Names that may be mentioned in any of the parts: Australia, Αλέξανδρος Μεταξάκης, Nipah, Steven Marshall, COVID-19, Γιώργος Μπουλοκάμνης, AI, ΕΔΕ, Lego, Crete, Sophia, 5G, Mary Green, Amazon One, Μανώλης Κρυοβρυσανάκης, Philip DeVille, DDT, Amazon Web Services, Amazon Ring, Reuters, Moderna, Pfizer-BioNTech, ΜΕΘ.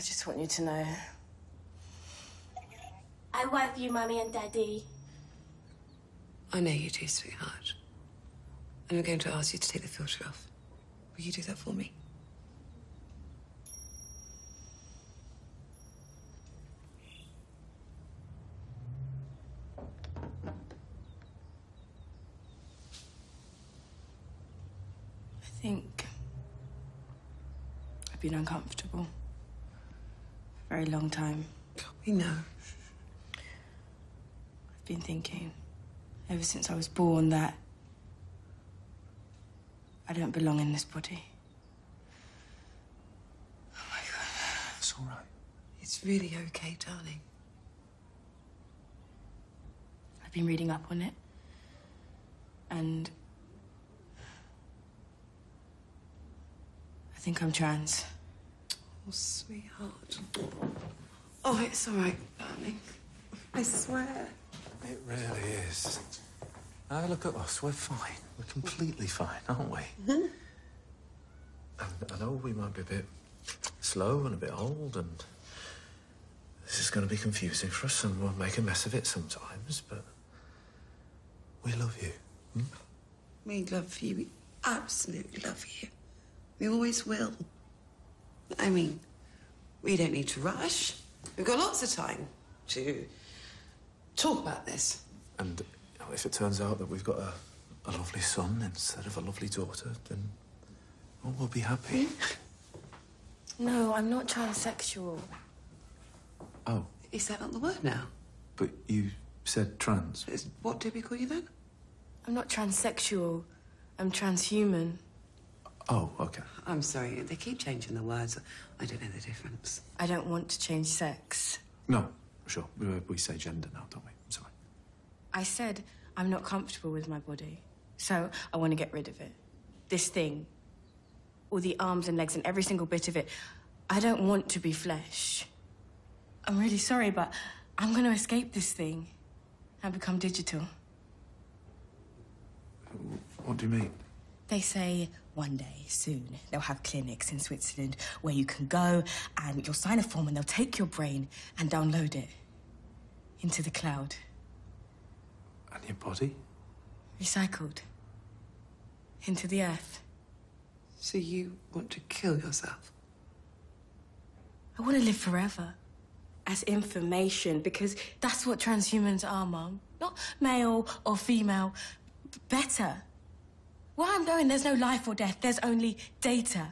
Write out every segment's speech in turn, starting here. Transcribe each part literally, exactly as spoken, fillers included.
I just want you to know. I love you, Mummy and Daddy. I know you do, sweetheart. And we're going to ask you to take the filter off. Will you do that for me? I think I've been uncomfortable for a very long time. We know. I've been thinking ever since I was born that I don't belong in this body. Oh my God. It's all right. It's really okay, darling. I've been reading up on it and I think I'm trans. Oh, sweetheart. Oh, it's all right, darling. I swear. It really is. Now look at us. We're fine. We're completely fine, aren't we? Mm-hmm. And I know we might be a bit slow and a bit old, and this is going to be confusing for us, and we'll make a mess of it sometimes, but we love you. Hmm? We love you. We absolutely love you. We always will. I mean, we don't need to rush. We've got lots of time to talk about this. And if it turns out that we've got a, a lovely son instead of a lovely daughter, then well, we'll be happy. No, I'm not transsexual. Oh. Is that not the word now? But you said trans. What did we call you then? I'm not transsexual. I'm transhuman. Oh, okay. I'm sorry, they keep changing the words. I don't know the difference. I don't want to change sex. No, sure. We say gender now, don't we? I'm sorry. I said I'm not comfortable with my body, so I want to get rid of it. This thing. All the arms and legs and every single bit of it. I don't want to be flesh. I'm really sorry, but I'm going to escape this thing and become digital. What do you mean? They say one day, soon, they'll have clinics in Switzerland where you can go and you'll sign a form and they'll take your brain and download it into the cloud. And your body? Recycled. Into the earth. So you want to kill yourself? I want to live forever. As information, because that's what transhumans are, Mum. Not male or female, better. Where I'm going, there's no life or death. There's only data.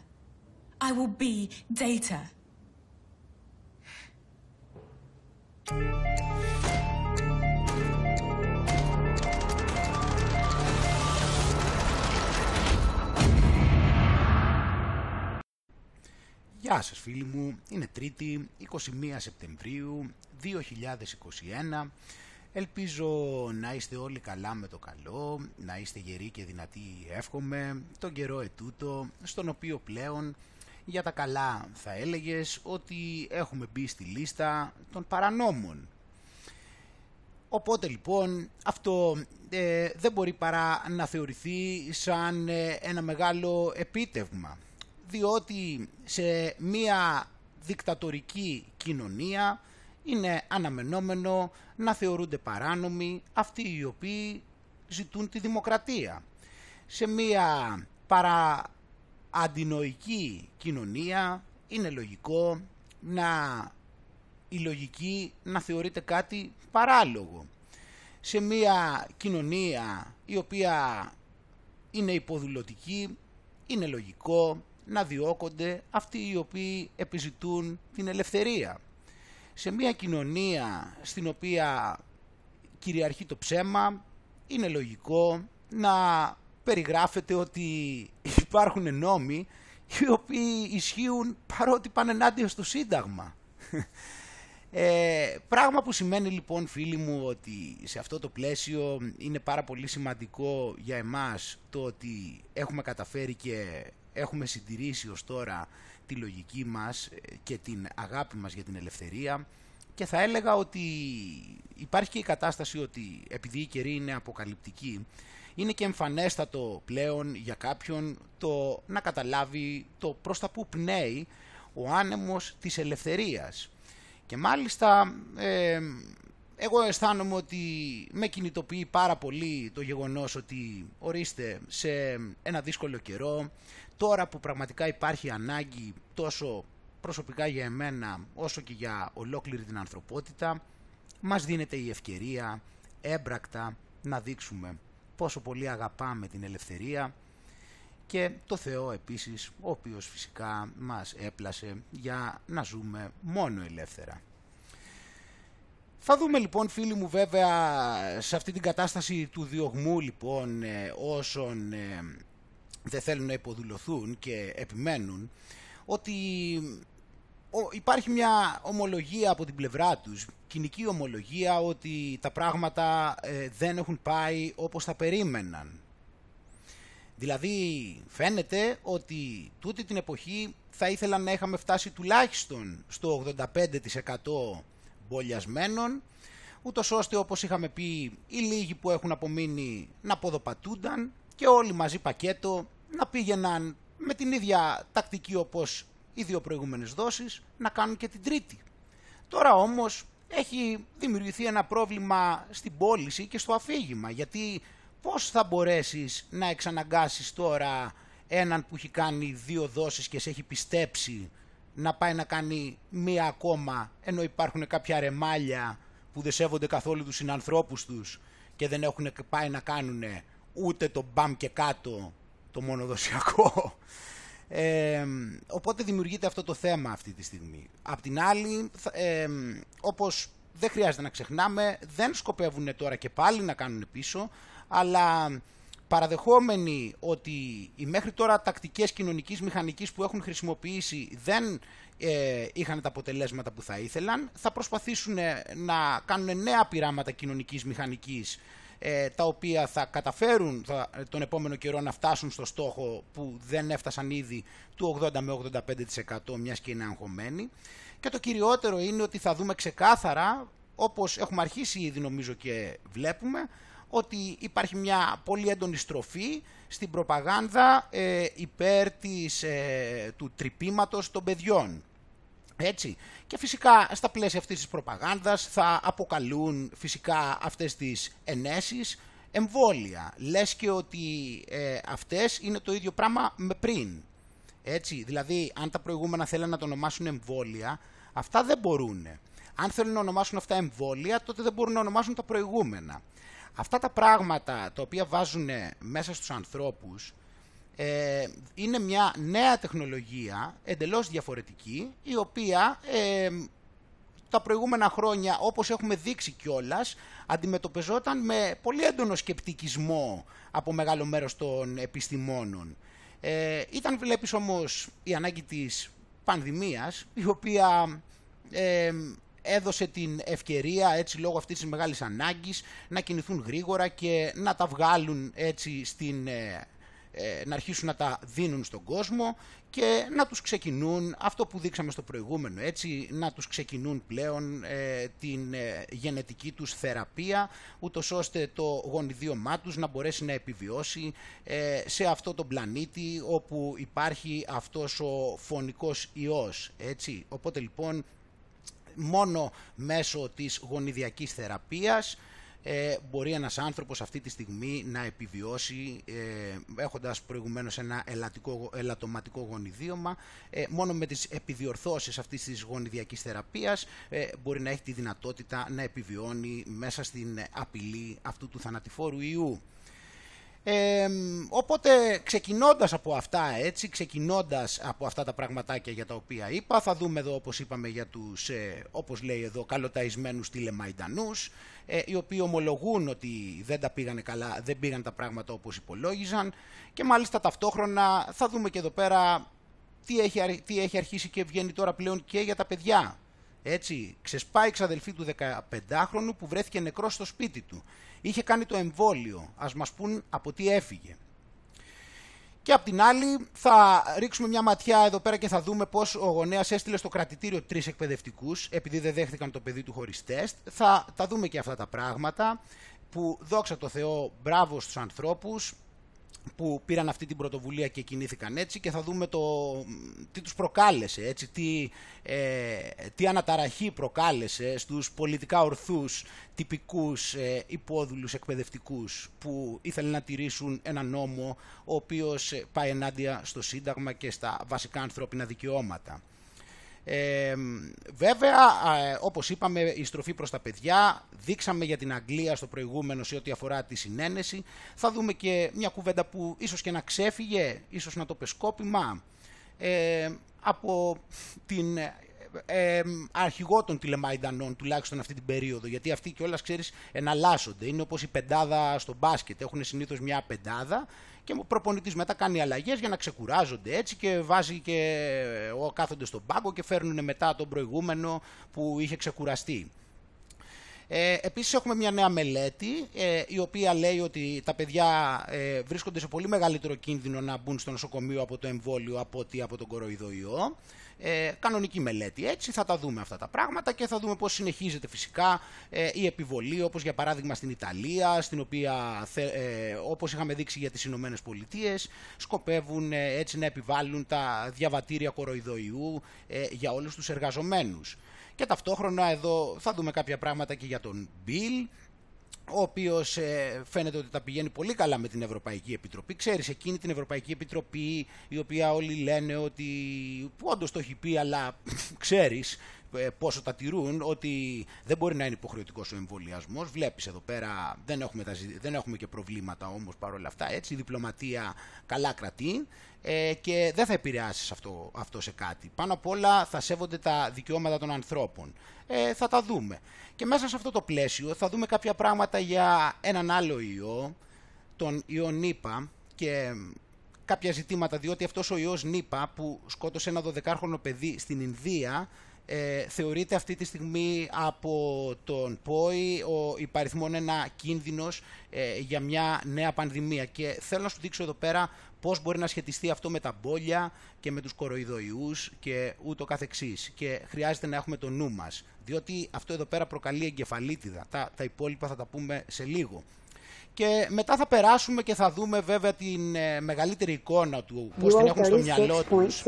I will be data. Γεια σας φίλοι μου, είναι Τρίτη, εικοστή πρώτη Σεπτεμβρίου δύο χιλιάδες είκοσι ένα. Ελπίζω να είστε όλοι καλά με το καλό, να είστε γεροί και δυνατοί εύχομαι, τον καιρό ετούτο, στον οποίο πλέον για τα καλά θα έλεγες ότι έχουμε μπει στη λίστα των παρανόμων. Οπότε λοιπόν αυτό ε, δεν μπορεί παρά να θεωρηθεί σαν ε, ένα μεγάλο επίτευγμα, διότι σε μια δικτατορική κοινωνία είναι αναμενόμενο να θεωρούνται παράνομοι αυτοί οι οποίοι ζητούν τη δημοκρατία. Σε μια παρααντινοϊκή κοινωνία είναι λογικό να, η λογική να θεωρείται κάτι παράλογο. Σε μια κοινωνία η οποία είναι υποδουλωτική είναι λογικό να διώκονται αυτοί οι οποίοι επιζητούν την ελευθερία. Σε μια κοινωνία στην οποία κυριαρχεί το ψέμα, είναι λογικό να περιγράφεται ότι υπάρχουν νόμοι οι οποίοι ισχύουν παρότι πάνε ενάντια στο Σύνταγμα. Ε, πράγμα που σημαίνει λοιπόν φίλοι μου ότι σε αυτό το πλαίσιο είναι πάρα πολύ σημαντικό για εμάς το ότι έχουμε καταφέρει και έχουμε συντηρήσει ως τώρα τη λογική μας και την αγάπη μας για την ελευθερία και θα έλεγα ότι υπάρχει και η κατάσταση ότι επειδή η καιρή είναι αποκαλυπτική είναι και εμφανέστατο πλέον για κάποιον το να καταλάβει το προς τα που πνέει ο άνεμος της ελευθερίας. Και μάλιστα ε, εγώ αισθάνομαι ότι με κινητοποιεί πάρα πολύ το γεγονός ότι ορίστε σε ένα δύσκολο καιρό, τώρα που πραγματικά υπάρχει ανάγκη τόσο προσωπικά για εμένα όσο και για ολόκληρη την ανθρωπότητα, μας δίνεται η ευκαιρία έμπρακτα να δείξουμε πόσο πολύ αγαπάμε την ελευθερία και το Θεό επίσης, ο οποίος φυσικά μας έπλασε για να ζούμε μόνο ελεύθερα. Θα δούμε λοιπόν, φίλοι μου, βέβαια σε αυτή την κατάσταση του διωγμού λοιπόν όσων δεν θέλουν να υποδουλωθούν και επιμένουν, ότι υπάρχει μια ομολογία από την πλευρά τους, κοινική ομολογία, ότι τα πράγματα δεν έχουν πάει όπως τα περίμεναν. Δηλαδή φαίνεται ότι τούτη την εποχή θα ήθελαν να είχαμε φτάσει τουλάχιστον στο ογδόντα πέντε τοις εκατό μπολιασμένων, ούτως ώστε, όπως είχαμε πει, οι λίγοι που έχουν απομείνει να ποδοπατούνταν και όλοι μαζί πακέτο να πήγαιναν με την ίδια τακτική όπως οι δύο προηγούμενες δόσεις, να κάνουν και την τρίτη. Τώρα όμως έχει δημιουργηθεί ένα πρόβλημα στην πώληση και στο αφήγημα, γιατί πώς θα μπορέσεις να εξαναγκάσεις τώρα έναν που έχει κάνει δύο δόσεις και σε έχει πιστέψει να πάει να κάνει μία ακόμα, ενώ υπάρχουν κάποια ρεμάλια που δεν σέβονται καθόλου τους συνανθρώπους τους και δεν έχουν πάει να κάνουν ούτε το μπαμ και κάτω το μονοδοσιακό. Ε, οπότε δημιουργείται αυτό το θέμα αυτή τη στιγμή. Απ' την άλλη, ε, όπως δεν χρειάζεται να ξεχνάμε, δεν σκοπεύουν τώρα και πάλι να κάνουν πίσω, αλλά παραδεχόμενοι ότι οι μέχρι τώρα τακτικές κοινωνικής μηχανικής που έχουν χρησιμοποιήσει δεν ε, είχαν τα αποτελέσματα που θα ήθελαν, θα προσπαθήσουν να κάνουν νέα πειράματα κοινωνικής μηχανικής, ε, τα οποία θα καταφέρουν θα, τον επόμενο καιρό να φτάσουν στο στόχο που δεν έφτασαν ήδη, του ογδόντα με ογδόντα πέντε τοις εκατό, μιας και είναι αγχωμένοι. Και το κυριότερο είναι ότι θα δούμε ξεκάθαρα, όπως έχουμε αρχίσει ήδη νομίζω και βλέπουμε, ότι υπάρχει μια πολύ έντονη στροφή στην προπαγάνδα ε, υπέρ της, ε, του τρυπήματος των παιδιών. Έτσι. Και φυσικά στα πλαίσια αυτής της προπαγάνδας θα αποκαλούν φυσικά αυτές τις ενέσεις εμβόλια. Λες και ότι ε, αυτές είναι το ίδιο πράγμα με πριν. Έτσι. Δηλαδή αν τα προηγούμενα θέλουν να το ονομάσουν εμβόλια, αυτά δεν μπορούν. Αν θέλουν να ονομάσουν αυτά εμβόλια, τότε δεν μπορούν να ονομάσουν τα προηγούμενα. Αυτά τα πράγματα τα οποία βάζουν μέσα στους ανθρώπους ε, είναι μια νέα τεχνολογία εντελώς διαφορετική, η οποία ε, τα προηγούμενα χρόνια, όπως έχουμε δείξει κιόλας, αντιμετωπιζόταν με πολύ έντονο σκεπτικισμό από μεγάλο μέρος των επιστημόνων. Ε, ήταν, βλέπεις όμως, η ανάγκη της πανδημίας, η οποία Ε, έδωσε την ευκαιρία, έτσι, λόγω αυτής της μεγάλης ανάγκης να κινηθούν γρήγορα και να τα βγάλουν, έτσι, στην, ε, ε, να αρχίσουν να τα δίνουν στον κόσμο και να τους ξεκινούν, αυτό που δείξαμε στο προηγούμενο, έτσι, να τους ξεκινούν πλέον ε, την ε, γενετική τους θεραπεία, ούτως ώστε το γονιδίωμά τους να μπορέσει να επιβιώσει ε, σε αυτό τον πλανήτη όπου υπάρχει αυτός ο φωνικός ιός, έτσι. Οπότε λοιπόν, μόνο μέσω της γονιδιακής θεραπείας ε, μπορεί ένας άνθρωπος αυτή τη στιγμή να επιβιώσει, ε, έχοντας προηγουμένως ένα ελαττικό, ελαττωματικό γονιδίωμα. Ε, μόνο με τις επιδιορθώσεις αυτής της γονιδιακής θεραπείας ε, μπορεί να έχει τη δυνατότητα να επιβιώνει μέσα στην απειλή αυτού του θανατηφόρου ιού. Ε, οπότε ξεκινώντας από αυτά, έτσι, ξεκινώντας από αυτά τα πραγματάκια για τα οποία είπα, θα δούμε εδώ, όπως είπαμε, για τους, ε, όπως λέει εδώ, καλοταϊσμένους τηλεμαϊντανούς, ε, οι οποίοι ομολογούν ότι δεν τα πήγανε καλά, δεν πήγαν τα πράγματα όπως υπολόγιζαν, και μάλιστα ταυτόχρονα θα δούμε και εδώ πέρα τι έχει, τι έχει αρχίσει και βγαίνει τώρα πλέον και για τα παιδιά. Έτσι, ξεσπάει η ξαδελφή του δεκαπεντάχρονου που βρέθηκε νεκρός στο σπίτι του. Είχε κάνει το εμβόλιο, ας μας πούν από τι έφυγε. Και απ' την άλλη θα ρίξουμε μια ματιά εδώ πέρα και θα δούμε πώς ο γονέας έστειλε στο κρατητήριο τρεις εκπαιδευτικούς επειδή δεν δέχτηκαν το παιδί του χωρίς τεστ. Θα τα δούμε και αυτά τα πράγματα που, δόξα τω Θεώ, μπράβο στους ανθρώπους, που πήραν αυτή την πρωτοβουλία και κινήθηκαν έτσι, και θα δούμε το, τι τους προκάλεσε, έτσι, τι, ε, τι αναταραχή προκάλεσε στους πολιτικά ορθούς, τυπικούς ε, υπόδουλους εκπαιδευτικούς που ήθελαν να τηρήσουν ένα νόμο ο οποίος πάει ενάντια στο Σύνταγμα και στα βασικά ανθρώπινα δικαιώματα. Ε, βέβαια, όπως είπαμε, η στροφή προς τα παιδιά, δείξαμε για την Αγγλία στο προηγούμενο σε ό,τι αφορά τη συνένεση. Θα δούμε και μια κουβέντα που ίσως και να ξέφυγε, ίσως να το πεσκόπημα, ε, από την ε, αρχηγό των τηλεμαϊντανών, τουλάχιστον αυτή την περίοδο, γιατί αυτοί κιόλας, ξέρεις, εναλλάσσονται. Είναι όπως η πεντάδα στο μπάσκετ, έχουν συνήθως μια πεντάδα και ο προπονητής μετά κάνει αλλαγές για να ξεκουράζονται έτσι, και βάζει και κάθονται στον πάγκο και φέρνουν μετά τον προηγούμενο που είχε ξεκουραστεί. Ε, επίσης έχουμε μια νέα μελέτη ε, η οποία λέει ότι τα παιδιά ε, βρίσκονται σε πολύ μεγαλύτερο κίνδυνο να μπουν στο νοσοκομείο από το εμβόλιο από ότι από τον κοροϊδοϊό. Ε, κανονική μελέτη, έτσι, θα τα δούμε αυτά τα πράγματα και θα δούμε πώς συνεχίζεται φυσικά ε, η επιβολή, όπως για παράδειγμα στην Ιταλία, στην οποία θε, ε, όπως είχαμε δείξει για τις Ηνωμένες Πολιτείες, σκοπεύουν ε, έτσι να επιβάλλουν τα διαβατήρια κοροϊδοϊού ε, για όλους τους εργαζομένους. Και ταυτόχρονα εδώ θα δούμε κάποια πράγματα και για τον Bill, ο οποίος ε, φαίνεται ότι τα πηγαίνει πολύ καλά με την Ευρωπαϊκή Επιτροπή. Ξέρεις, εκείνη την Ευρωπαϊκή Επιτροπή, η οποία όλοι λένε ότι, που όντως το έχει πει, αλλά ξέρεις ε, πόσο τα τηρούν, ότι δεν μπορεί να είναι υποχρεωτικός ο εμβολιασμός. Βλέπεις εδώ πέρα, δεν έχουμε, τα, δεν έχουμε και προβλήματα όμως παρόλα αυτά, έτσι, η διπλωματία καλά κρατεί ε, και δεν θα επηρεάσεις αυτό, αυτό σε κάτι. Πάνω απ' όλα θα σέβονται τα δικαιώματα των ανθρώπων. Ε, θα τα δούμε. Και μέσα σε αυτό το πλαίσιο θα δούμε κάποια πράγματα για έναν άλλο ιό, τον ιό Νίπα, και κάποια ζητήματα, διότι αυτός ο ιός Νίπα που σκότωσε ένα δωδεκάχρονο παιδί στην Ινδία ε, θεωρείται αυτή τη στιγμή από τον ΠΟΗ ο υπαριθμόν ένα κίνδυνος ε, για μια νέα πανδημία, και θέλω να σου δείξω εδώ πέρα πώς μπορεί να σχετιστεί αυτό με τα μπόλια και με τους κοροϊδοϊούς και ούτω καθεξής. Και χρειάζεται να έχουμε το νου μας, διότι αυτό εδώ πέρα προκαλεί εγκεφαλίτιδα. Τα, τα υπόλοιπα θα τα πούμε σε λίγο. Και μετά θα περάσουμε και θα δούμε βέβαια την ε, μεγαλύτερη εικόνα του, πώς την έχουν στο μυαλό τους.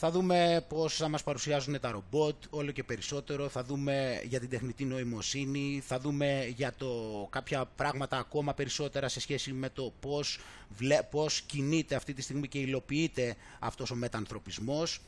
Θα δούμε πώς θα μας παρουσιάζουν τα ρομπότ όλο και περισσότερο, θα δούμε για την τεχνητή νοημοσύνη, θα δούμε για το, κάποια πράγματα ακόμα περισσότερα σε σχέση με το πώς, βλε, πώς κινείται αυτή τη στιγμή και υλοποιείται αυτός ο μετανθρωπισμός.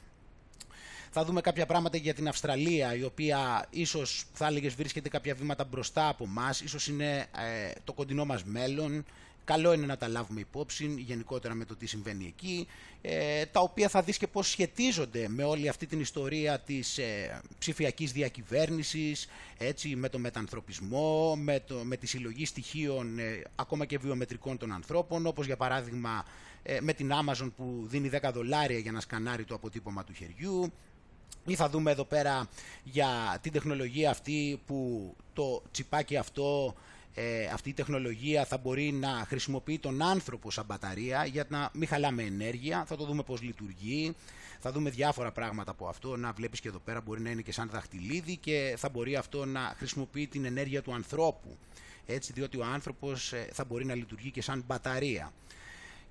Θα δούμε κάποια πράγματα για την Αυστραλία, η οποία ίσως, θα έλεγες, βρίσκεται κάποια βήματα μπροστά από μας, ίσως είναι ε, το κοντινό μας μέλλον. Καλό είναι να τα λάβουμε υπόψη γενικότερα με το τι συμβαίνει εκεί, ε, τα οποία θα δεις και πώς σχετίζονται με όλη αυτή την ιστορία της ε, ψηφιακής διακυβέρνησης, έτσι, με το μετανθρωπισμό, με, το, με τη συλλογή στοιχείων ε, ακόμα και βιομετρικών των ανθρώπων, όπως για παράδειγμα ε, με την Amazon που δίνει δέκα δολάρια για να σκανάρει το αποτύπωμα του χεριού. Ή θα δούμε εδώ πέρα για την τεχνολογία αυτή που το τσιπάκι αυτό, Ε, αυτή η τεχνολογία θα μπορεί να χρησιμοποιεί τον άνθρωπο σαν μπαταρία για να μην χαλάμε ενέργεια. Θα το δούμε πώς λειτουργεί, θα δούμε διάφορα πράγματα από αυτό. Να βλέπεις και εδώ πέρα μπορεί να είναι και σαν δαχτυλίδι και θα μπορεί αυτό να χρησιμοποιεί την ενέργεια του ανθρώπου, έτσι, διότι ο άνθρωπος θα μπορεί να λειτουργεί και σαν μπαταρία.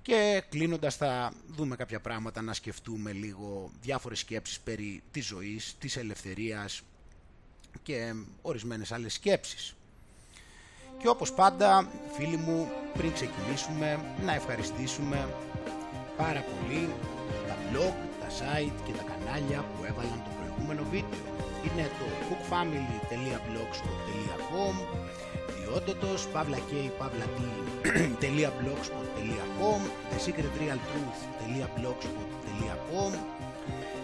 Και κλείνοντας θα δούμε κάποια πράγματα, να σκεφτούμε λίγο διάφορες σκέψεις περί της ζωής, της ελευθερίας και ορισμένες άλλες σκέψεις. Και όπως πάντα, φίλοι μου, πριν ξεκινήσουμε, να ευχαριστήσουμε πάρα πολύ τα blog, τα site και τα κανάλια που έβαλαν το προηγούμενο βίντεο. Είναι το cookfamily.blogspot τελεία com, διόντοτος, παύλα κέι παύλα τι τελεία blogspot τελεία com, the secret real truth τελεία blogspot τελεία com,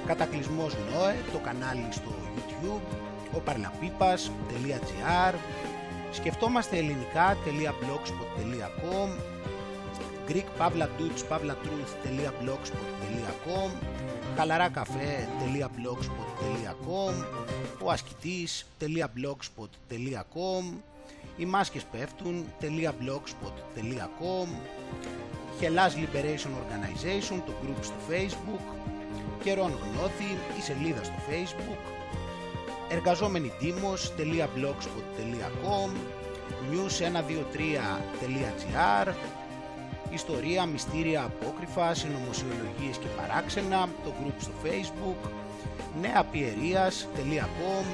Κατακλυσμός Νόε, το κανάλι στο YouTube, ο παρλαπίπας τελεία τζι αρ, σκεφτόμαστε ελληνικά.blogspot τελεία com, greekpavladouts.blogspot τελεία com, χαλαράκαφέ.blogspot τελεία com, οασκητής.blogspot τελεία com, οι μάσκες πέφτουν.blogspot τελεία com, Hellas Liberation Organization, το group στο Facebook, Καιρόν Γνώθη, η σελίδα στο Facebook, εργαζόμενοι ντίμος τελεία blogspot τελεία com, news one two three τελεία τζι αρ, ιστορία, μυστήρια απόκρυφα, συνωμοσιολογίες και παράξενα, το group στο Facebook, νέα πιερίας τελεία com,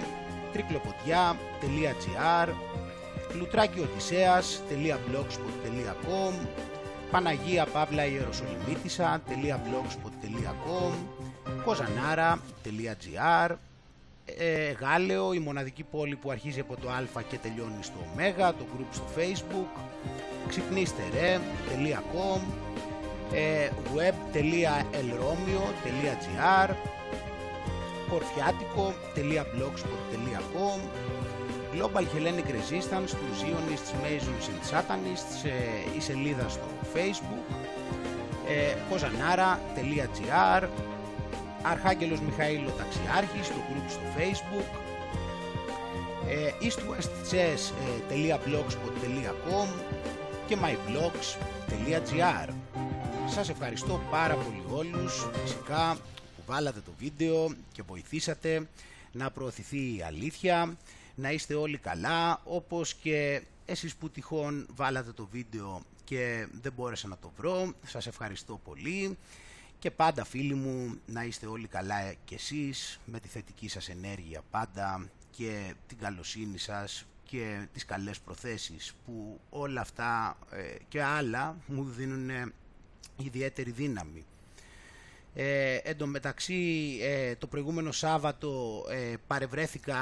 τρικλοποδιά τελεία τζι άρ, λουτράκιοδυσσέας τελεία blogspot τελεία com, παναγία παύλα ιεροσολυμίτισσα τελεία blogspot τελεία com, κοζανάρα τελεία τζι άρ, ε, Γάλεο, η μοναδική πόλη που αρχίζει από το α και τελειώνει στο ω, το group στο Facebook, ξυπνήστε ρε τελεία com, ε, web τελεία ελρόμιο τελεία τζι άρ, χορφιάτικο τελεία blogspot τελεία com, Global Hellenic Resistance, τους Zionists, Masons and Satanists, ε, η σελίδα στο Facebook, ε, κοζανάρα τελεία τζι άρ, Αρχάγγελος Μιχαήλ ο Ταξιάρχης, το group στο Facebook, ε, eastwestchess τελεία blogspot τελεία com και my blogs τελεία τζι άρ. Σας ευχαριστώ πάρα πολύ όλους, φυσικά, που βάλατε το βίντεο και βοηθήσατε να προωθηθεί η αλήθεια. Να είστε όλοι καλά, όπως και εσείς που τυχόν βάλατε το βίντεο και δεν μπόρεσα να το βρω. Σας ευχαριστώ πολύ και πάντα, φίλοι μου, να είστε όλοι καλά κι εσείς με τη θετική σας ενέργεια πάντα και την καλοσύνη σας και τις καλές προθέσεις που όλα αυτά και άλλα μου δίνουν ιδιαίτερη δύναμη. Ε, εν τω μεταξύ, ε, το προηγούμενο Σάββατο ε, παρευρέθηκα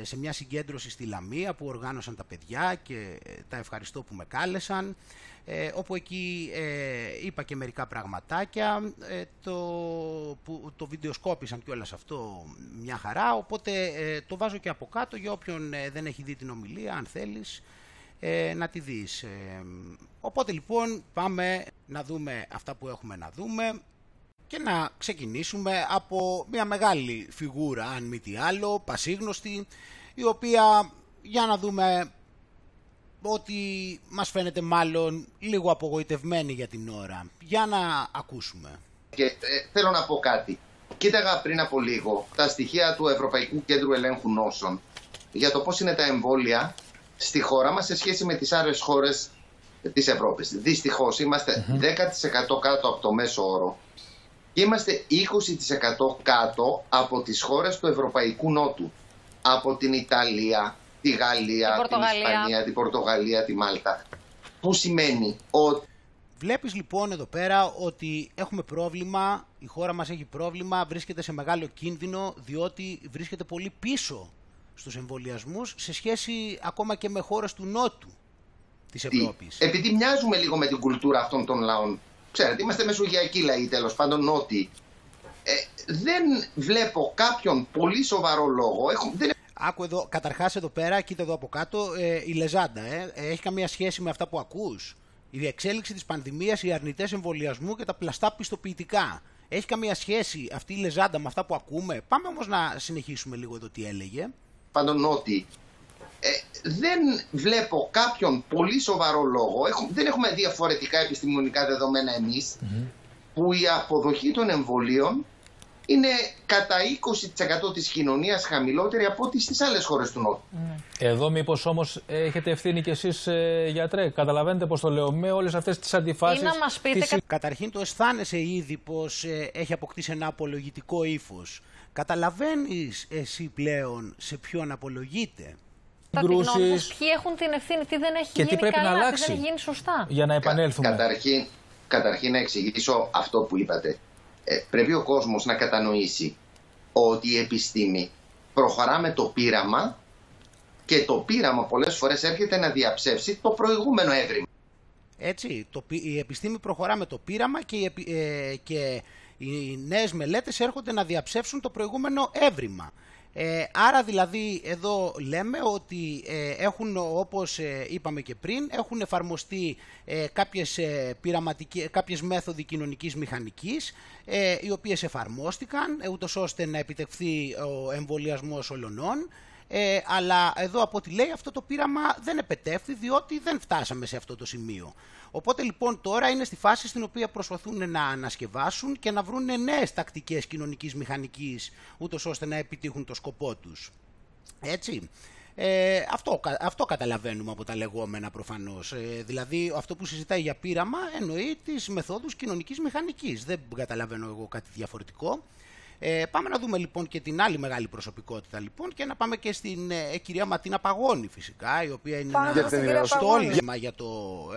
ε, σε μια συγκέντρωση στη Λαμία που οργάνωσαν τα παιδιά και ε, τα ευχαριστώ που με κάλεσαν, ε, όπου εκεί ε, είπα και μερικά πραγματάκια, ε, το, που, το βιντεοσκόπησαν και όλα σε αυτό μια χαρά, οπότε ε, το βάζω και από κάτω για όποιον ε, δεν έχει δει την ομιλία, αν θέλεις ε, να τη δεις. Ε, οπότε λοιπόν πάμε να δούμε αυτά που έχουμε να δούμε. Και να ξεκινήσουμε από μια μεγάλη φιγούρα, αν μη τι άλλο, πασίγνωστη, η οποία, για να δούμε, ότι μας φαίνεται μάλλον λίγο απογοητευμένη για την ώρα. Για να ακούσουμε. Και, ε, θέλω να πω κάτι. Κοίταγα πριν από λίγο τα στοιχεία του Ευρωπαϊκού Κέντρου Ελέγχου Νόσων για το πώς είναι τα εμβόλια στη χώρα μας σε σχέση με τις άλλες χώρες της Ευρώπης. Δυστυχώς είμαστε mm-hmm. δέκα τοις εκατό κάτω από το μέσο όρο. Είμαστε είκοσι τοις εκατό κάτω από τις χώρες του Ευρωπαϊκού Νότου. Από την Ιταλία, τη Γαλλία, την, την Ισπανία, την Πορτογαλία, τη Μάλτα. Που σημαίνει ότι... Βλέπεις λοιπόν εδώ πέρα ότι έχουμε πρόβλημα, η χώρα μας έχει πρόβλημα, βρίσκεται σε μεγάλο κίνδυνο, διότι βρίσκεται πολύ πίσω στους εμβολιασμούς σε σχέση ακόμα και με χώρες του Νότου της Ευρώπης. Επειδή μοιάζουμε λίγο με την κουλτούρα αυτών των λαών. Ξέρετε, είμαστε μεσογειακοί λαοί, τέλος πάντων νότιοι. Ε, δεν βλέπω κάποιον πολύ σοβαρό λόγο. Έχω, δεν... Άκου εδώ, καταρχάς εδώ πέρα, κοίτα εδώ από κάτω, ε, η λεζάντα. Ε, έχει καμία σχέση με αυτά που ακούς? Η διεξέλιξη της πανδημίας, οι αρνητές εμβολιασμού και τα πλαστά πιστοποιητικά. Έχει καμία σχέση αυτή η λεζάντα με αυτά που ακούμε? Πάμε όμως να συνεχίσουμε λίγο εδώ τι έλεγε. Πάντων νότιοι. Ε, δεν βλέπω κάποιον πολύ σοβαρό λόγο, Έχω, δεν έχουμε διαφορετικά επιστημονικά δεδομένα εμείς, mm-hmm. που η αποδοχή των εμβολίων είναι κατά είκοσι τοις εκατό της κοινωνίας χαμηλότερη από ό,τι στις άλλες χώρες του Νότου. Mm. Εδώ μήπως όμως έχετε ευθύνη κι εσείς, ε, γιατρέ? Καταλαβαίνετε πώς το λέω, με όλες αυτές τις αντιφάσεις. Ή να μας πείτε... Τις... Καταρχήν το αισθάνεσαι ήδη πως ε, έχει αποκτήσει ένα απολογητικό ύφος. Καταλαβαίνεις εσύ πλέον σε ποιον απολογείται. Συγκρούσεις, ποιοι έχουν την ευθύνη, τι δεν έχει και γίνει τι πρέπει καλά, να αλλάξει, τι δεν έχει γίνει σωστά. Για να επανέλθουμε. Κα, καταρχήν, καταρχήν να εξηγήσω αυτό που είπατε. Ε, πρέπει ο κόσμος να κατανοήσει ότι η επιστήμη προχωρά με το πείραμα και το πείραμα πολλές φορές έρχεται να διαψεύσει το προηγούμενο έβριμα. Έτσι, το, η επιστήμη προχωρά με το πείραμα και οι, ε, και οι νέες μελέτες έρχονται να διαψεύσουν το προηγούμενο έβριμα. Ε, άρα δηλαδή εδώ λέμε ότι ε, έχουν, όπως ε, είπαμε και πριν, έχουν εφαρμοστεί ε, κάποιες, ε, πειραματικές, κάποιες μέθοδοι κοινωνικής μηχανικής, ε, οι οποίες εφαρμόστηκαν ε, ούτως ώστε να επιτευχθεί ο εμβολιασμός ολονών, ε, αλλά εδώ από ό,τι λέει αυτό το πείραμα δεν επετεύχθη, διότι δεν φτάσαμε σε αυτό το σημείο. Οπότε λοιπόν τώρα είναι στη φάση στην οποία προσπαθούν να ανασκευάσουν και να βρουν νέες τακτικές κοινωνικής μηχανικής, ούτως ώστε να επιτύχουν το σκοπό τους. Έτσι. Ε, αυτό, αυτό καταλαβαίνουμε από τα λεγόμενα προφανώς. Ε, δηλαδή αυτό που συζητάει για πείραμα εννοεί τις μεθόδους κοινωνικής μηχανικής. Δεν καταλαβαίνω εγώ κάτι διαφορετικό. Ε, πάμε να δούμε λοιπόν και την άλλη μεγάλη προσωπικότητα λοιπόν και να πάμε και στην ε, κυρία Ματίνα Παγώνη φυσικά, η οποία είναι Πάμε ένα, ένα στόλισμα, για, το,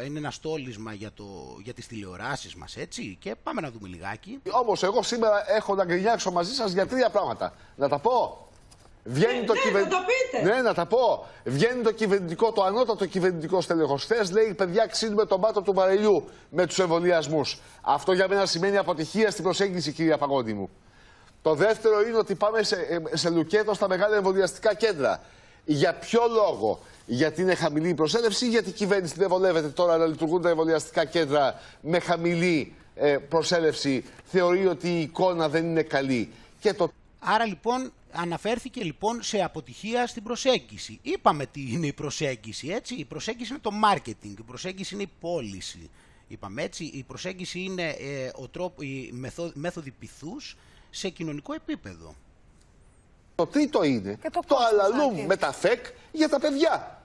είναι ένα στόλισμα για, το, για τις τηλεοράσεις μας, έτσι, και πάμε να δούμε λιγάκι. Όμως εγώ σήμερα έχω να γκρινιάξω μαζί σας για τρία πράγματα. Να τα πω. Βγαίνει ναι, το ναι, κυβε... να το πείτε. Ναι, να τα πω. Βγαίνει το κυβερνητικό, το ανώτατο κυβερνητικό στέλεχος. Χθες λέει: παιδιά, ξύνουμε τον πάτο του βαρελιού με τους εμβολιασμούς. Αυτό για μένα σημαίνει αποτυχία στην προσέγγιση, κυρία Παγώνη μου. Το δεύτερο είναι ότι πάμε σε, σε λουκέτο στα μεγάλα εμβολιαστικά κέντρα. Για ποιο λόγο? Γιατί είναι χαμηλή η προσέλευση ή γιατί η κυβέρνηση δεν βολεύεται τώρα να λειτουργούν τα εμβολιαστικά κέντρα με χαμηλή ε, προσέλευση? Θεωρεί ότι η εικόνα δεν είναι καλή. Και το... Άρα λοιπόν αναφέρθηκε λοιπόν σε αποτυχία στην προσέγγιση. Είπαμε τι είναι η προσέγγιση, έτσι. Η προσέγγιση είναι το marketing, η προσέγγιση είναι η πώληση. Είπαμε έτσι, η προσέγγιση είναι ε, ο τρόπο, η μεθόδ, μέθοδη πειθούς σε κοινωνικό επίπεδο. Το τρίτο είναι το, το αλαλούμ με τα φεκ για τα παιδιά.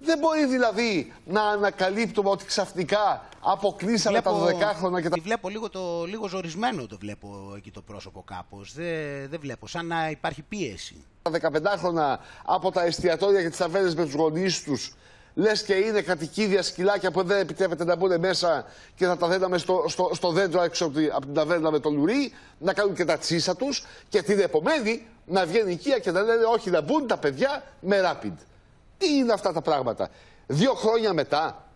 Δεν μπορεί δηλαδή να ανακαλύπτουμε ότι ξαφνικά αποκλείσαμε βλέπω, τα δωδεκάχρονα και τα... Βλέπω λίγο, το, λίγο ζορισμένο το βλέπω εκεί το πρόσωπο κάπως. Δεν, δεν βλέπω, σαν να υπάρχει πίεση. Τα δεκαπεντάχρονα από τα εστιατόρια και τις ταβέρνες με τους γονείς τους, λες και είναι κατοικίδια σκυλάκια που δεν επιτρέπεται να μπουν μέσα και θα τα δέναμε στο, στο, στο δέντρο έξω από την ταβέρνα με το λουρί, να κάνουν και τα τσίσα τους και την επομένη να βγαίνει οικία και να λένε όχι να μπουν τα παιδιά με rapid. Τι είναι αυτά τα πράγματα? Δύο χρόνια μετά.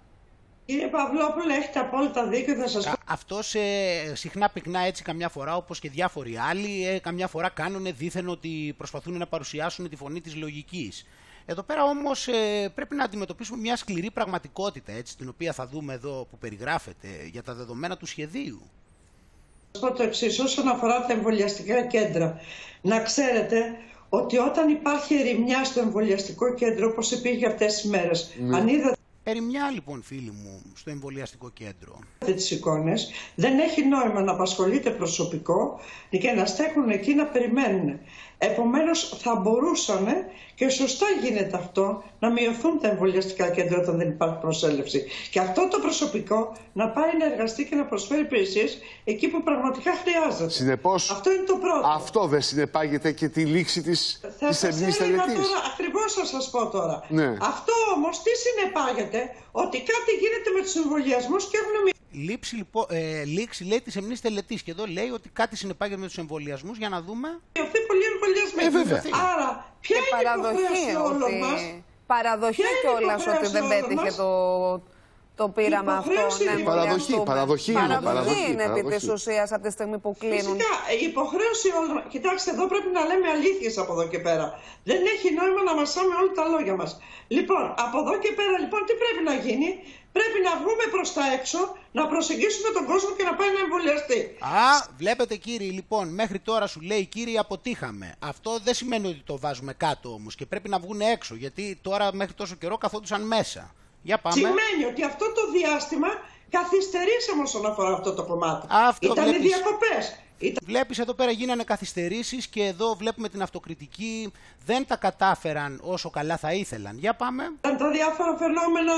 Κύριε Παυλόπουλε, έχετε απόλυτα δίκιο, θα σας πω. Αυτός ε, συχνά πυκνά έτσι καμιά φορά, όπως και διάφοροι άλλοι, ε, καμιά φορά κάνουν δήθεν ότι προσπαθούν να παρουσιάσουν τη φωνή της λογικής. Εδώ πέρα όμως ε, πρέπει να αντιμετωπίσουμε μια σκληρή πραγματικότητα, έτσι, την οποία θα δούμε εδώ που περιγράφεται, για τα δεδομένα του σχεδίου. Θα σας πω το εξής, όσον αφορά τα εμβολιαστικά κέντρα. Να ξέρετε ότι όταν υπάρχει ερημιά στο εμβολιαστικό κέντρο, όπως υπήρχε αυτές τις μέρες, mm. αν είδατε... Ερημιά λοιπόν, φίλοι μου, στο εμβολιαστικό κέντρο. Τις εικόνες, δεν έχει νόημα να απασχολείται προσωπικό και να στέκουν εκεί να περιμένουν. Επομένως θα μπορούσαμε, και σωστά γίνεται αυτό, να μειωθούν τα εμβολιαστικά κέντρα όταν δεν υπάρχει προσέλευση. Και αυτό το προσωπικό να πάει να εργαστεί και να προσφέρει υπηρεσίες εκεί που πραγματικά χρειάζεται. Συνεπώς, αυτό είναι το πρώτο. Αυτό δεν συνεπάγεται και τη λήξη της εμείς τελετής. Ακριβώς θα σας πω τώρα. Ναι. Αυτό όμως τι συνεπάγεται? Ότι κάτι γίνεται με τους εμβολιασμούς και έχουν... Λήξη, λοιπόν, ε, λήξη λέει της εμνής τελετής και εδώ λέει ότι κάτι συνεπάγεται με τους εμβολιασμούς, για να δούμε. Αυτή πολύ εμβολιασμένη. Ε, Άρα, ποια και είναι παραδοχή η υποχρέωση όλων μας? Παραδοχή κιόλας ότι δεν πέτυχε το, το πείραμα αυτό. Ναι, παραδοχή, παραδοχή, παραδοχή, παραδοχή είναι επί της ουσίας από τη στιγμή που κλείνουν. Φυσικά, η υποχρέωση όλων. Κοιτάξτε, εδώ πρέπει να λέμε αλήθειες από εδώ και πέρα. Δεν έχει νόημα να μασάμε όλα τα λόγια μας. Λοιπόν, από εδώ και πέρα, λοιπόν, τι πρέπει να γίνει? Πρέπει να βγούμε προς τα έξω, να προσεγγίσουμε τον κόσμο και να πάει να εμβολιαστεί. Α, βλέπετε κύριοι, λοιπόν, μέχρι τώρα σου λέει κύριοι αποτύχαμε. Αυτό δεν σημαίνει ότι το βάζουμε κάτω όμως και πρέπει να βγουν έξω, γιατί τώρα μέχρι τόσο καιρό καθόντουσαν μέσα. Για πάμε. Σημαίνει ότι αυτό το διάστημα καθυστερήσαμε όσον αφορά αυτό το κομμάτι. Ήταν οι διακοπές. Ήταν... Βλέπεις εδώ πέρα γίνανε καθυστερήσεις και εδώ βλέπουμε την αυτοκριτική. Δεν τα κατάφεραν όσο καλά θα ήθελαν. Για πάμε. Ήταν τα διάφορα φαινόμενα,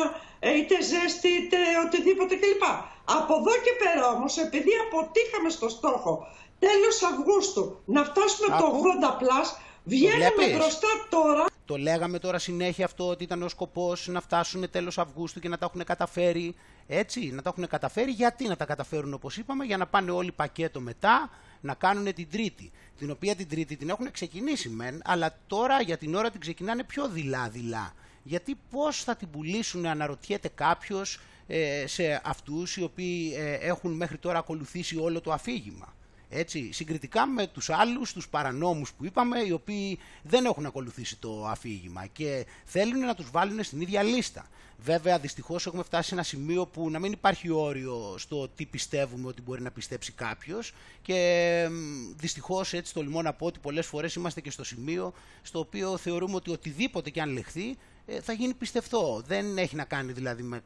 είτε ζέστη είτε οτιδήποτε κλπ. Από εδώ και πέρα όμως, επειδή αποτύχαμε στο στόχο τέλος Αυγούστου να φτάσουμε Άκου. το ογδόντα πλας, βγαίνουμε μπροστά τώρα. Το λέγαμε τώρα συνέχεια αυτό, ότι ήταν ο σκοπός να φτάσουν τέλος Αυγούστου και να τα έχουν καταφέρει. Έτσι, να τα έχουν καταφέρει. Γιατί να τα καταφέρουν, όπως είπαμε? Για να πάνε όλοι πακέτο μετά να κάνουν την Τρίτη. Την οποία την Τρίτη την έχουν ξεκινήσει μεν, αλλά τώρα για την ώρα την ξεκινάνε πιο δειλά-δειλά. Γιατί πώς θα την πουλήσουν, αναρωτιέται κάποιος, ε, σε αυτούς οι οποίοι ε, έχουν μέχρι τώρα ακολουθήσει όλο το αφήγημα. Έτσι, συγκριτικά με τους άλλους, τους παρανόμους που είπαμε, οι οποίοι δεν έχουν ακολουθήσει το αφήγημα και θέλουν να τους βάλουν στην ίδια λίστα. Βέβαια, δυστυχώς έχουμε φτάσει σε ένα σημείο που να μην υπάρχει όριο στο τι πιστεύουμε ότι μπορεί να πιστέψει κάποιος και δυστυχώς, έτσι τολμώ να πω, ότι πολλές φορές είμαστε και στο σημείο στο οποίο θεωρούμε ότι οτιδήποτε και αν λεχθεί θα γίνει πιστευτό. Δεν έχει να κάνει δηλαδή με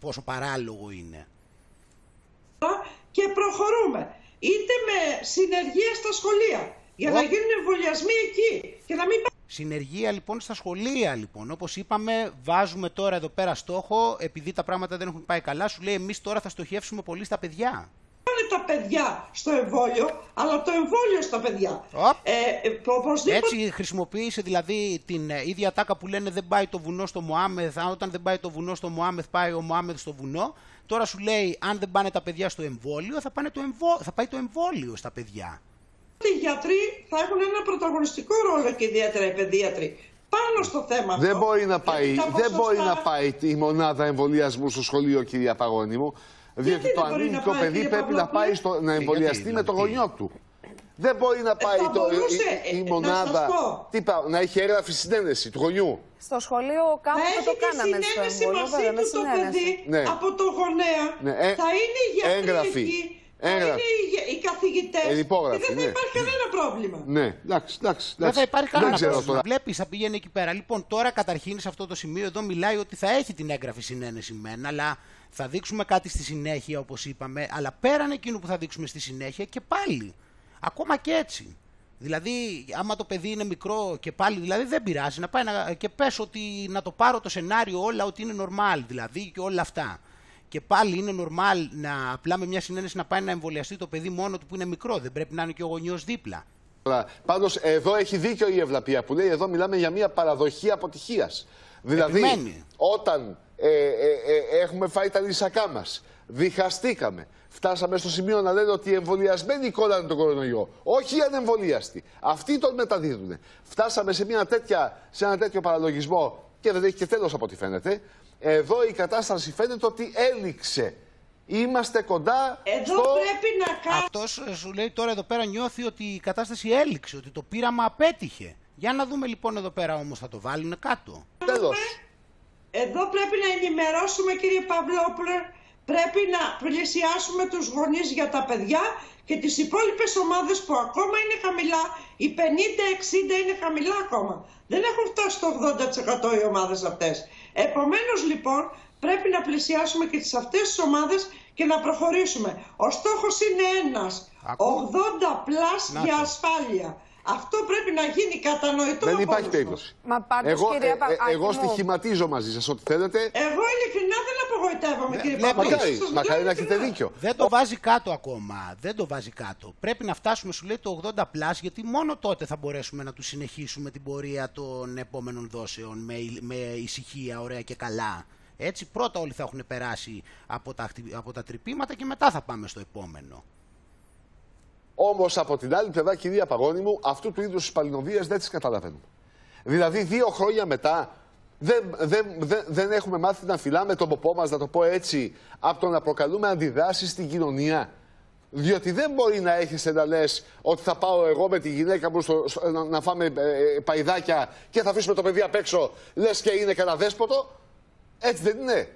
πόσο παράλογο είναι. Και προχωρούμε. Είτε με συνεργεία στα σχολεία για να γίνουν εμβολιασμοί εκεί και να μην Συνεργεία λοιπόν στα σχολεία λοιπόν. Όπως είπαμε, βάζουμε τώρα εδώ πέρα στόχο, επειδή τα πράγματα δεν έχουν πάει καλά, σου λέει εμείς τώρα θα στοχεύσουμε πολύ στα παιδιά. Πάνε τα παιδιά στο εμβόλιο, αλλά το εμβόλιο στα παιδιά. Ε, οπωσδήποτε... Έτσι χρησιμοποίησε δηλαδή την ίδια τάκα που λένε δεν πάει το βουνό στο Μωάμεθ, όταν δεν πάει το βουνό στο Μωάμεθ πάει ο Μωάμεθ στο βουνό. Τώρα σου λέει αν δεν πάνε τα παιδιά στο εμβόλιο θα, πάνε το εμβόλιο, θα πάει το εμβόλιο στα παιδιά. Οι γιατροί θα έχουν ένα πρωταγωνιστικό ρόλο και ιδιαίτερα οι παιδίατροι πάνω στο θέμα αυτό. Δεν μπορεί να πάει, δεν μπορεί να πάει η μονάδα εμβολιασμού στο σχολείο, κυρία Παγώνη μου. Διότι το ανήλικο παιδί πρέπει να, πάει στο, να εμβολιαστεί γιατί, με το γονιό του. Δεν μπορεί να πάει το, μπορούσε, η, η, η μονάδα. Να, τι πά, να έχει έγραφη συνένεση του γονιού. Στο σχολείο κάπου θα το κάναμε. Να έχει συνένεση μαζί του το παιδί ναι. από το γονέα. Ναι. Ε, θα είναι οι γιατροί. Έγραφε. Είναι οι καθηγητές. Ε, δεν ναι. θα υπάρχει κανένα πρόβλημα. Ναι, εντάξει, εντάξει. Δεν θα υπάρχει κανένα πρόβλημα. Βλέπεις, θα πηγαίνει εκεί πέρα. Λοιπόν, τώρα καταρχήν σε αυτό το σημείο εδώ μιλάει ότι θα έχει την έγγραφη συνένεση μεν, αλλά θα δείξουμε κάτι στη συνέχεια, όπως είπαμε. Αλλά πέραν εκείνου που θα δείξουμε στη συνέχεια και πάλι. Ακόμα και έτσι. Δηλαδή, άμα το παιδί είναι μικρό και πάλι, δηλαδή δεν πειράζει να πάει να... και πες ότι να το πάρω το σενάριο όλα ότι είναι normal, δηλαδή και όλα αυτά. Και πάλι είναι normal να απλά με μια συνένεση να πάει να εμβολιαστεί το παιδί μόνο του που είναι μικρό. Δεν πρέπει να είναι και ο γονιός δίπλα. Πάντως εδώ έχει δίκιο η Ευλαπία που λέει εδώ μιλάμε για μια παραδοχή αποτυχίας. Δηλαδή επιμένει. Όταν ε, ε, ε, έχουμε φάει τα λυσακά μας, διχαστήκαμε, φτάσαμε στο σημείο να λένε ότι οι εμβολιασμένοι κόλλανε τον κορονοϊό. Όχι οι ανεμβολίαστοι. Αυτοί τον μεταδίδουν. Φτάσαμε σε, μια τέτοια, σε ένα τέτοιο παραλογισμό και δεν έχει και τέλος από ό,τι φαίνεται. Εδώ η κατάσταση φαίνεται ότι έληξε. Είμαστε κοντά εδώ στο... πρέπει να κα... Αυτός σου λέει τώρα εδώ πέρα νιώθει ότι η κατάσταση έληξε, ότι το πείραμα απέτυχε. Για να δούμε λοιπόν εδώ πέρα όμως θα το βάλουν κάτω. Τέλος. Εδώ πρέπει να ενημερώσουμε κύριε Παυλόπουλε, πρέπει να πλησιάσουμε τους γονείς για τα παιδιά και τις υπόλοιπες ομάδες που ακόμα είναι χαμηλά, οι πενήντα εξήντα είναι χαμηλά ακόμα. Δεν έχουν φτάσει στο ογδόντα τοις εκατό οι ομάδες αυτές. Επομένως λοιπόν πρέπει να πλησιάσουμε και τις αυτές τις ομάδες και να προχωρήσουμε. Ο στόχος είναι ένας, ακούω. ογδόντα πλας για ασφάλεια. Αυτό πρέπει να γίνει κατανοητό. Δεν υπάρχει περίπτωση. Μα πάντως, εγώ, κυρία, ε, ε, εγώ στοιχηματίζω μαζί σας ό,τι θέλετε. Εγώ ειλικρινά δεν απογοητεύομαι, ναι, κύριε Παπαδάκη. Μακάρι να έχετε δίκιο. Δεν το βάζει κάτω ακόμα. Δεν το βάζει κάτω. Πρέπει να φτάσουμε, σου λέει, το ογδόντα πλας, γιατί μόνο τότε θα μπορέσουμε να του συνεχίσουμε την πορεία των επόμενων δόσεων με, με ησυχία, ωραία και καλά. Έτσι, πρώτα όλοι θα έχουν περάσει από τα, από τα τρυπήματα και μετά θα πάμε στο επόμενο. Όμως από την άλλη πλευρά, κυρία Παγώνη μου, αυτού του είδους τις παλινοδίες δεν τις καταλαβαίνουμε. Δηλαδή, δύο χρόνια μετά δεν, δεν, δεν, δεν έχουμε μάθει να φυλάμε τον ποπό μας, να το πω έτσι, από το να προκαλούμε αντιδράσεις στην κοινωνία. Διότι δεν μπορεί να έχεις να λες ότι θα πάω εγώ με τη γυναίκα μου στο, στο, να, να φάμε ε, παϊδάκια και θα αφήσουμε το παιδί απ' έξω, λες και είναι κανένα δέσποτο. Έτσι δεν είναι.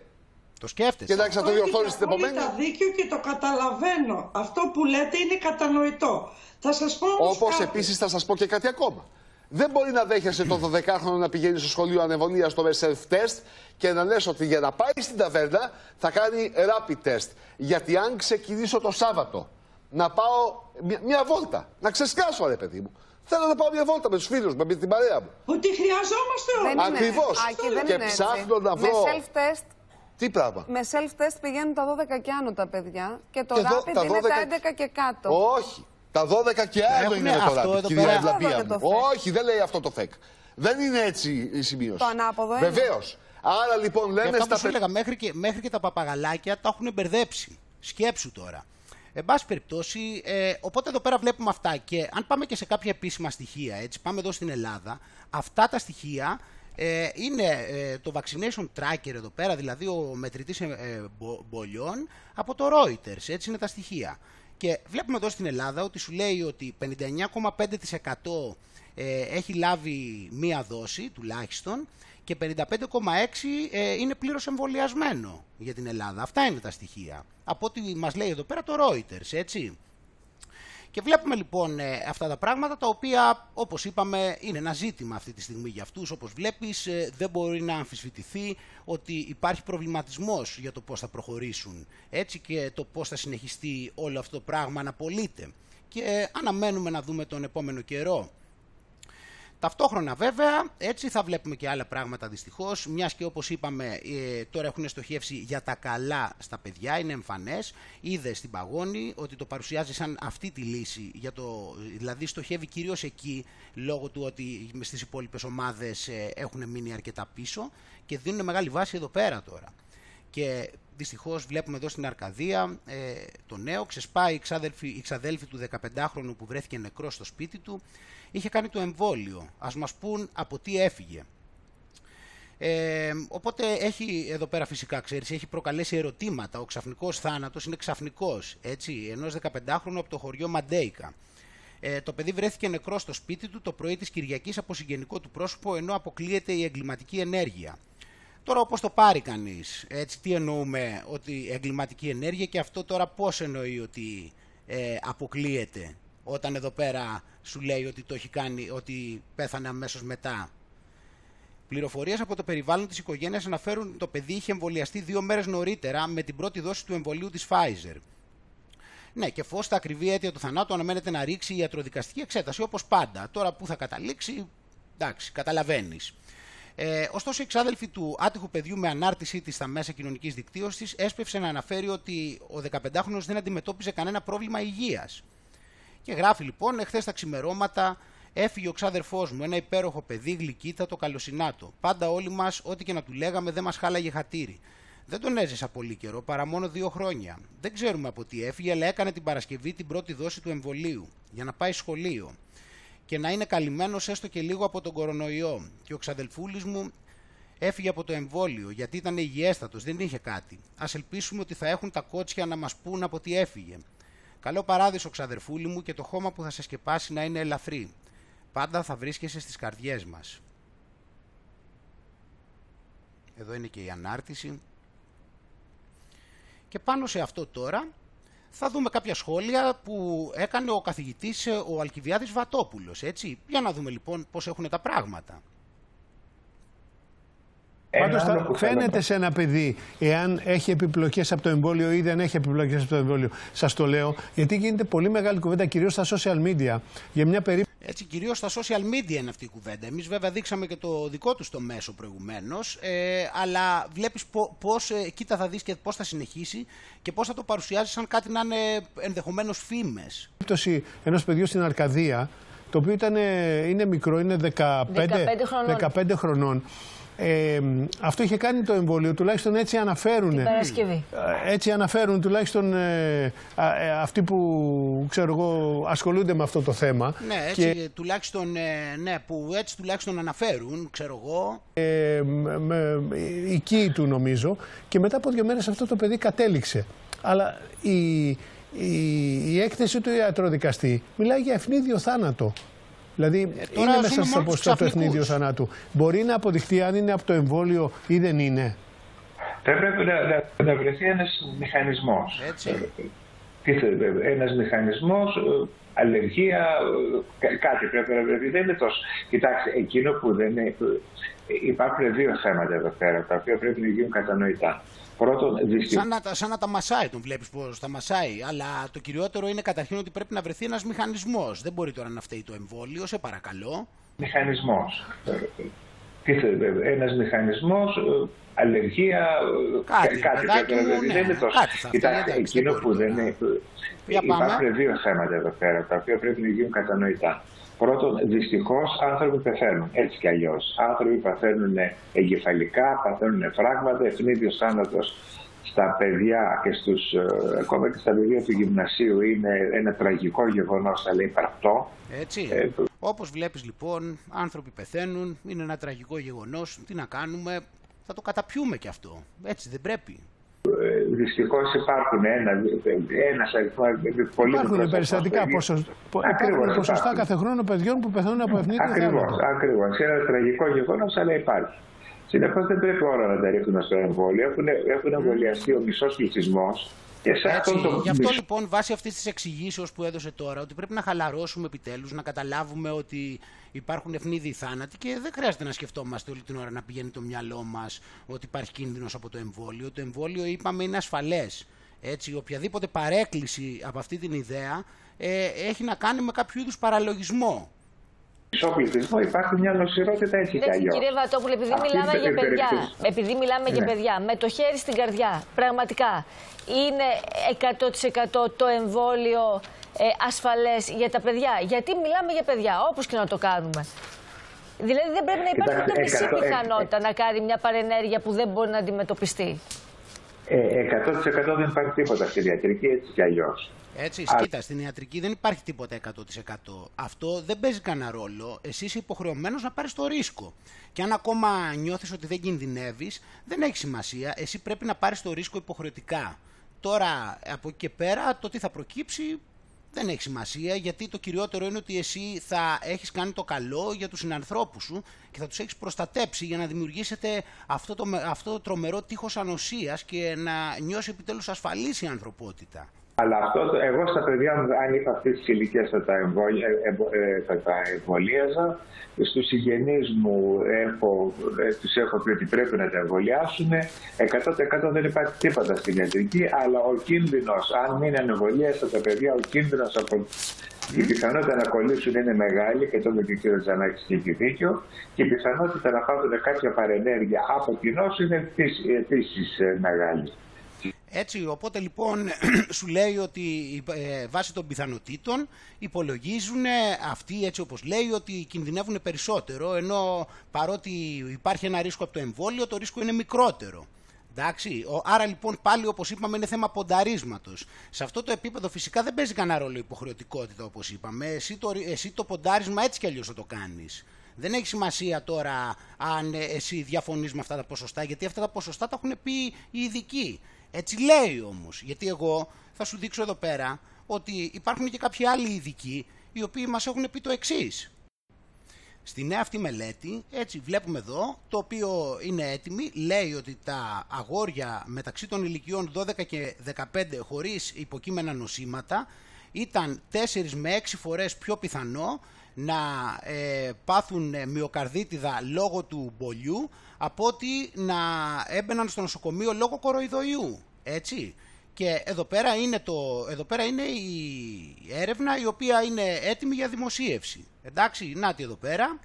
Το σκέφτεσαι. Κοιτάξτε, να το διορθώνεις την επομένη. Έχετε δίκιο και το καταλαβαίνω. Αυτό που λέτε είναι κατανοητό. Θα σας πω όμως. Όπως επίσης θα σας πω και κάτι ακόμα. Δεν μπορεί να δέχεσαι το δωδεκάχρονο να πηγαίνει στο σχολείο ανεμβολία στο self-test και να λες ότι για να πάει στην ταβέρνα θα κάνει rapid test. Γιατί αν ξεκινήσω το Σάββατο να πάω μια, μια βόλτα, να ξεσκάσω, ρε παιδί μου. Θέλω να πάω μια βόλτα με τους φίλους μου, με την παρέα μου. Ότι χρειαζόμαστε όλοι. Ακριβώς. Και ψάχνω να βρω. Τι πράγμα. Με self-test πηγαίνουν τα δώδεκα και άνω τα παιδιά και το rapid είναι τα έντεκα και κάτω. Όχι. Τα δώδεκα και άνω είναι το rapid, κυρία Ευλαπία μου. Όχι, δεν λέει αυτό το φεκ. Δεν είναι έτσι η σημείωση. Το ανάποδο είναι. Βεβαίως. Άρα λοιπόν λέμε στα παιδιά. Μέχρι και τα παπαγαλάκια τα έχουν μπερδέψει. Σκέψου τώρα. Εν πάση περιπτώσει, ε, οπότε εδώ πέρα βλέπουμε αυτά. Και αν πάμε και σε κάποια επίσημα στοιχεία, έτσι, πάμε εδώ στην Ελλάδα, αυτά τα στοιχεία. Είναι το vaccination tracker εδώ πέρα, δηλαδή ο μετρητής μπολιών από το Reuters, έτσι είναι τα στοιχεία. Και βλέπουμε εδώ στην Ελλάδα ότι σου λέει ότι πενήντα εννιά κόμμα πέντε τοις εκατό έχει λάβει μία δόση τουλάχιστον και πενήντα πέντε κόμμα έξι τοις εκατό είναι πλήρως εμβολιασμένο για την Ελλάδα. Αυτά είναι τα στοιχεία, από ό,τι μας λέει εδώ πέρα το Reuters, έτσι. Και βλέπουμε λοιπόν ε, αυτά τα πράγματα τα οποία όπως είπαμε είναι ένα ζήτημα αυτή τη στιγμή για αυτούς. Όπως βλέπεις ε, δεν μπορεί να αμφισβητηθεί ότι υπάρχει προβληματισμός για το πώς θα προχωρήσουν έτσι και το πώς θα συνεχιστεί όλο αυτό το πράγμα να πωλείται. Και ε, αναμένουμε να δούμε τον επόμενο καιρό. Ταυτόχρονα βέβαια έτσι θα βλέπουμε και άλλα πράγματα δυστυχώς, μιας και όπως είπαμε τώρα έχουν στοχεύσει για τα καλά στα παιδιά, είναι εμφανές. Είδε στην Παγώνη ότι το παρουσιάζει σαν αυτή τη λύση, για το, δηλαδή στοχεύει κυρίως εκεί λόγω του ότι στις υπόλοιπες ομάδες έχουν μείνει αρκετά πίσω και δίνουν μεγάλη βάση εδώ πέρα τώρα. Και δυστυχώς βλέπουμε εδώ στην Αρκαδία ε, το νέο, ξεσπάει η ξαδέλφη, η ξαδέλφη του δεκαπεντάχρονου που βρέθηκε νεκρός στο σπίτι του, είχε κάνει το εμβόλιο, ας μας πούν από τι έφυγε. Ε, οπότε έχει εδώ πέρα φυσικά, ξέρεις, έχει προκαλέσει ερωτήματα, ο ξαφνικός θάνατος είναι ξαφνικός, έτσι, ενός δεκαπεντάχρονου από το χωριό Μαντέικα. Ε, το παιδί βρέθηκε νεκρό στο σπίτι του το πρωί της Κυριακής από συγγενικό του πρόσωπο, ενώ αποκλείεται η εγκληματική ενέργεια. Τώρα όπως το πάρει κανείς, έτσι, τι εννοούμε ότι εγκληματική ενέργεια και αυτό τώρα πώς εννοεί ότι ε, αποκλείεται, όταν εδώ πέρα σου λέει ότι το έχει κάνει, ότι πέθανε αμέσως μετά. Πληροφορίες από το περιβάλλον της οικογένειας αναφέρουν ότι το παιδί είχε εμβολιαστεί δύο μέρες νωρίτερα με την πρώτη δόση του εμβολίου της Pfizer. Ναι, και φως στα ακριβή αίτια του θανάτου αναμένεται να ρίξει η ιατροδικαστική εξέταση, όπως πάντα. Τώρα που θα καταλήξει, εντάξει, καταλαβαίνεις. Ε, ωστόσο, η ξάδελφη του άτυχου παιδιού με ανάρτησή της στα μέσα κοινωνικής δικτύωσης έσπευσε να αναφέρει ότι ο δεκαπεντάχρονος δεν αντιμετώπιζε κανένα πρόβλημα υγείας. Και γράφει λοιπόν, εχθές τα ξημερώματα έφυγε ο ξάδερφός μου, ένα υπέροχο παιδί, γλυκύτατο, καλοσυνάτο. Πάντα όλοι μας, ό,τι και να του λέγαμε, δεν μας χάλαγε χατήρι. Δεν τον έζησα πολύ καιρό, παρά μόνο δύο χρόνια. Δεν ξέρουμε από τι έφυγε, αλλά έκανε την Παρασκευή την πρώτη δόση του εμβολίου για να πάει σχολείο και να είναι καλυμμένος έστω και λίγο από τον κορονοϊό. Και ο ξαδελφούλης μου έφυγε από το εμβόλιο γιατί ήταν υγιέστατος, δεν είχε κάτι. Ας ελπίσουμε ότι θα έχουν τα κότσια να μας πούν από τι έφυγε. Καλό παράδεισο, ξαδερφούλη μου, και το χώμα που θα σε σκεπάσει να είναι ελαφρύ. Πάντα θα βρίσκεσαι στις καρδιές μας. Εδώ είναι και η ανάρτηση. Και πάνω σε αυτό τώρα θα δούμε κάποια σχόλια που έκανε ο καθηγητής ο Αλκιβιάδης Βατόπουλος, έτσι. Για να δούμε λοιπόν πώς έχουν τα πράγματα. Πάντως θα φαίνεται σε ένα παιδί εάν έχει επιπλοκές από το εμβόλιο ή δεν έχει επιπλοκές από το εμβόλιο. Σας το λέω γιατί γίνεται πολύ μεγάλη κουβέντα κυρίως στα social media. Για μια περίπου... Έτσι, κυρίως στα social media είναι αυτή η κουβέντα. Εμείς βέβαια δείξαμε και το δικό τους το μέσο προηγουμένως, ε, αλλά βλέπεις πώς, ε, κοίτα θα δεις και πώς θα συνεχίσει και πώς θα το παρουσιάζει σαν κάτι να είναι ενδεχομένως φήμες. Η περίπτωση ενός παιδιού στην Αρκαδία, το οποίο ήταν, είναι μικρό, είναι δεκαπέντε χρονών. Ε, αυτό είχε κάνει το εμβόλιο, τουλάχιστον έτσι αναφέρουν. Την Παρασκευή. Έτσι αναφέρουν, τουλάχιστον ε, α, ε, αυτοί που ξέρω εγώ, ασχολούνται με αυτό το θέμα. Ναι, έτσι, και, τουλάχιστον, ε, ναι, που έτσι τουλάχιστον αναφέρουν, ξέρω εγώ. Ε, με, η κοίη του νομίζω. Και μετά από δύο μέρες αυτό το παιδί κατέληξε. Αλλά η, η, η έκθεση του ιατροδικαστή μιλάει για ευνίδιο θάνατο. Δηλαδή ε, είναι μέσα στο ποστό του ευνίδιου θανάτου. Μπορεί να αποδειχθεί αν είναι από το εμβόλιο ή δεν είναι. Θα πρέπει να, να, να βρεθεί ένας μηχανισμός. Ένας μηχανισμός, αλλεργία, κάτι πρέπει να βρεθεί. Δεν είναι τόσο. Κοιτάξτε, εκείνο που δεν είναι... Υπάρχουν δύο θέματα εδώ πέρα, τα οποία πρέπει να γίνουν κατανοητά. Πρώτον, δυστυχώς. Σαν, σαν να τα μασάει, τον βλέπεις πώς τα μασάει. Αλλά το κυριότερο είναι καταρχήν ότι πρέπει να βρεθεί ένας μηχανισμός. Δεν μπορεί τώρα να φταίει το εμβόλιο, σε παρακαλώ. Μηχανισμός. Τι θέλει, ένας μηχανισμός, αλλεργία, κάτι, κάτι πρέπει να βρεθεί. Ναι, δεν είναι τόσο. Κοιτάξτε, εκείνο που δεν είναι. Υπάρχουν δύο θέματα εδώ πέρα, τα οποία πρέπει να γίνουν κατανοητά. Πρώτον, δυστυχώς άνθρωποι πεθαίνουν, έτσι κι αλλιώς. Άνθρωποι παθαίνουν εγκεφαλικά, παθαίνουν φράγματα, ευνίδιος θάνατος στα παιδιά και στους, ακόμα και στα παιδιά του γυμνασίου είναι ένα τραγικό γεγονός, αλλά υπαρκτό. Έτσι, ε, όπως βλέπεις λοιπόν, άνθρωποι πεθαίνουν, είναι ένα τραγικό γεγονός, τι να κάνουμε, θα το καταπιούμε κι αυτό, έτσι δεν πρέπει. Δυστυχώς υπάρχουν ένα, ένας αριθμό πολύ μικρός. Υπάρχουν περιστατικά ποσοστά κάθε χρόνο παιδιών που πεθαίνουν από ευνίδιο θάνατο. Ακριβώς. Είναι ένα τραγικό γεγονός, αλλά υπάρχει. Συνεπώς δεν πρέπει όλα να τα ρίχνουν στο εμβόλιο. Έχουν, έχουν εμβολιαστεί ο μισός πληθυσμός. Έτσι, το... Γι' αυτό λοιπόν βάσει αυτής της εξηγήσεως που έδωσε τώρα ότι πρέπει να χαλαρώσουμε επιτέλους, να καταλάβουμε ότι υπάρχουν ευνίδιοι θάνατοι και δεν χρειάζεται να σκεφτόμαστε όλη την ώρα να πηγαίνει το μυαλό μας ότι υπάρχει κίνδυνος από το εμβόλιο. Το εμβόλιο είπαμε είναι ασφαλές. Έτσι, οποιαδήποτε παρέκκληση από αυτή την ιδέα ε, έχει να κάνει με κάποιο είδους παραλογισμό. Στο πληθυσμό υπάρχει μια νοσηρότητα έτσι κι αλλιώς. Κύριε Βατόπουλε, επειδή μιλάμε, για παιδιά, επειδή μιλάμε ναι. για παιδιά, με το χέρι στην καρδιά, πραγματικά είναι εκατό τοις εκατό το εμβόλιο ε, ασφαλές για τα παιδιά? Γιατί μιλάμε για παιδιά, όπως και να το κάνουμε. Δηλαδή δεν πρέπει να υπάρχει ούτε μισή πιθανότητα να κάνει μια παρενέργεια που δεν μπορεί να αντιμετωπιστεί. εκατό τοις εκατό δεν υπάρχει τίποτα στη ιατρική, έτσι κι αλλιώς. Έτσι, σκήτα, στην ιατρική δεν υπάρχει τίποτα εκατό τοις εκατό. Αυτό δεν παίζει κανένα ρόλο. Εσύ είσαι υποχρεωμένος να πάρεις το ρίσκο. Και αν ακόμα νιώθεις ότι δεν κινδυνεύεις, δεν έχει σημασία. Εσύ πρέπει να πάρεις το ρίσκο υποχρεωτικά. Τώρα, από εκεί και πέρα, το τι θα προκύψει δεν έχει σημασία, γιατί το κυριότερο είναι ότι εσύ θα έχεις κάνει το καλό για τους συνανθρώπους σου και θα τους έχεις προστατέψει για να δημιουργήσετε αυτό το, αυτό το τρομερό τείχος ανοσίας και να νιώσει επιτέλους ασφαλής η ανθρωπότητα. Αλλά αυτό, εγώ στα παιδιά μου, αν είχα αυτές τις ηλικίες, θα τα, ε, τα εμβολίαζα. Στους συγγενείς μου έχω, ε, τους έχω πει ότι πρέπει να τα εμβολιάσουν. εκατό τοις εκατό δεν υπάρχει τίποτα στην ιατρική, αλλά ο κίνδυνος, αν μην εμβολίασαν τα παιδιά, ο κίνδυνος από... Η πιθανότητα να κολλήσουν είναι μεγάλη και τότε και ο κύριος Τζανάκης έχει δίκιο. Και η πιθανότητα να πάθουν κάποια παρενέργεια από κοινό σου είναι επίσης μεγάλη. Έτσι, οπότε λοιπόν σου λέει ότι ε, βάσει των πιθανοτήτων υπολογίζουν αυτοί, έτσι όπως λέει, ότι κινδυνεύουν περισσότερο, ενώ παρότι υπάρχει ένα ρίσκο από το εμβόλιο, το ρίσκο είναι μικρότερο. Εντάξει, άρα λοιπόν πάλι, όπως είπαμε, είναι θέμα πονταρίσματος. Σε αυτό το επίπεδο φυσικά δεν παίζει κανένα ρόλο υποχρεωτικότητα, όπως είπαμε. Εσύ το, εσύ το ποντάρισμα έτσι κι αλλιώς θα το κάνεις. Δεν έχει σημασία τώρα αν εσύ διαφωνείς με αυτά τα ποσοστά, γιατί αυτά τα ποσοστά τα έχουν πει οι ειδικοί. Έτσι λέει όμως, γιατί εγώ θα σου δείξω εδώ πέρα ότι υπάρχουν και κάποιοι άλλοι ειδικοί οι οποίοι μας έχουν πει το εξής. Στη νέα αυτή μελέτη, έτσι βλέπουμε εδώ, το οποίο είναι έτοιμη, λέει ότι τα αγόρια μεταξύ των ηλικιών δώδεκα και δεκαπέντε χωρίς υποκείμενα νοσήματα ήταν τέσσερις με έξι φορές πιο πιθανό να ε, πάθουν μυοκαρδίτιδα λόγω του μπολιού από ότι να έμπαιναν στο νοσοκομείο λόγω κοροϊδοϊού, έτσι. Και εδώ πέρα είναι, το, εδώ πέρα είναι η έρευνα η οποία είναι έτοιμη για δημοσίευση. Εντάξει, να τη εδώ πέρα,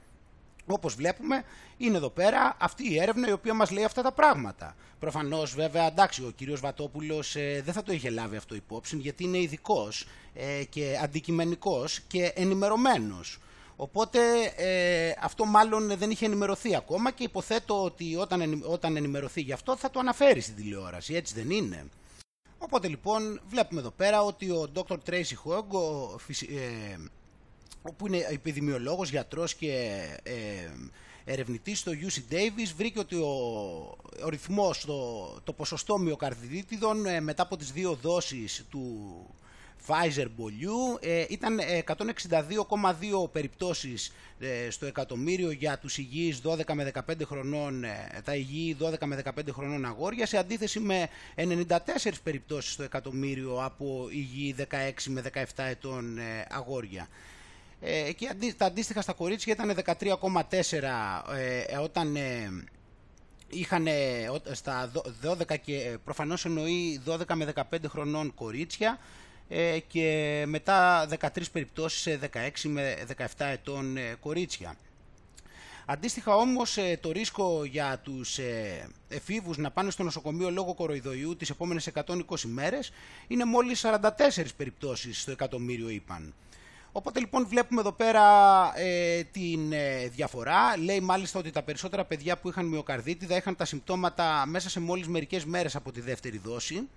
όπως βλέπουμε, είναι εδώ πέρα αυτή η έρευνα η οποία μας λέει αυτά τα πράγματα. Προφανώς βέβαια, εντάξει, ο κύριος Βατόπουλος ε, δεν θα το είχε λάβει αυτό υπόψη, γιατί είναι ειδικός ε, και αντικειμενικός και ενημερωμένος. Οπότε ε, αυτό μάλλον δεν είχε ενημερωθεί ακόμα και υποθέτω ότι όταν, όταν ενημερωθεί γι' αυτό θα το αναφέρει στην τηλεόραση, έτσι δεν είναι? Οπότε λοιπόν βλέπουμε εδώ πέρα ότι ο Δόκτωρ Tracy Hogg, ο, ε, που είναι επιδημιολόγος, γιατρός και ε, ερευνητής στο γιου σι Davis, βρήκε ότι ο, ο ρυθμός, το, το ποσοστό μυοκαρδίτιδων ε, μετά από τις δύο δόσεις του Pfizer μπολιού ε, ήταν εκατόν εξήντα δύο κόμμα δύο περιπτώσεις ε, στο εκατομμύριο για τους υγιείς δώδεκα με δεκαπέντε χρονών, ε, τα υγιή δώδεκα με δεκαπέντε χρονών αγόρια, σε αντίθεση με ενενήντα τέσσερις περιπτώσεις στο εκατομμύριο από υγιή δεκαέξι με δεκαεπτά ετών ε, αγόρια. Ε, και τα αντίστοιχα στα κορίτσια ήταν δεκατρία κόμμα τέσσερα ε, όταν ε, είχαν στα δώδεκα, και προφανώς εννοεί δώδεκα με δεκαπέντε χρονών κορίτσια, ε, και μετά δεκατρείς περιπτώσεις σε δεκαέξι με δεκαεπτά ετών ε, κορίτσια. Αντίστοιχα όμως το ρίσκο για τους εφήβους να πάνε στο νοσοκομείο λόγω κοροϊδοϊού τις επόμενες εκατόν είκοσι μέρες είναι μόλις σαράντα τέσσερις περιπτώσεις στο εκατομμύριο, είπαν. Οπότε λοιπόν βλέπουμε εδώ πέρα ε, την ε, διαφορά. Λέει μάλιστα ότι τα περισσότερα παιδιά που είχαν μυοκαρδίτιδα είχαν τα συμπτώματα μέσα σε μόλις μερικές μέρες από τη δεύτερη δόση.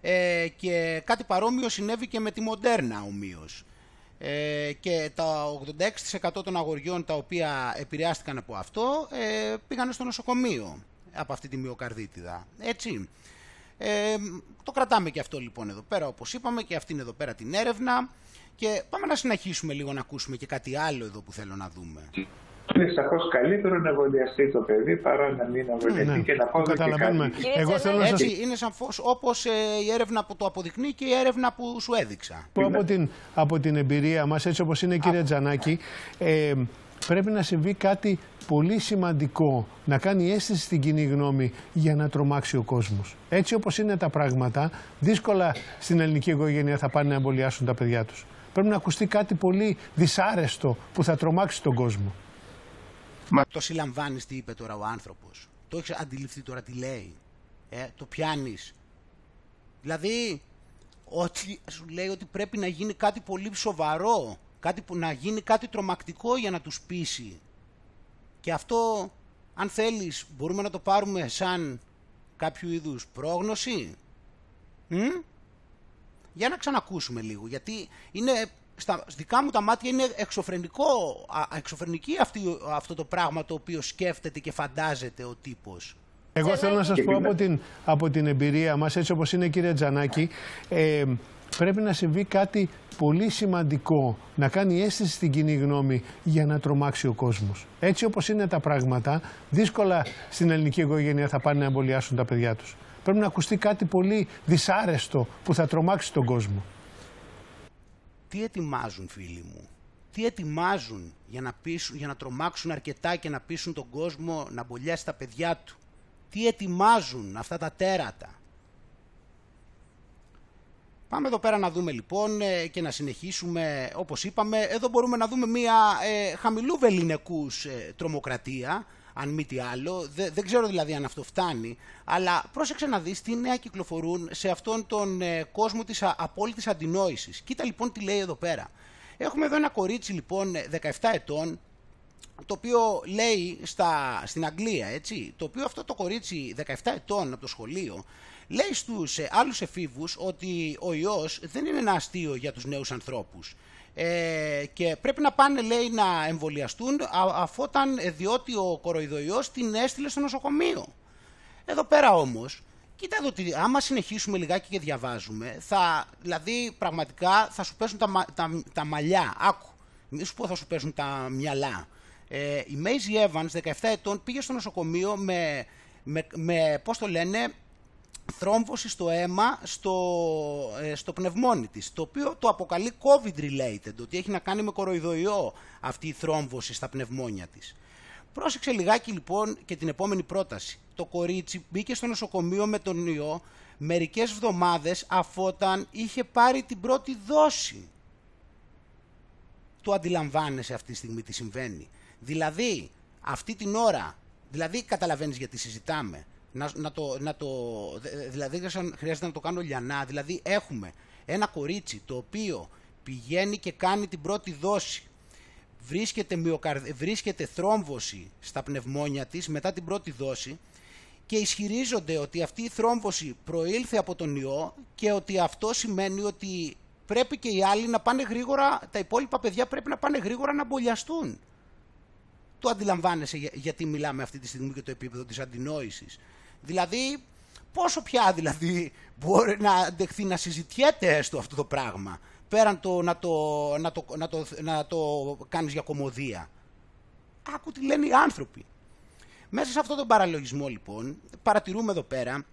Ε, και κάτι παρόμοιο συνέβη και με τη Moderna ομοίως. Ε, και τα ογδόντα έξι τοις εκατό των αγοριών τα οποία επηρεάστηκαν από αυτό ε, πήγαν στο νοσοκομείο από αυτή τη μυοκαρδίτιδα. Έτσι. Ε, το κρατάμε και αυτό λοιπόν εδώ πέρα, όπως είπαμε, και αυτήν εδώ πέρα την έρευνα. Και πάμε να συνεχίσουμε λίγο να ακούσουμε και κάτι άλλο εδώ που θέλω να δούμε. Είναι σαφώς καλύτερο να εμβολιαστεί το παιδί παρά να μην εμβολιαστεί, ναι, και να πω και κάτι. Εγώ θέλω να σας... Έτσι, είναι σαφώς όπως ε, η έρευνα που το αποδεικνύει και η έρευνα που σου έδειξα. Από την, από την εμπειρία μας, έτσι όπως είναι, κύριε Τζανάκη, ε, πρέπει να συμβεί κάτι πολύ σημαντικό, να κάνει αίσθηση στην κοινή γνώμη για να τρομάξει ο κόσμος. Έτσι όπως είναι τα πράγματα, δύσκολα στην ελληνική οικογένεια θα πάνε να εμβολιάσουν τα παιδιά τους. πρέπει να ακουστεί κάτι πολύ δυσάρεστο που θα τρομάξει τον κόσμο. Μα... Το συλλαμβάνεις τι είπε τώρα ο άνθρωπος. Το έχεις αντιληφθεί τώρα τι λέει. Ε, το πιάνεις. Δηλαδή, ότι σου λέει ότι πρέπει να γίνει κάτι πολύ σοβαρό. Κάτι που, να γίνει κάτι τρομακτικό για να τους πείσει. Και αυτό, αν θέλεις, μπορούμε να το πάρουμε σαν κάποιο είδους πρόγνωση. Mm? Για να ξανακούσουμε λίγο, γιατί είναι, στα δικά μου τα μάτια είναι εξωφρενικό, α, εξωφρενική αυτή, αυτό το πράγμα το οποίο σκέφτεται και φαντάζεται ο τύπος. Εγώ θέλω να σας πω από την, από την εμπειρία μας, έτσι όπως είναι κύριε Τζανάκη, ε, πρέπει να συμβεί κάτι πολύ σημαντικό, να κάνει αίσθηση στην κοινή γνώμη για να τρομάξει ο κόσμος. Έτσι όπως είναι τα πράγματα, δύσκολα στην ελληνική οικογένεια θα πάνε να εμβολιάσουν τα παιδιά τους. Πρέπει να ακουστεί κάτι πολύ δυσάρεστο που θα τρομάξει τον κόσμο. Τι ετοιμάζουν φίλοι μου, τι ετοιμάζουν για να, πείσουν, για να τρομάξουν αρκετά και να πείσουν τον κόσμο να μπολιάσει τα παιδιά του. Τι ετοιμάζουν αυτά τα τέρατα. Πάμε εδώ πέρα να δούμε λοιπόν και να συνεχίσουμε όπως είπαμε. Εδώ μπορούμε να δούμε μια ε, χαμηλού βεληνικούς ε, τρομοκρατία. Αν μη τι άλλο, δεν, δεν ξέρω δηλαδή αν αυτό φτάνει, αλλά πρόσεξε να δεις τι νέα κυκλοφορούν σε αυτόν τον ε, κόσμο της α, απόλυτης αντινόησης. Κοίτα λοιπόν τι λέει εδώ πέρα. Έχουμε εδώ ένα κορίτσι λοιπόν δεκαεπτά ετών, το οποίο λέει στα, στην Αγγλία, έτσι, το οποίο αυτό το κορίτσι δεκαεπτά ετών από το σχολείο, λέει στους ε, άλλους εφήβους ότι ο ιός δεν είναι ένα αστείο για τους νέους ανθρώπους. Ε, και πρέπει να πάνε, λέει, να εμβολιαστούν αφόταν διότι ο κοροϊδοϊός την έστειλε στο νοσοκομείο. Εδώ πέρα όμως, κοίτα εδώ ότι άμα συνεχίσουμε λιγάκι και διαβάζουμε, θα, δηλαδή πραγματικά θα σου πέσουν τα, τα, τα μαλλιά, άκου, μη σου πω θα σου πέσουν τα μυαλά. Ε, η Maisie Evans, δεκαεπτά ετών, πήγε στο νοσοκομείο με, με, με πώς το λένε, θρόμβωση στο αίμα, στο, στο πνευμόνι της, το οποίο το αποκαλεί COVID-related, ότι έχει να κάνει με κοροϊδοϊό αυτή η θρόμβωση στα πνευμόνια της. Πρόσεξε λιγάκι λοιπόν και την επόμενη πρόταση. Το κορίτσι μπήκε στο νοσοκομείο με τον ιό μερικές εβδομάδες αφόταν είχε πάρει την πρώτη δόση. Το αντιλαμβάνεσαι αυτή τη στιγμή τι συμβαίνει. Δηλαδή, αυτή την ώρα, δηλαδή καταλαβαίνεις γιατί συζητάμε. Να, να το, να το, δηλαδή χρειάζεται να το κάνω λιανά, δηλαδή έχουμε ένα κορίτσι το οποίο πηγαίνει και κάνει την πρώτη δόση, βρίσκεται, μυοκαρδ, βρίσκεται θρόμβωση στα πνευμόνια της μετά την πρώτη δόση και ισχυρίζονται ότι αυτή η θρόμβωση προήλθε από τον ιό και ότι αυτό σημαίνει ότι πρέπει και οι άλλοι να πάνε γρήγορα, τα υπόλοιπα παιδιά πρέπει να πάνε γρήγορα να εμβολιαστούν. Το αντιλαμβάνεσαι για, γιατί μιλάμε αυτή τη στιγμή και το επίπεδο της αντινόησης. Δηλαδή, πόσο πια δηλαδή μπορεί να αντεχθεί να συζητιέται έστω αυτό το πράγμα, πέραν το να το, να το, να το, να το κάνεις για κωμωδία. Άκου τι λένε οι άνθρωποι. Μέσα σε αυτόν τον παραλογισμό λοιπόν, παρατηρούμε εδώ πέρα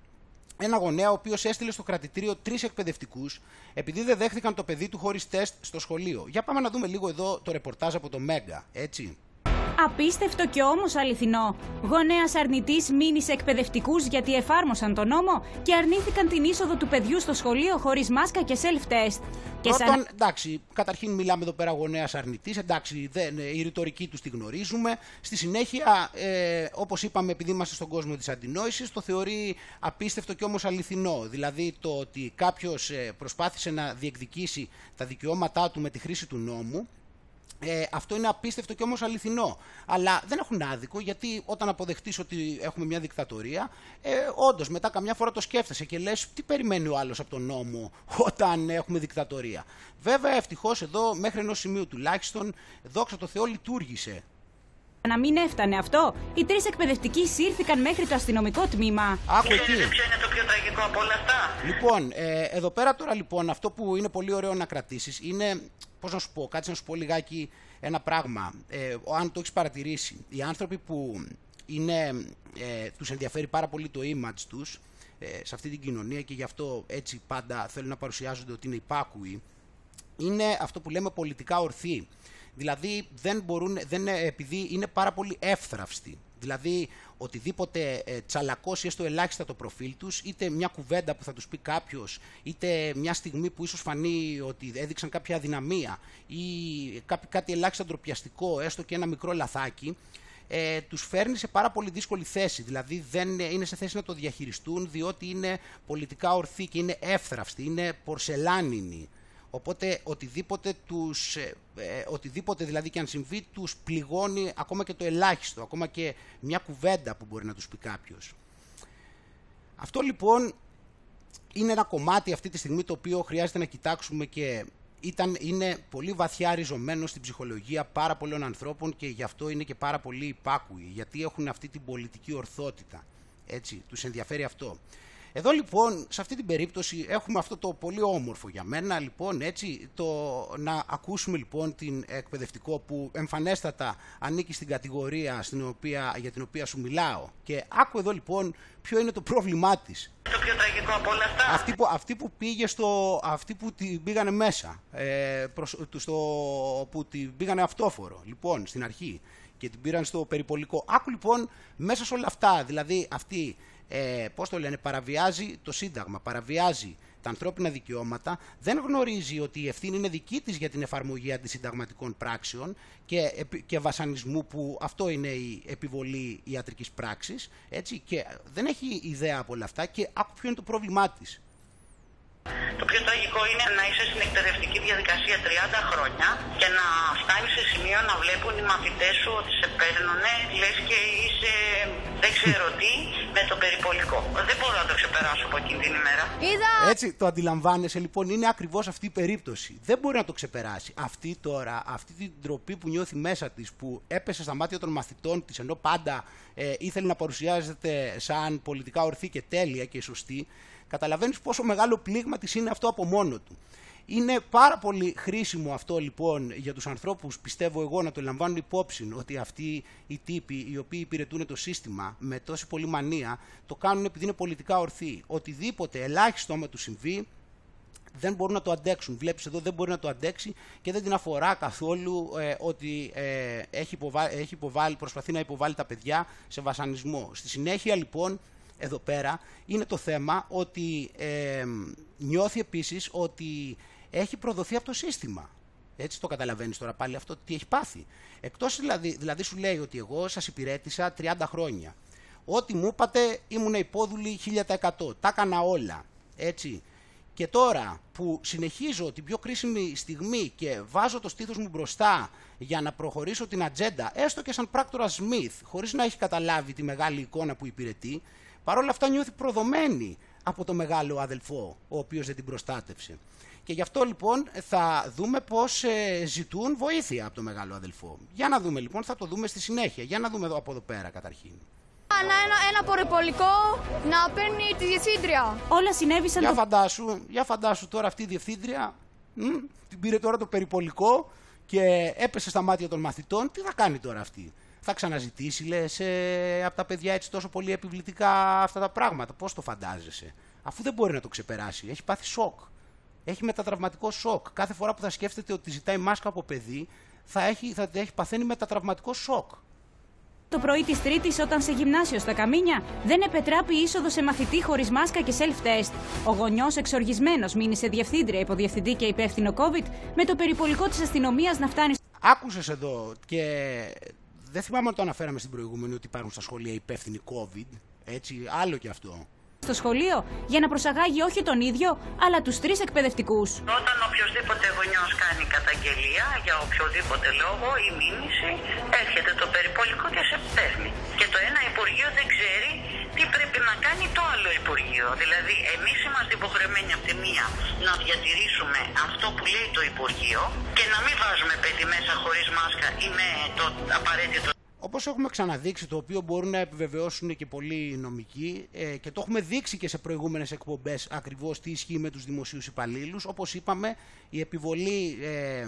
ένα γονέα ο οποίος έστειλε στο κρατητήριο τρεις εκπαιδευτικούς επειδή δεν δέχτηκαν το παιδί του χωρίς τεστ στο σχολείο. Για πάμε να δούμε λίγο εδώ το ρεπορτάζ από το Μέγκα, έτσι. Απίστευτο και όμως αληθινό. Γονέας αρνητής μήνυσε εκπαιδευτικούς γιατί εφάρμοσαν τον νόμο και αρνήθηκαν την είσοδο του παιδιού στο σχολείο χωρίς μάσκα και self-test. Και σαν... Όταν, εντάξει, καταρχήν μιλάμε εδώ πέρα γονέας αρνητής, εντάξει, δεν, η ρητορική τους τη γνωρίζουμε. Στη συνέχεια, ε, όπως είπαμε, επειδή είμαστε στον κόσμο της αντινόησης, το θεωρεί απίστευτο και όμως αληθινό. Δηλαδή το ότι κάποιος προσπάθησε να διεκδικήσει τα δικαιώματά του με τη χρήση του νόμου. Ε, αυτό είναι απίστευτο και όμως αληθινό. Αλλά δεν έχουν άδικο, γιατί όταν αποδεχτείς ότι έχουμε μια δικτατορία, ε, όντως μετά καμιά φορά το σκέφτεσαι και λες τι περιμένει ο άλλος από τον νόμο όταν έχουμε δικτατορία. Βέβαια, ευτυχώς εδώ, μέχρι ενός σημείου τουλάχιστον, δόξα τω Θεώ, λειτουργήσε. Να μην έφτανε αυτό, οι τρεις εκπαιδευτικοί σύρθηκαν μέχρι το αστυνομικό τμήμα. Άκου εκεί. Ξέρετε ποιο είναι το πιο τραγικό από όλα αυτά. Λοιπόν, ε, εδώ πέρα τώρα λοιπόν, αυτό που είναι πολύ ωραίο να κρατήσεις είναι, πώς να σου πω, κάτσε να σου πω λιγάκι ένα πράγμα. Ε, αν το έχεις παρατηρήσει, οι άνθρωποι που είναι, ε, τους ενδιαφέρει πάρα πολύ το image τους ε, σε αυτή την κοινωνία και γι' αυτό έτσι πάντα θέλουν να παρουσιάζονται ότι είναι υπάκουοι, είναι αυτό που λέμε πολιτικά ορθοί. Δηλαδή, δεν μπορούν, δεν, επειδή είναι πάρα πολύ εύθραυστοι. Δηλαδή, οτιδήποτε τσαλακώσει έστω ελάχιστα το προφίλ τους, είτε μια κουβέντα που θα τους πει κάποιος, είτε μια στιγμή που ίσως φανεί ότι έδειξαν κάποια αδυναμία ή κάτι ελάχιστα ντροπιαστικό, έστω και ένα μικρό λαθάκι, ε, τους φέρνει σε πάρα πολύ δύσκολη θέση. Δηλαδή, δεν είναι σε θέση να το διαχειριστούν, διότι είναι πολιτικά ορθοί και είναι εύθραυστοι, είναι πορσελάνινοι. Οπότε οτιδήποτε, τους, ε, οτιδήποτε δηλαδή και αν συμβεί, τους πληγώνει ακόμα και το ελάχιστο, ακόμα και μια κουβέντα που μπορεί να τους πει κάποιος. Αυτό λοιπόν είναι ένα κομμάτι αυτή τη στιγμή το οποίο χρειάζεται να κοιτάξουμε και ήταν, είναι πολύ βαθιά ριζωμένο στην ψυχολογία πάρα πολλών ανθρώπων και γι' αυτό είναι και πάρα πολύ υπάκουοι, γιατί έχουν αυτή την πολιτική ορθότητα, έτσι, τους ενδιαφέρει αυτό. Εδώ λοιπόν, σε αυτή την περίπτωση, έχουμε αυτό το πολύ όμορφο για μένα, λοιπόν, έτσι, το να ακούσουμε λοιπόν την εκπαιδευτικό που εμφανέστατα ανήκει στην κατηγορία στην οποία, για την οποία σου μιλάω. Και άκου εδώ λοιπόν ποιο είναι το πρόβλημά της. Το πιο τραγικό από όλα αυτά. Αυτή που, αυτή που πήγε στο, αυτή που την πήγανε μέσα, ε, προς, στο, που την πήγανε αυτόφορο, λοιπόν, στην αρχή και την πήραν στο περιπολικό. Άκου λοιπόν μέσα σε όλα αυτά, δηλαδή αυτή... Ε, πώς το λένε, παραβιάζει το Σύνταγμα, παραβιάζει τα ανθρώπινα δικαιώματα, δεν γνωρίζει ότι η ευθύνη είναι δική της για την εφαρμογή αντισυνταγματικών πράξεων και, και βασανισμού που αυτό είναι η επιβολή ιατρικής πράξης, έτσι, και δεν έχει ιδέα από όλα αυτά και άκου ποιο είναι το πρόβλημά της. Το πιο τραγικό είναι να είσαι στην εκπαιδευτική διαδικασία τριάντα χρόνια και να φτάνεις σε σημείο να βλέπουν οι μαθητές σου ότι σε παίρνουνε, λες και είσαι δεν ξέρω τι, με το περιπολικό. Δεν μπορώ να το ξεπεράσω από εκείνη την ημέρα. Είδα! Έτσι το αντιλαμβάνεσαι λοιπόν, είναι ακριβώς αυτή η περίπτωση. Δεν μπορεί να το ξεπεράσει. Αυτή τώρα, αυτή την ντροπή που νιώθει μέσα της, που έπεσε στα μάτια των μαθητών της, ενώ πάντα ε, ήθελε να παρουσιάζεται σαν πολιτικά ορθή και τέλεια και σωστή. Καταλαβαίνεις πόσο μεγάλο πλήγμα της είναι αυτό από μόνο του. Είναι πάρα πολύ χρήσιμο αυτό λοιπόν για τους ανθρώπους, πιστεύω εγώ, να το λαμβάνουν υπόψη ότι αυτοί οι τύποι οι οποίοι υπηρετούν το σύστημα με τόση πολλή μανία το κάνουν επειδή είναι πολιτικά ορθοί. Οτιδήποτε ελάχιστο άμα του συμβεί δεν μπορούν να το αντέξουν. Βλέπεις εδώ δεν μπορεί να το αντέξει και δεν την αφορά καθόλου ε, ότι ε, έχει υποβα... έχει υποβάλει, προσπαθεί να υποβάλει τα παιδιά σε βασανισμό. Στη συνέχεια λοιπόν... Εδώ πέρα είναι το θέμα ότι ε, νιώθει επίσης ότι έχει προδοθεί από το σύστημα. Έτσι το καταλαβαίνεις τώρα πάλι αυτό, τι έχει πάθει. Εκτός δηλαδή, δηλαδή σου λέει ότι εγώ σας υπηρέτησα τριάντα χρόνια. Ό,τι μου είπατε ήμουν υπόδουλη χίλια τοις εκατό, τα έκανα όλα, έτσι. Και τώρα που συνεχίζω την πιο κρίσιμη στιγμή και βάζω το στήθος μου μπροστά για να προχωρήσω την ατζέντα, έστω και σαν πράκτορα Σμιθ, χωρίς να έχει καταλάβει τη μεγάλη εικόνα που υπηρετεί, παρ' όλα αυτά νιώθει προδομένη από το μεγάλο αδελφό, ο οποίος δεν την προστάτευσε. Και γι' αυτό λοιπόν θα δούμε πώς ε, ζητούν βοήθεια από το μεγάλο αδελφό. Για να δούμε λοιπόν, θα το δούμε στη συνέχεια. Για να δούμε εδώ, από εδώ πέρα καταρχήν. Ένα, ένα, ένα πορεπολικό να παίρνει τη διευθύντρια. Όλα συνέβησαν... Για φαντάσου, για φαντάσου τώρα αυτή η διευθύντρια, μ, την πήρε τώρα το περιπολικό και έπεσε στα μάτια των μαθητών. Τι θα κάνει τώρα αυτή? Θα ξαναζητήσει, λες, ε, από τα παιδιά έτσι τόσο πολύ επιβλητικά αυτά τα πράγματα. Πώς το φαντάζεσαι? Αφού δεν μπορεί να το ξεπεράσει. Έχει πάθει σοκ. Έχει μετατραυματικό σοκ. Κάθε φορά που θα σκέφτεται ότι ζητάει μάσκα από παιδί, θα έχει, θα έχει παθαίνει μετατραυματικό σοκ. Το πρωί της Τρίτης, όταν σε γυμνάσιο στα Καμίνια, δεν επετράπει είσοδο σε μαθητή χωρίς μάσκα και self-test. Ο γονιός εξοργισμένος μήνυσε διευθύντρια, υποδιευθυντή και υπεύθυνο COVID, με το περιπολικό της αστυνομίας να φτάνει. Άκουσες εδώ και. Δεν θυμάμαι αν το αναφέραμε στην προηγούμενη ότι υπάρχουν στα σχολεία υπεύθυνοι COVID, έτσι, άλλο και αυτό. Στο σχολείο για να προσαγάγει όχι τον ίδιο, αλλά τους τρεις εκπαιδευτικούς. Όταν οποιοδήποτε γονιός κάνει καταγγελία για οποιοδήποτε λόγο ή μήνυση, έρχεται το περιπολικό και σε παίρνει. Και το ένα Υπουργείο δεν ξέρει τι πρέπει να κάνει το άλλο Υπουργείο. Δηλαδή, εμείς είμαστε υποχρεωμένοι από τη μία να διατηρήσουμε αυτό που λέει το Υπουργείο και να μην βάζουμε παιδί μέσα χωρίς μάσκα ή με το απαραίτητο. Όπως έχουμε ξαναδείξει, το οποίο μπορούν να επιβεβαιώσουν και πολλοί νομικοί ε, και το έχουμε δείξει και σε προηγούμενες εκπομπές ακριβώς τι ισχύει με τους δημοσίους υπαλλήλους. Όπως είπαμε, η επιβολή ε,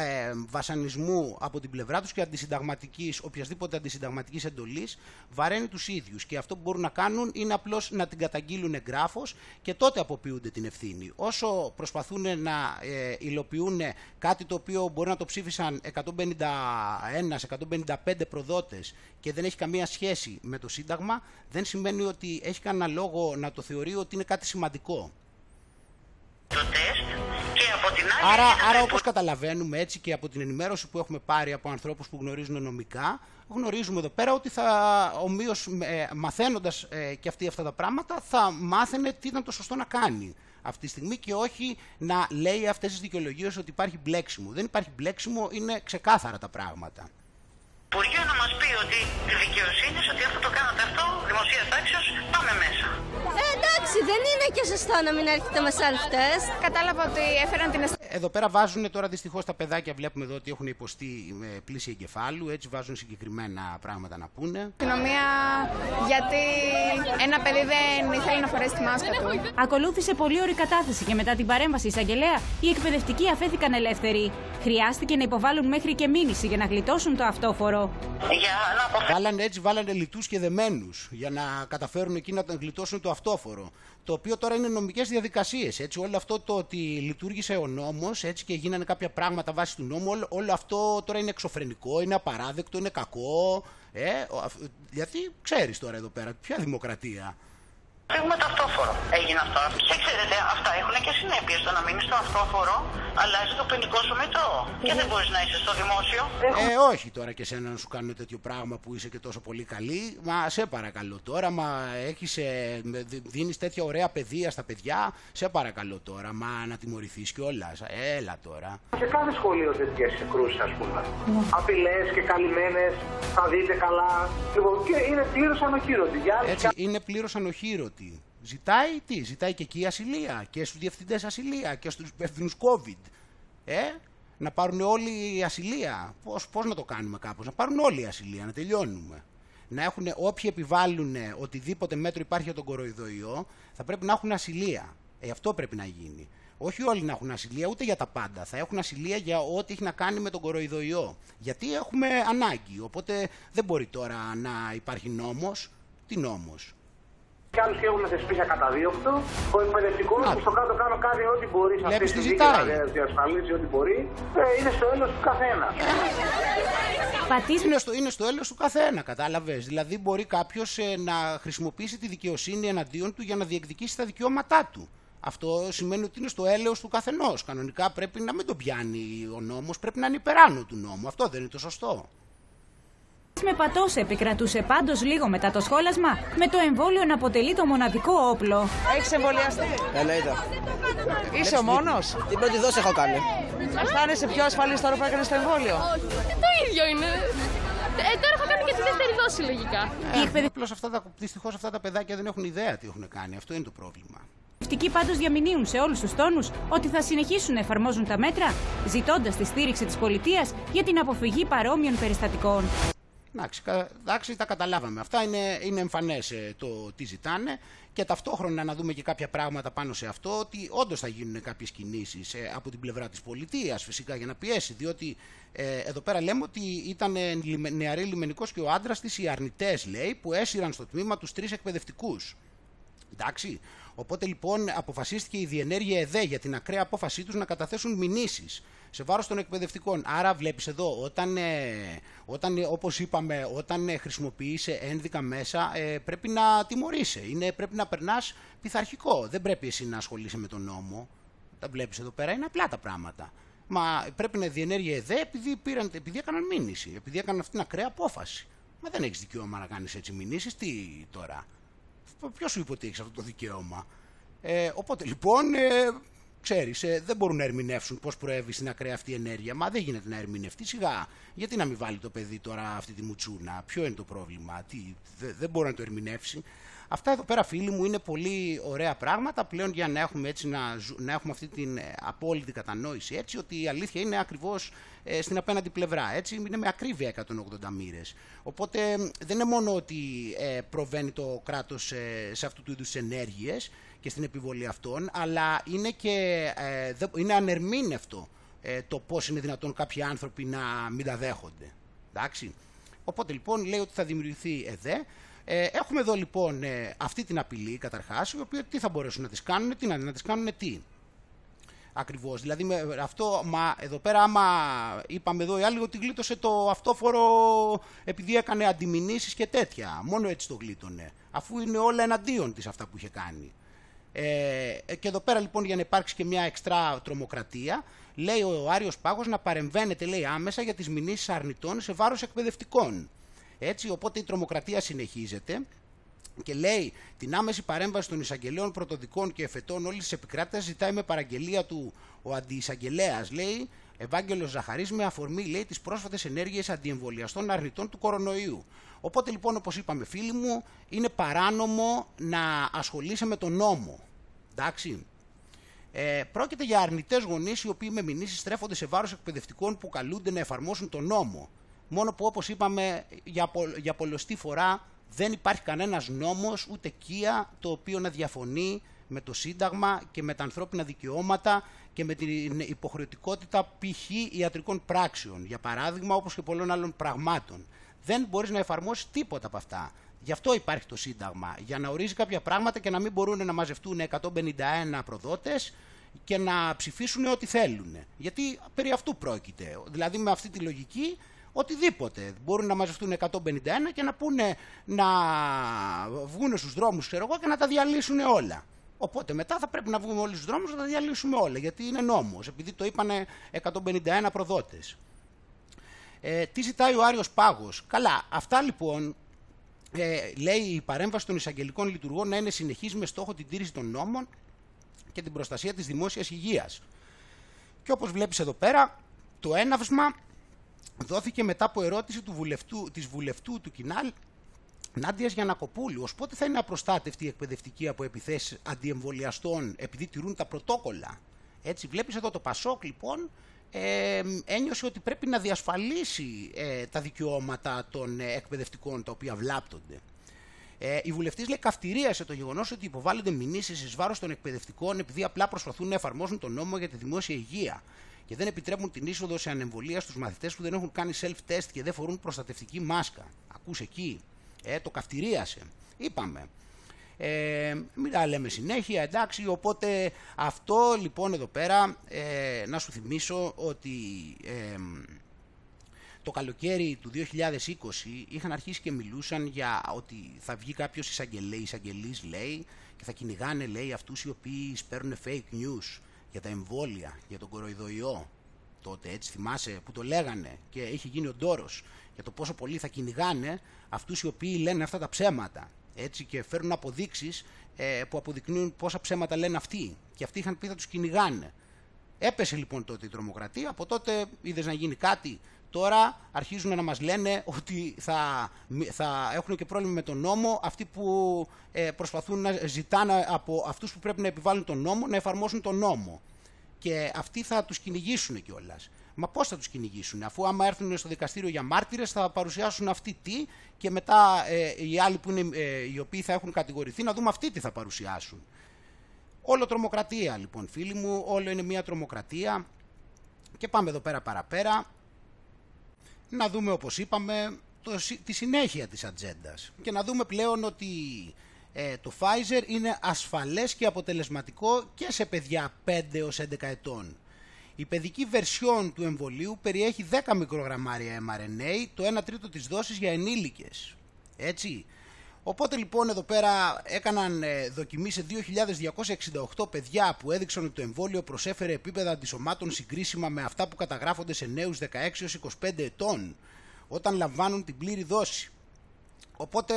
ε, βασανισμού από την πλευρά τους και αντισυνταγματικής, οποιασδήποτε αντισυνταγματικής εντολής, βαραίνει τους ίδιους. Και αυτό που μπορούν να κάνουν είναι απλώς να την καταγγείλουν εγγράφως και τότε αποποιούνται την ευθύνη. Όσο προσπαθούν να ε, υλοποιούν κάτι το οποίο μπορεί να το ψήφισαν εκατόν πενήντα ένα εκατόν πενήντα πέντε προδότες και δεν έχει καμία σχέση με το Σύνταγμα, δεν σημαίνει ότι έχει κανένα λόγο να το θεωρεί ότι είναι κάτι σημαντικό. Και από την άλλη άρα, είναι... άρα όπως καταλαβαίνουμε έτσι και από την ενημέρωση που έχουμε πάρει από ανθρώπους που γνωρίζουν νομικά, γνωρίζουμε εδώ πέρα ότι θα ομοίως ε, μαθαίνοντας ε, και αυτοί αυτά τα πράγματα θα μάθαινε τι ήταν το σωστό να κάνει αυτή τη στιγμή και όχι να λέει αυτές τις δικαιολογίες ότι υπάρχει μπλέξιμο. Δεν υπάρχει μπλέξιμο, είναι ξεκάθαρα τα πράγματα. Υπουργείο να μας πει ότι τη δικαιοσύνη, ότι αυτό το κάνατε αυτό, δημοσίας τάξεως, πάμε μέσα. Εντάξει, δεν είναι και σωστό να μην έρχεται με self-test. Κατάλαβα ότι έφεραν την αισθητή. Εδώ πέρα βάζουν τώρα δυστυχώς τα παιδάκια, βλέπουμε εδώ ότι έχουν υποστεί με πλήση εγκεφάλου, έτσι βάζουν συγκεκριμένα πράγματα να πούνε. Αστυνομία, γιατί ένα παιδί δεν ήθελε να φορέσει τη μάσκα του. Ακολούθησε πολύ ωρη κατάθεση και μετά την παρέμβαση εισαγγελέα, οι εκπαιδευτικοί αφέθηκαν ελεύθεροι. Χρειάστηκε να υποβάλουν μέχρι και μήνυση για να γλιτώσουν το αυτόφορο. Βάλανε έτσι, βάλανε λιτούς και δεμένους για να καταφέρουν εκεί να γλιτώσουν το αυτόφορο. Το οποίο τώρα είναι νομικές διαδικασίες. Έτσι. Όλο αυτό το ότι λειτουργήσε ο νόμος έτσι, και γίνανε κάποια πράγματα βάσει του νόμου, όλο, όλο αυτό τώρα είναι εξωφρενικό, είναι απαράδεκτο, είναι κακό. Ε, γιατί ξέρεις τώρα εδώ πέρα, ποια δημοκρατία. Πήγουμε το αυτόφορο. Έγινε αυτό. Και ξέρετε, αυτά έχουν και συνέπειες. Το να μείνεις στο αυτόφορο αλλάζει το ποινικό σου μητρό. Και δεν μπορείς να είσαι στο δημόσιο. Ε, όχι τώρα και σένα να σου κάνουν τέτοιο πράγμα που είσαι και τόσο πολύ καλή. Μα σε παρακαλώ τώρα, μα έχεις, ε, δίνεις τέτοια ωραία παιδεία στα παιδιά. Σε παρακαλώ τώρα, μα να τιμωρηθείς κιόλας. Έλα τώρα. Σε κάθε σχολείο τέτοιες συγκρούσεις, ας πούμε. Mm. Απειλές και καλυμμένες, θα δείτε καλά. Λοιπόν, και είναι πλήρως ανοχήρωτη. Έτσι, είναι πλήρως ανοχήρωτη. Ζητάει τι, ζητάει και εκεί ασυλία και στους διευθυντές ασυλία και στους υπεύθυνους COVID. Ε, να πάρουν όλοι ασυλία. Πώς, πώς να το κάνουμε κάπως, να πάρουν όλοι ασυλία, να τελειώνουμε. Να έχουν όποιοι επιβάλλουν οτιδήποτε μέτρο υπάρχει για τον κοροϊδοϊό, θα πρέπει να έχουν ασυλία. Ε, αυτό πρέπει να γίνει. Όχι όλοι να έχουν ασυλία, ούτε για τα πάντα. Θα έχουν ασυλία για ό,τι έχει να κάνει με τον κοροϊδοϊό. Γιατί έχουμε ανάγκη, οπότε δεν μπορεί τώρα να υπάρχει νόμος. Τι νόμος. Κι άλλους και έχουν θεσπίσει ακαταδίωκτο, ο εκπαιδευτικός που στο κάτω κάνω κάνει ό,τι μπορεί σε αυτή τη δίκαια, διασφαλίζει ό,τι μπορεί, ε, είναι στο έλεος του καθένα. Είναι στο, είναι στο έλεος του καθένα, κατάλαβες. Δηλαδή μπορεί κάποιος ε, να χρησιμοποιήσει τη δικαιοσύνη εναντίον του για να διεκδικήσει τα δικαιώματά του. Αυτό σημαίνει ότι είναι στο έλεος του καθενός. Κανονικά πρέπει να μην τον πιάνει ο νόμος, πρέπει να είναι υπεράνω του νόμου. Αυτό δεν είναι το σωστό. Με πατώσε, επικρατούσε πάντως λίγο μετά το σχόλασμα, με το εμβόλιο να αποτελεί το μοναδικό όπλο. Έχεις εμβολιαστεί? Εννοείται. Είσαι ο μόνος? Την πρώτη δόση έχω κάνει. Αισθάνεσαι πιο ασφαλής τώρα που έκανες το εμβόλιο? Όχι, το ίδιο είναι. Ε, τώρα έχω κάνει και τη δεύτερη δόση λογικά. Δυστυχώς αυτά τα παιδάκια δεν έχουν ιδέα τι έχουν κάνει, αυτό είναι το πρόβλημα. Οι εκπαιδευτικοί πάντως διαμηνύουν σε όλους τους τόνους ότι θα συνεχίσουν να εφαρμόζουν τα μέτρα, ζητώντας τη στήριξη της πολιτείας για την αποφυγή παρόμοιων περιστατικών. Εντάξει, τα καταλάβαμε. Αυτά είναι, είναι εμφανές το τι ζητάνε και ταυτόχρονα να δούμε και κάποια πράγματα πάνω σε αυτό, ότι όντως θα γίνουν κάποιες κινήσεις από την πλευρά της πολιτείας φυσικά για να πιέσει, διότι ε, εδώ πέρα λέμε ότι ήταν νεαρή λιμενικός και ο άντρας της, οι αρνητές λέει, που έσυραν στο τμήμα τους τρεις εκπαιδευτικούς. Εντάξει, οπότε λοιπόν αποφασίστηκε η διενέργεια ΕΔΕ για την ακραία απόφασή τους να καταθέσουν μηνύσεις σε βάρος των εκπαιδευτικών. Άρα βλέπεις εδώ, όταν, όταν, όπως είπαμε, όταν χρησιμοποιείσαι ένδικα μέσα πρέπει να τιμωρείσαι, είναι, πρέπει να περνάς πειθαρχικό, δεν πρέπει εσύ να ασχολείσαι με τον νόμο. Τα βλέπεις εδώ πέρα, είναι απλά τα πράγματα. Μα πρέπει να διενέργεια ΕΔΕ επειδή, πήραν, επειδή έκαναν μήνυση, επειδή έκαναν αυτή την ακραία απόφαση. Μα δεν έχεις δικαίωμα να κάνεις έτσι μηνύσεις, τι τώρα. Ποιος σου είπε ότι έχεις αυτό το δικαίωμα. Ε, οπότε λοιπόν, ε, ξέρεις, ε, δεν μπορούν να ερμηνεύσουν πώς προέβη στην ακραία αυτή ενέργεια. Μα δεν γίνεται να ερμηνευτεί σιγά. Γιατί να μην βάλει το παιδί τώρα αυτή τη μουτσούνα. Ποιο είναι το πρόβλημα. Τι, δε, δεν μπορεί να το ερμηνεύσει. Αυτά εδώ πέρα φίλοι μου είναι πολύ ωραία πράγματα πλέον για να έχουμε, έτσι, να, να έχουμε αυτή την απόλυτη κατανόηση. Έτσι ότι η αλήθεια είναι ακριβώς ε, στην απέναντι πλευρά. Έτσι είναι με ακρίβεια εκατόν ογδόντα μοίρες. Οπότε δεν είναι μόνο ότι ε, προβαίνει το κράτος ε, σε αυτού του είδους ενέργειες και στην επιβολή αυτών, αλλά είναι, και, ε, δε, είναι ανερμήνευτο ε, το πώς είναι δυνατόν κάποιοι άνθρωποι να μην τα δέχονται. Εντάξει. Οπότε λοιπόν λέει ότι θα δημιουργηθεί ΕΔΕ. Ε, έχουμε εδώ λοιπόν ε, αυτή την απειλή καταρχάς, η οποία τι θα μπορέσουν να τις κάνουν, τι να, να τις κάνουν, τι. Ακριβώς. Δηλαδή με, αυτό, μα, εδώ πέρα άμα είπαμε εδώ οι άλλοι ότι γλίτωσε το αυτόφορο επειδή έκανε αντιμηνήσεις και τέτοια. Μόνο έτσι το γλίτωνε, αφού είναι όλα εναντίον της αυτά που είχε κάνει. Ε, και εδώ πέρα λοιπόν για να υπάρξει και μια εξτρά τρομοκρατία, λέει ο Άριος Πάγος να παρεμβαίνεται λέει, άμεσα για τις μηνύσεις αρνητών σε βάρος εκπαιδευτικών. Έτσι, οπότε η τρομοκρατία συνεχίζεται και λέει την άμεση παρέμβαση των εισαγγελέων, πρωτοδικών και εφετών όλης της επικράτειας ζητάει με παραγγελία του ο αντιεισαγγελέας, λέει Ευάγγελος Ζαχαρής, με αφορμή λέει τις πρόσφατες ενέργειες αντιεμβολιαστών αρνητών του κορονοϊού. Οπότε λοιπόν, όπως είπαμε φίλοι μου, είναι παράνομο να ασχολείσαι με τον νόμο. Εντάξει. Ε, πρόκειται για αρνητές γονείς οι οποίοι με μηνύσεις στρέφονται σε βάρος εκπαιδευτικών που καλούνται να εφαρμόσουν τον νόμο. Μόνο που όπως είπαμε για, πο, για πολλωστή φορά δεν υπάρχει κανένας νόμος ούτε κία το οποίο να διαφωνεί με το Σύνταγμα και με τα ανθρώπινα δικαιώματα και με την υποχρεωτικότητα π.χ. ιατρικών πράξεων, για παράδειγμα, όπως και πολλών άλλων πραγμάτων. Δεν μπορείς να εφαρμόσεις τίποτα από αυτά. Γι' αυτό υπάρχει το Σύνταγμα, για να ορίζει κάποια πράγματα και να μην μπορούν να μαζευτούν εκατόν πενήντα ένα προδότες και να ψηφίσουν ό,τι θέλουν. Γιατί περί αυτού πρόκειται. Δηλαδή με αυτή τη λογική οτιδήποτε. Μπορούν να μαζευτούν εκατόν πενήντα ένα και να πούνε, να βγουν στους δρόμους ξέρω εγώ, και να τα διαλύσουν όλα. Οπότε μετά θα πρέπει να βγούμε όλοι στους δρόμους να τα διαλύσουμε όλα, γιατί είναι νόμος, επειδή το είπανε εκατόν πενήντα ένα προδότες. Ε, τι ζητάει ο Άριος Πάγος. Καλά, αυτά λοιπόν, ε, λέει η παρέμβαση των εισαγγελικών λειτουργών να είναι συνεχής με στόχο την τήρηση των νόμων και την προστασία της δημόσιας υγείας. Και όπως βλέπεις εδώ πέρα, το έναυσμα δόθηκε μετά από ερώτηση του βουλευτού, της βουλευτού του Κινάλ, Νάντιας Γιανακοπούλου, ως πότε θα είναι απροστάτευτοι οι εκπαιδευτικοί από επιθέσεις αντιεμβολιαστών επειδή τηρούν τα πρωτόκολλα. Έτσι, βλέπεις εδώ το Πασόκ λοιπόν ε, ένιωσε ότι πρέπει να διασφαλίσει ε, τα δικαιώματα των ε, εκπαιδευτικών τα οποία βλάπτονται. Ε, η βουλευτής λέει καυτηρίασε το γεγονός ότι υποβάλλονται μηνύσεις εις βάρος των εκπαιδευτικών επειδή απλά προσπαθούν να εφαρμόσουν τον νόμο για τη δημόσια υγεία και δεν επιτρέπουν την είσοδο σε ανεμβολία στους μαθητές που δεν έχουν κάνει self-test και δεν φορούν προστατευτική μάσκα. Ακούς εκεί. Ε, το καυτηρίασε, είπαμε. Ε, μην τα λέμε συνέχεια, εντάξει, οπότε αυτό λοιπόν εδώ πέρα, ε, να σου θυμίσω ότι ε, το καλοκαίρι του δύο χιλιάδες είκοσι είχαν αρχίσει και μιλούσαν για ότι θα βγει κάποιος εισαγγελής, λέει, και θα κυνηγάνε, λέει, αυτούς οι οποίοι σπέρνουν fake news για τα εμβόλια, για τον κοροϊδοϊό. Τότε έτσι θυμάσαι που το λέγανε και είχε γίνει ο ντόρος για το πόσο πολλοί θα κυνηγάνε αυτούς οι οποίοι λένε αυτά τα ψέματα. Έτσι, και φέρνουν αποδείξεις ε, που αποδεικνύουν πόσα ψέματα λένε αυτοί. Και αυτοί είχαν πει θα τους κυνηγάνε. Έπεσε λοιπόν τότε η τρομοκρατία, από τότε είδες να γίνει κάτι. Τώρα αρχίζουν να μας λένε ότι θα, θα έχουν και πρόβλημα με τον νόμο αυτοί που ε, προσπαθούν να ζητάνε από αυτούς που πρέπει να επιβάλλουν τον νόμο να εφαρμόσουν τον νόμο. Και αυτοί θα τους κυνηγήσουν κιόλας. Μα πώς θα τους κυνηγήσουν, αφού άμα έρθουν στο δικαστήριο για μάρτυρες θα παρουσιάσουν αυτοί τι, και μετά ε, οι άλλοι που είναι, ε, οι οποίοι θα έχουν κατηγορηθεί, να δούμε αυτοί τι θα παρουσιάσουν. Όλο τρομοκρατία λοιπόν φίλοι μου, όλο είναι μια τρομοκρατία. Και πάμε εδώ πέρα παραπέρα, να δούμε όπως είπαμε το, τη συνέχεια της ατζέντας και να δούμε πλέον ότι Ε, το Pfizer είναι ασφαλές και αποτελεσματικό και σε παιδιά πέντε έως έντεκα ετών. Η παιδική βερσιόν του εμβολίου περιέχει δέκα μικρογραμμάρια εμ αρ εν έι, το ένα τρίτο της δόσης για ενήλικες. Έτσι. Οπότε λοιπόν εδώ πέρα έκαναν δοκιμή σε δύο χιλιάδες διακόσια εξήντα οκτώ παιδιά που έδειξαν ότι το εμβόλιο προσέφερε επίπεδα αντισωμάτων συγκρίσιμα με αυτά που καταγράφονται σε νέους δεκαέξι έως είκοσι πέντε ετών όταν λαμβάνουν την πλήρη δόση. Οπότε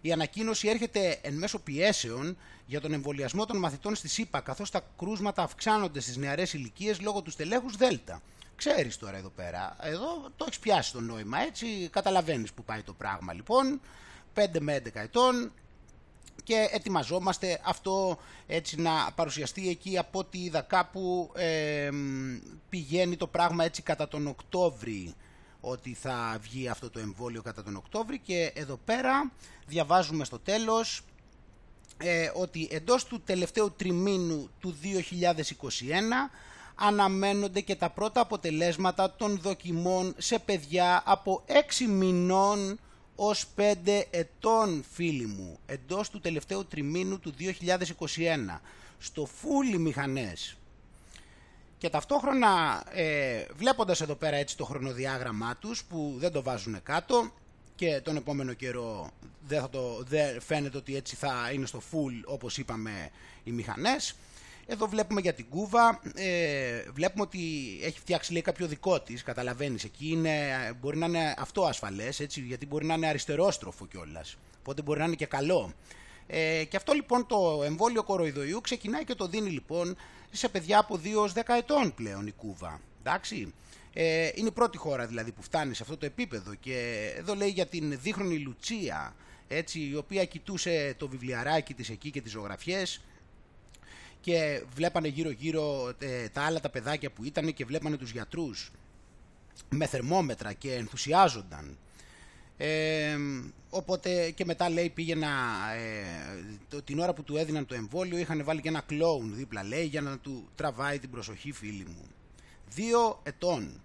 η ανακοίνωση έρχεται εν μέσω πιέσεων για τον εμβολιασμό των μαθητών στη ΣΥΠΑ, καθώς τα κρούσματα αυξάνονται στις νεαρές ηλικίες λόγω του στελέχους Δέλτα. Ξέρεις τώρα εδώ πέρα, εδώ το έχεις πιάσει το νόημα, έτσι καταλαβαίνεις που πάει το πράγμα λοιπόν, πέντε με έντεκα ετών, και ετοιμαζόμαστε αυτό έτσι να παρουσιαστεί εκεί από ό,τι είδα κάπου, ε, πηγαίνει το πράγμα έτσι κατά τον Οκτώβρη, ότι θα βγει αυτό το εμβόλιο κατά τον Οκτώβρη. Και εδώ πέρα διαβάζουμε στο τέλος ε, ότι εντός του τελευταίου τριμήνου του δύο χιλιάδες είκοσι ένα αναμένονται και τα πρώτα αποτελέσματα των δοκιμών σε παιδιά από έξι μηνών ως πέντε ετών, φίλοι μου, εντός του τελευταίου τριμήνου του δύο χιλιάδες είκοσι ένα, στο φούλι μηχανές. Και ταυτόχρονα, ε, βλέποντας εδώ πέρα έτσι το χρονοδιάγραμμά τους, που δεν το βάζουν κάτω, και τον επόμενο καιρό δεν, θα το, δεν φαίνεται ότι έτσι θα είναι στο full, όπως είπαμε, οι μηχανές. Εδώ βλέπουμε για την Κούβα, ε, βλέπουμε ότι έχει φτιάξει, λέει, κάποιο δικό της, καταλαβαίνεις, εκεί είναι, μπορεί να είναι αυτό ασφαλές, έτσι, γιατί μπορεί να είναι αριστερόστροφο κιόλας, οπότε μπορεί να είναι και καλό. Ε, και αυτό λοιπόν το εμβόλιο κοροϊδοϊού ξεκινάει και το δίνει λοιπόν σε παιδιά από δύο έως δέκα ετών πλέον η Κούβα, εντάξει. Ε, είναι η πρώτη χώρα δηλαδή που φτάνει σε αυτό το επίπεδο, και εδώ λέει για την δίχρονη Λουτσία, έτσι, η οποία κοιτούσε το βιβλιαράκι της εκεί και τις ζωγραφιές, και βλέπανε γύρω γύρω ε, τα άλλα τα παιδάκια που ήταν και βλέπανε τους γιατρούς με θερμόμετρα και ενθουσιάζονταν. Ε, οπότε και μετά, λέει, πήγαινα ε, το, την ώρα που του έδιναν το εμβόλιο είχαν βάλει και ένα κλόουν δίπλα, λέει, για να του τραβάει την προσοχή, φίλοι μου. Δύο ετών.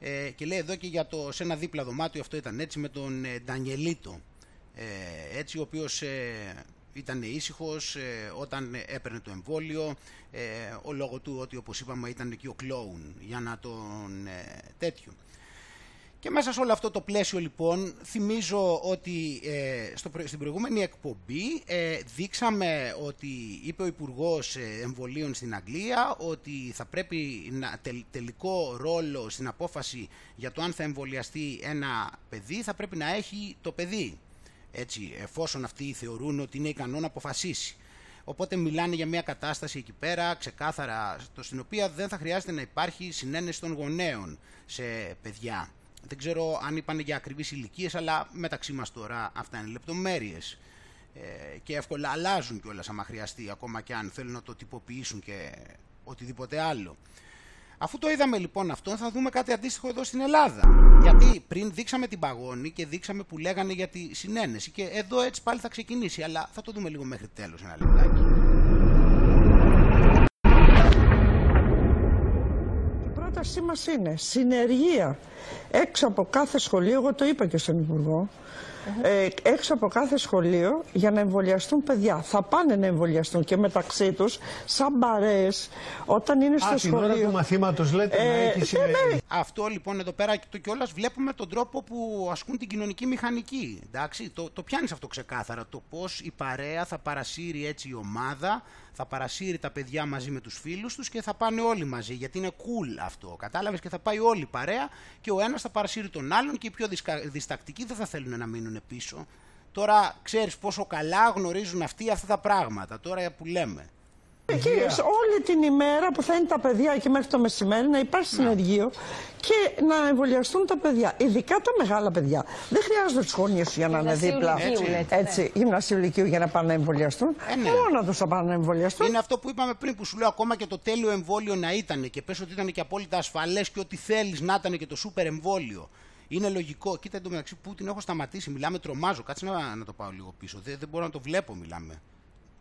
Ε, και λέει εδώ και για το, σε ένα δίπλα δωμάτιο, αυτό ήταν έτσι, με τον ε, Ντανιελίτο, ε, έτσι, ο οποίος ε, ήταν ήσυχος ε, όταν έπαιρνε το εμβόλιο, ε, ο λόγο του ότι, όπως είπαμε, ήταν εκεί ο κλόουν για να τον ε, τέτοιο. Και μέσα σε όλο αυτό το πλαίσιο λοιπόν, θυμίζω ότι ε, στο, στην προηγούμενη εκπομπή ε, δείξαμε ότι είπε ο Υπουργός Εμβολίων στην Αγγλία ότι θα πρέπει να τελ, τελικό ρόλο στην απόφαση για το αν θα εμβολιαστεί ένα παιδί θα πρέπει να έχει το παιδί, έτσι, εφόσον αυτοί θεωρούν ότι είναι ικανό να αποφασίσει. Οπότε μιλάνε για μια κατάσταση εκεί πέρα, ξεκάθαρα, στην οποία δεν θα χρειάζεται να υπάρχει συνένεση των γονέων σε παιδιά. Δεν ξέρω αν είπαν για ακριβείς ηλικίες, αλλά μεταξύ μας τώρα αυτά είναι λεπτομέρειες ε, και εύκολα αλλάζουν κιόλας άμα χρειαστεί, ακόμα και αν θέλουν να το τυποποιήσουν και οτιδήποτε άλλο. Αφού το είδαμε λοιπόν αυτό, θα δούμε κάτι αντίστοιχο εδώ στην Ελλάδα. Γιατί πριν δείξαμε την Παγώνη και δείξαμε που λέγανε για τη συνένεση, και εδώ έτσι πάλι θα ξεκινήσει, αλλά θα το δούμε λίγο μέχρι τέλος, ένα λεπτάκι. Η πρότασή μας είναι συνεργεία έξω από κάθε σχολείο, εγώ το είπα και στον Υπουργό, ε, έξω από κάθε σχολείο για να εμβολιαστούν παιδιά. Θα πάνε να εμβολιαστούν και μεταξύ τους, σαν παρέες, όταν είναι στο Α, σχολείο. Την ώρα του μαθήματος λέτε ε, να έχει συνεργεία. Ναι, ναι. Αυτό λοιπόν εδώ πέρα και το κιόλας βλέπουμε τον τρόπο που ασκούν την κοινωνική μηχανική. Εντάξει, το, το πιάνεις αυτό ξεκάθαρα, το πώς η παρέα θα παρασύρει, έτσι, η ομάδα, θα παρασύρει τα παιδιά μαζί με τους φίλους τους και θα πάνε όλοι μαζί, γιατί είναι cool αυτό, κατάλαβες, και θα πάει όλη η παρέα και ο ένας θα παρασύρει τον άλλον και οι πιο διστακτικοί δεν θα θέλουν να μείνουν πίσω. Τώρα ξέρεις πόσο καλά γνωρίζουν αυτοί αυτά τα πράγματα, τώρα που λέμε. Εκεί, όλη την ημέρα που θα είναι τα παιδιά εκεί μέχρι το μεσημέρι, να υπάρχει συνεργείο και να εμβολιαστούν τα παιδιά. Ειδικά τα μεγάλα παιδιά. Δεν χρειάζονται τους γονείς για να είναι δίπλα. Έτσι, γυμνασίου ηλικίου για να πάνε να εμβολιαστούν. Ε, ναι. Μόνα τους θα πάνε να εμβολιαστούν. Είναι αυτό που είπαμε πριν, που σου λέω, ακόμα και το τέλειο εμβόλιο να ήταν και πες ότι ήταν και απόλυτα ασφαλές και ό,τι θέλεις να ήταν και το σούπερ εμβόλιο. Είναι λογικό. Κοίτα εντωμεταξύ που την έχω σταματήσει. Μιλάμε, τρομάζω. Κάτσε να, να το πάω λίγο πίσω. Δεν, δεν μπορώ να το βλέπω, μιλάμε.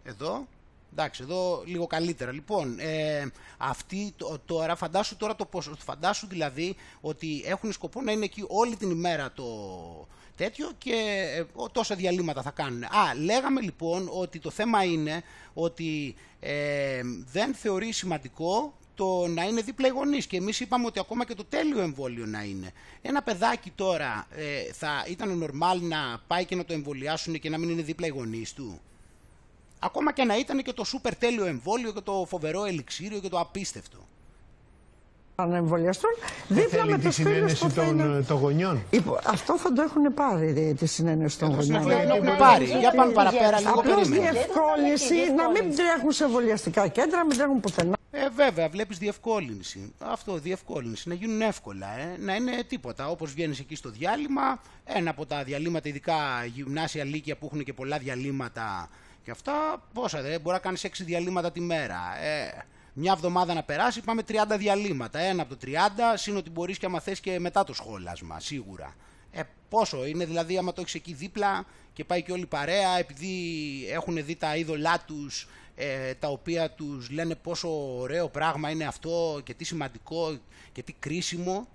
Εδώ. Εντάξει, εδώ λίγο καλύτερα. Λοιπόν, ε, αυτοί τώρα, φαντάσου τώρα το πόσο, φαντάσου δηλαδή ότι έχουν σκοπό να είναι εκεί όλη την ημέρα το τέτοιο και ε, τόσα διαλύματα θα κάνουν. Α, λέγαμε λοιπόν ότι το θέμα είναι ότι ε, δεν θεωρεί σημαντικό το να είναι δίπλα οι γονείς, και εμείς είπαμε ότι ακόμα και το τέλειο εμβόλιο να είναι. Ένα παιδάκι τώρα ε, θα ήταν normal να πάει και να το εμβολιάσουν και να μην είναι δίπλα οι γονείς του. Ακόμα και να ήταν και το σούπερ τέλειο εμβόλιο και το φοβερό ελιξίριο και το απίστευτο. Αν εμβολιαστούν, δίπλα με τους φίλους που θα είναι... των γονιών. Αυτό θα το έχουν πάρει, τη συνένεση των γονιών. Θα το έχουν πάρει. Για πάμε παραπέρα λίγο. Απλώς διευκόλυνση, να μην τρέχουν σε εμβολιαστικά κέντρα, μην τρέχουν πουθενά. Ε, βέβαια, βλέπεις διευκόλυνση. Αυτό, διευκόλυνση, να γίνουν εύκολα. Ε. Να είναι τίποτα. Όπως βγαίνεις εκεί στο διάλειμμα, ένα από τα διαλύματα, ειδικά γυμνάσια, λύκεια που έχουν και πολλά διαλύματα. Και αυτά πόσα δε, μπορεί να κάνεις έξι διαλύματα τη μέρα. Ε, μια εβδομάδα να περάσει, πάμε τριάντα διαλύματα. Ένα από το τριάντα, σύν ότι μπορείς και άμα θες και μετά το σχόλασμα, σίγουρα. Ε, πόσο είναι δηλαδή, άμα το έχεις εκεί δίπλα και πάει και όλη η παρέα, επειδή έχουν δει τα είδωλά τους, ε, τα οποία τους λένε πόσο ωραίο πράγμα είναι αυτό και τι σημαντικό και τι κρίσιμο.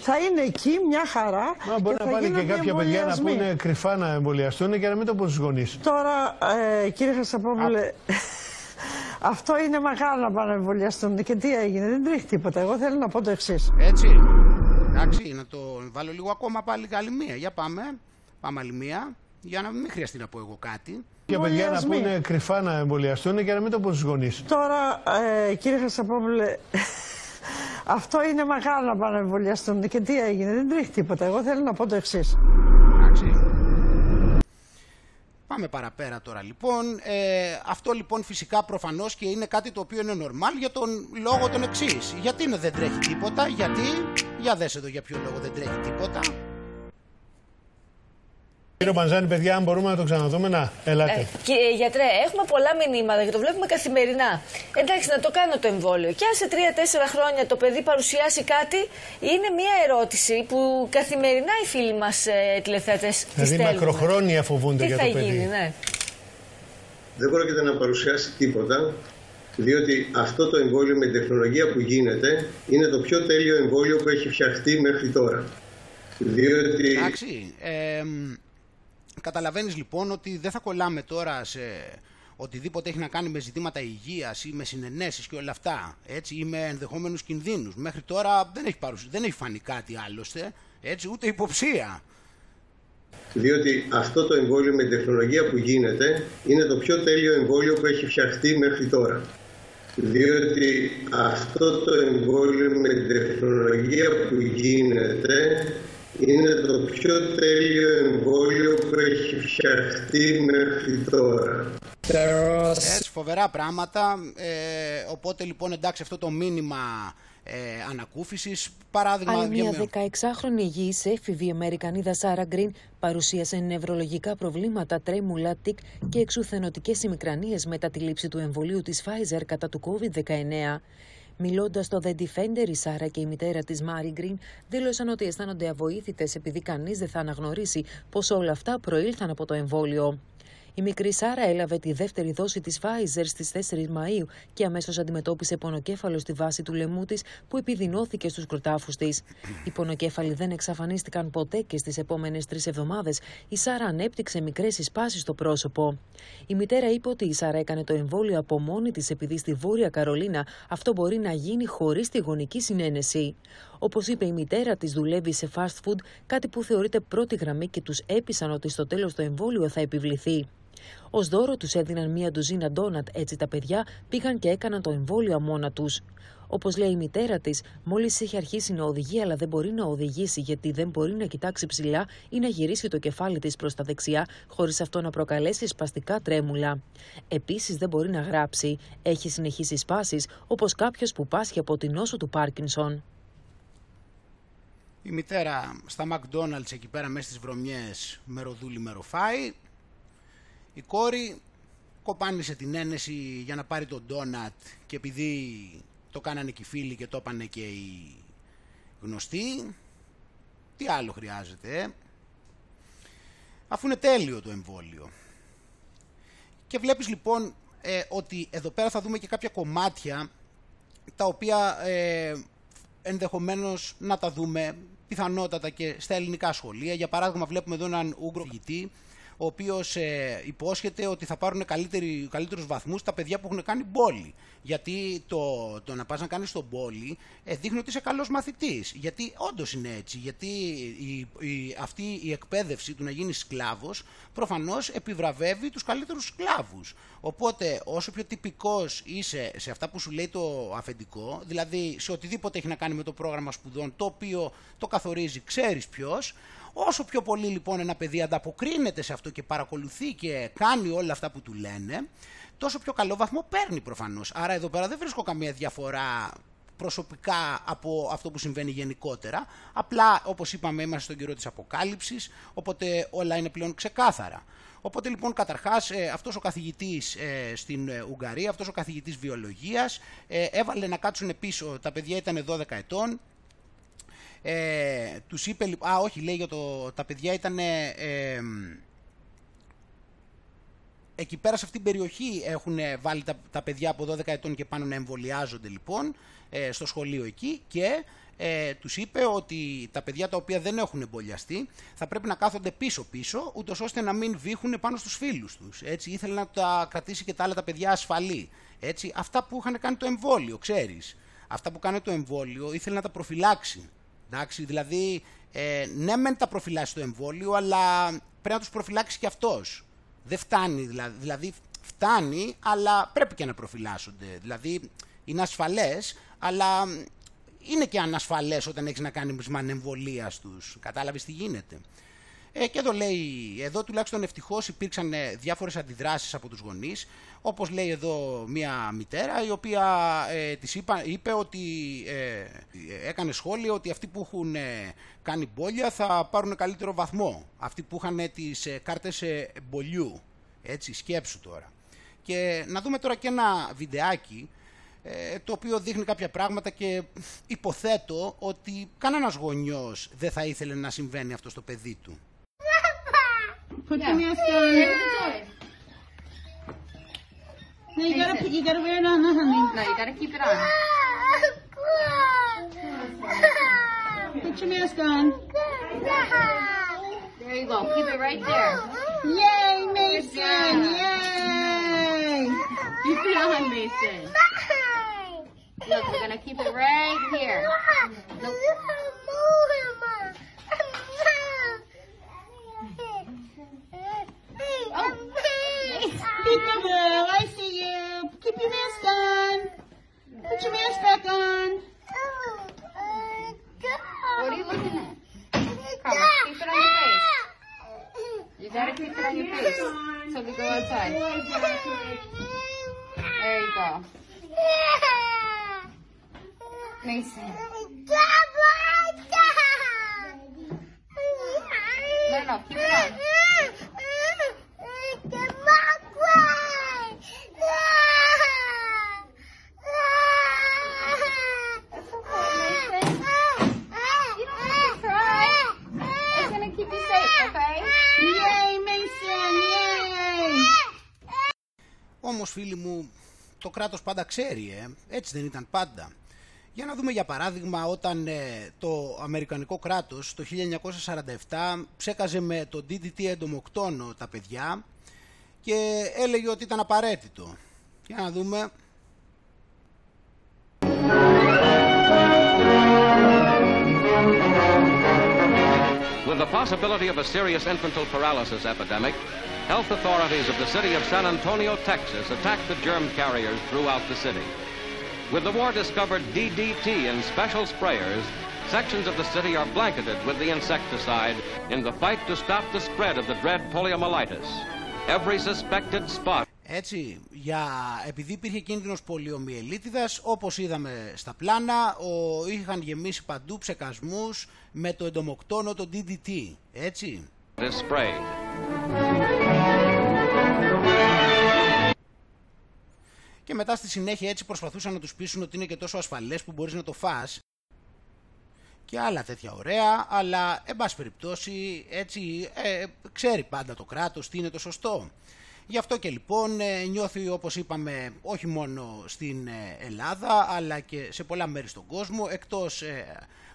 Θα είναι εκεί μια χαρά. Μα μπορεί και να πάνε και κάποια παιδιά να πούνε κρυφά να εμβολιαστούν και να μην το πούν στους γονείς. Τώρα, ε, κύριε Χρυσαπόπουλε, αυτό είναι μεγάλο να πάνε να εμβολιαστούν. Και τι έγινε, δεν τρέχει τίποτα. Εγώ θέλω να πω το εξής. Έτσι. Εντάξει, να το βάλω λίγο ακόμα πάλι άλλη μία. Για πάμε. Πάμε άλλη μία. Για να μην χρειαστεί να πω εγώ κάτι. Και παιδιά να πούνε κρυφά να εμβολιαστούν και να μην το πούν στους γονείς. Τώρα, ε, κύριε Χρυσαπόπουλε. Αυτό είναι μεγάλο να πάνε να εμβολιαστούν. Και τι έγινε, δεν τρέχει τίποτα. Εγώ θέλω να πω το εξής. Πάμε παραπέρα τώρα λοιπόν. Ε, αυτό λοιπόν φυσικά προφανώς και είναι κάτι το οποίο είναι normal για τον λόγο τον εξής. Γιατί είναι, δεν τρέχει τίποτα, γιατί. Για δες εδώ για ποιο λόγο δεν τρέχει τίποτα. Κύριε Μπανζάνη, παιδιά, αν μπορούμε να το ξαναδούμε, να ελάτε. Ε, κύριε γιατρέ, έχουμε πολλά μηνύματα και το βλέπουμε καθημερινά. Εντάξει, να το κάνω το εμβόλιο. Και αν σε τρία τέσσερα χρόνια το παιδί παρουσιάσει κάτι, είναι μια ερώτηση που καθημερινά οι φίλοι μας ε, τηλεθεατές δηλαδή, τη στέλνουν. Δηλαδή, μακροχρόνια φοβούνται τι για το παιδί. Τι θα γίνει, ναι. Δεν πρόκειται να παρουσιάσει τίποτα, διότι αυτό το εμβόλιο με την τεχνολογία που γίνεται είναι το πιο τέλειο εμβόλιο που έχει φτιαχτεί μέχρι τώρα. Διότι. Εντάξει. Ε, Καταλαβαίνεις λοιπόν ότι δεν θα κολλάμε τώρα σε οτιδήποτε έχει να κάνει με ζητήματα υγείας ή με συνενέσεις και όλα αυτά, έτσι, ή με ενδεχόμενους κινδύνους. Μέχρι τώρα δεν έχει, παρουσ... δεν έχει φανεί κάτι άλλωστε, έτσι, ούτε υποψία. Διότι αυτό το εμβόλιο με την τεχνολογία που γίνεται είναι το πιο τέλειο εμβόλιο που έχει φτιαχτεί μέχρι τώρα. Διότι αυτό το εμβόλιο με την τεχνολογία που γίνεται είναι το πιο τέλειο εμβόλιο που έχει φτιαχτεί μέχρι τώρα. Έτσι, φοβερά πράγματα. Ε, οπότε λοιπόν εντάξει αυτό το μήνυμα ε, ανακούφισης. Παράδειγμα, άλλη μια δεκαεξάχρονη υγιής έφηβη Αμερικανίδα Σάρα Γκριν παρουσίασε νευρολογικά προβλήματα, τρέμουλα, τικ και εξουθενωτικές συμμικρανίες μετά τη λήψη του εμβολίου της Pfizer κατά του κόβιντ δεκαεννέα. Μιλώντας στο The Defender, η Σάρα και η μητέρα της Μάρι Γκριν δήλωσαν ότι αισθάνονται αβοήθητες επειδή κανείς δεν θα αναγνωρίσει πως όλα αυτά προήλθαν από το εμβόλιο. Η μικρή Σάρα έλαβε τη δεύτερη δόση της Pfizer στις τέσσερις Μαΐου και αμέσως αντιμετώπισε πονοκέφαλο στη βάση του λαιμού της που επιδεινώθηκε στους κροτάφους της. Οι πονοκέφαλοι δεν εξαφανίστηκαν ποτέ και στις επόμενες τρεις εβδομάδες η Σάρα ανέπτυξε μικρές εισπάσεις στο πρόσωπο. Η μητέρα είπε ότι η Σάρα έκανε το εμβόλιο από μόνη της επειδή στη Βόρεια Καρολίνα αυτό μπορεί να γίνει χωρίς τη γονική συνένεση. Όπως είπε, η μητέρα της δουλεύει σε fast food, κάτι που θεωρείται πρώτη γραμμή και τους έπεισαν ότι στο τέλος το εμβόλιο θα επιβληθεί. Ως δώρο τους έδιναν μία ντουζίνα ντόνατ, έτσι τα παιδιά πήγαν και έκαναν το εμβόλιο μόνα τους. Όπως λέει η μητέρα της, μόλις έχει αρχίσει να οδηγεί αλλά δεν μπορεί να οδηγήσει γιατί δεν μπορεί να κοιτάξει ψηλά ή να γυρίσει το κεφάλι της προς τα δεξιά χωρίς αυτό να προκαλέσει σπαστικά τρέμουλα. Επίσης δεν μπορεί να γράψει. Έχει συνεχίσει σπάσεις όπως κάποιος που πάσχει από την νόσο του Πάρκινσον. Η μητέρα στα McDonald's εκεί πέρα μέσα στις βρωμιές μεροδούλη μεροφάει. Η κόρη κοπάνισε την ένεση για να πάρει τον ντόνατ και επειδή το κάνανε και οι φίλοι και το έπανε και οι γνωστοί, τι άλλο χρειάζεται, ε? Αφού είναι τέλειο το εμβόλιο. Και βλέπεις λοιπόν ε, ότι εδώ πέρα θα δούμε και κάποια κομμάτια τα οποία ε, ενδεχομένως να τα δούμε πιθανότατα και στα ελληνικά σχολεία. Για παράδειγμα βλέπουμε εδώ έναν Ούγγρο φοιτητή ο οποίος ε, υπόσχεται ότι θα πάρουν καλύτεροι, καλύτερους βαθμούς τα παιδιά που έχουν κάνει μπόλι. Γιατί το, το να πας να κάνεις τον μπόλι ε, δείχνει ότι είσαι καλός μαθητής. Γιατί όντως είναι έτσι. Γιατί η, η, αυτή η εκπαίδευση του να γίνεις σκλάβος προφανώς επιβραβεύει τους καλύτερους σκλάβους. Οπότε όσο πιο τυπικός είσαι σε αυτά που σου λέει το αφεντικό, δηλαδή σε οτιδήποτε έχει να κάνει με το πρόγραμμα σπουδών το οποίο το καθορίζει ξέρεις ποιος, όσο πιο πολύ λοιπόν ένα παιδί ανταποκρίνεται σε αυτό και παρακολουθεί και κάνει όλα αυτά που του λένε, τόσο πιο καλό βαθμό παίρνει προφανώς. Άρα εδώ πέρα δεν βρίσκω καμία διαφορά προσωπικά από αυτό που συμβαίνει γενικότερα. Απλά όπως είπαμε είμαστε στον καιρό της αποκάλυψης, οπότε όλα είναι πλέον ξεκάθαρα. Οπότε λοιπόν καταρχάς αυτός ο καθηγητής στην Ουγγαρία, αυτός ο καθηγητής βιολογίας, έβαλε να κάτσουν πίσω, τα παιδιά ήταν δώδεκα ετών, Ε, τους είπε, α όχι λέει για το, τα παιδιά ήταν ε, εκεί πέρα σε αυτήν την περιοχή έχουν βάλει τα, τα παιδιά από δώδεκα ετών και πάνω να εμβολιάζονται λοιπόν ε, στο σχολείο εκεί και ε, τους είπε ότι τα παιδιά τα οποία δεν έχουν εμβολιαστεί θα πρέπει να κάθονται πίσω-πίσω ούτως ώστε να μην βήχουν πάνω στους φίλους τους. Έτσι, ήθελε να τα κρατήσει και τα άλλα τα παιδιά ασφαλή. Έτσι, αυτά που είχαν κάνει το εμβόλιο, ξέρεις. Αυτά που κάνει το εμβόλιο ήθελε να τα προφυλάξει. Εντάξει, δηλαδή, ε, ναι μεν τα προφυλάσει το εμβόλιο, αλλά πρέπει να τους προφυλάξει και αυτός. Δεν φτάνει, δηλαδή, δηλαδή φτάνει, αλλά πρέπει και να προφυλάσσονται. Δηλαδή, είναι ασφαλές, αλλά είναι και ανασφαλές όταν έχεις να κάνεις με ανεμβολία τους. Κατάλαβες τι γίνεται. Ε, και εδώ λέει, εδώ τουλάχιστον ευτυχώς υπήρξαν διάφορες αντιδράσεις από τους γονείς, όπως λέει εδώ μία μητέρα η οποία ε, της είπα, είπε ότι ε, έκανε σχόλιο ότι αυτοί που έχουν ε, κάνει μπόλια θα πάρουν καλύτερο βαθμό, αυτοί που είχαν ε, τις ε, κάρτες ε, μπολιού, έτσι σκέψου τώρα. Και να δούμε τώρα και ένα βιντεάκι ε, το οποίο δείχνει κάποια πράγματα και υποθέτω ότι κανένας γονιός δεν θα ήθελε να συμβαίνει αυτό στο παιδί του. Put yeah. the mask on. Yeah. No, you gotta you gotta wear it on, no, honey. No, you gotta keep it on. Put your mask on. There you go. Keep it right there. Yay, Mason! Yay! Keep it on, Mason. Look, we're gonna keep it right here. Nope. Oh. Peekaboo, I see you. Keep your mask on. Put your mask back on. What are you looking at? Come on, keep it on your face. You gotta keep it on your face so we go outside. There you go. Mason. No, no, keep it on. Όμως φίλοι μου, το κράτος πάντα ξέρει, ε. Έτσι δεν ήταν πάντα. Για να δούμε για παράδειγμα όταν ε, το Αμερικανικό κράτος το χίλια εννιακόσια σαράντα επτά ψέκαζε με το ντι ντι τι εντομοκτόνο τα παιδιά και έλεγε ότι ήταν απαραίτητο. Για να δούμε... With the possibility of a serious infantile paralysis epidemic, health authorities of the city of San Antonio, Texas, attacked the germ carriers throughout the city. With the war discovered ντι ντι τι in special sprayers, sections of the city are blanketed with the insecticide in the fight to stop the spread of the dread poliomyelitis. Every suspected spot... Έτσι, για, επειδή υπήρχε κίνδυνος πολιομιελίτιδας, όπως είδαμε στα πλάνα, ο, είχαν γεμίσει παντού ψεκασμούς με το εντομοκτόνο, το ντι ντι τι, έτσι. Και μετά στη συνέχεια έτσι προσπαθούσαν να τους πείσουν ότι είναι και τόσο ασφαλές που μπορείς να το φας. Και άλλα τέτοια ωραία, αλλά εν πάση περιπτώσει έτσι ε, ξέρει πάντα το κράτος τι είναι το σωστό. Γι' αυτό και λοιπόν νιώθει, όπως είπαμε, όχι μόνο στην Ελλάδα αλλά και σε πολλά μέρη στον κόσμο, εκτός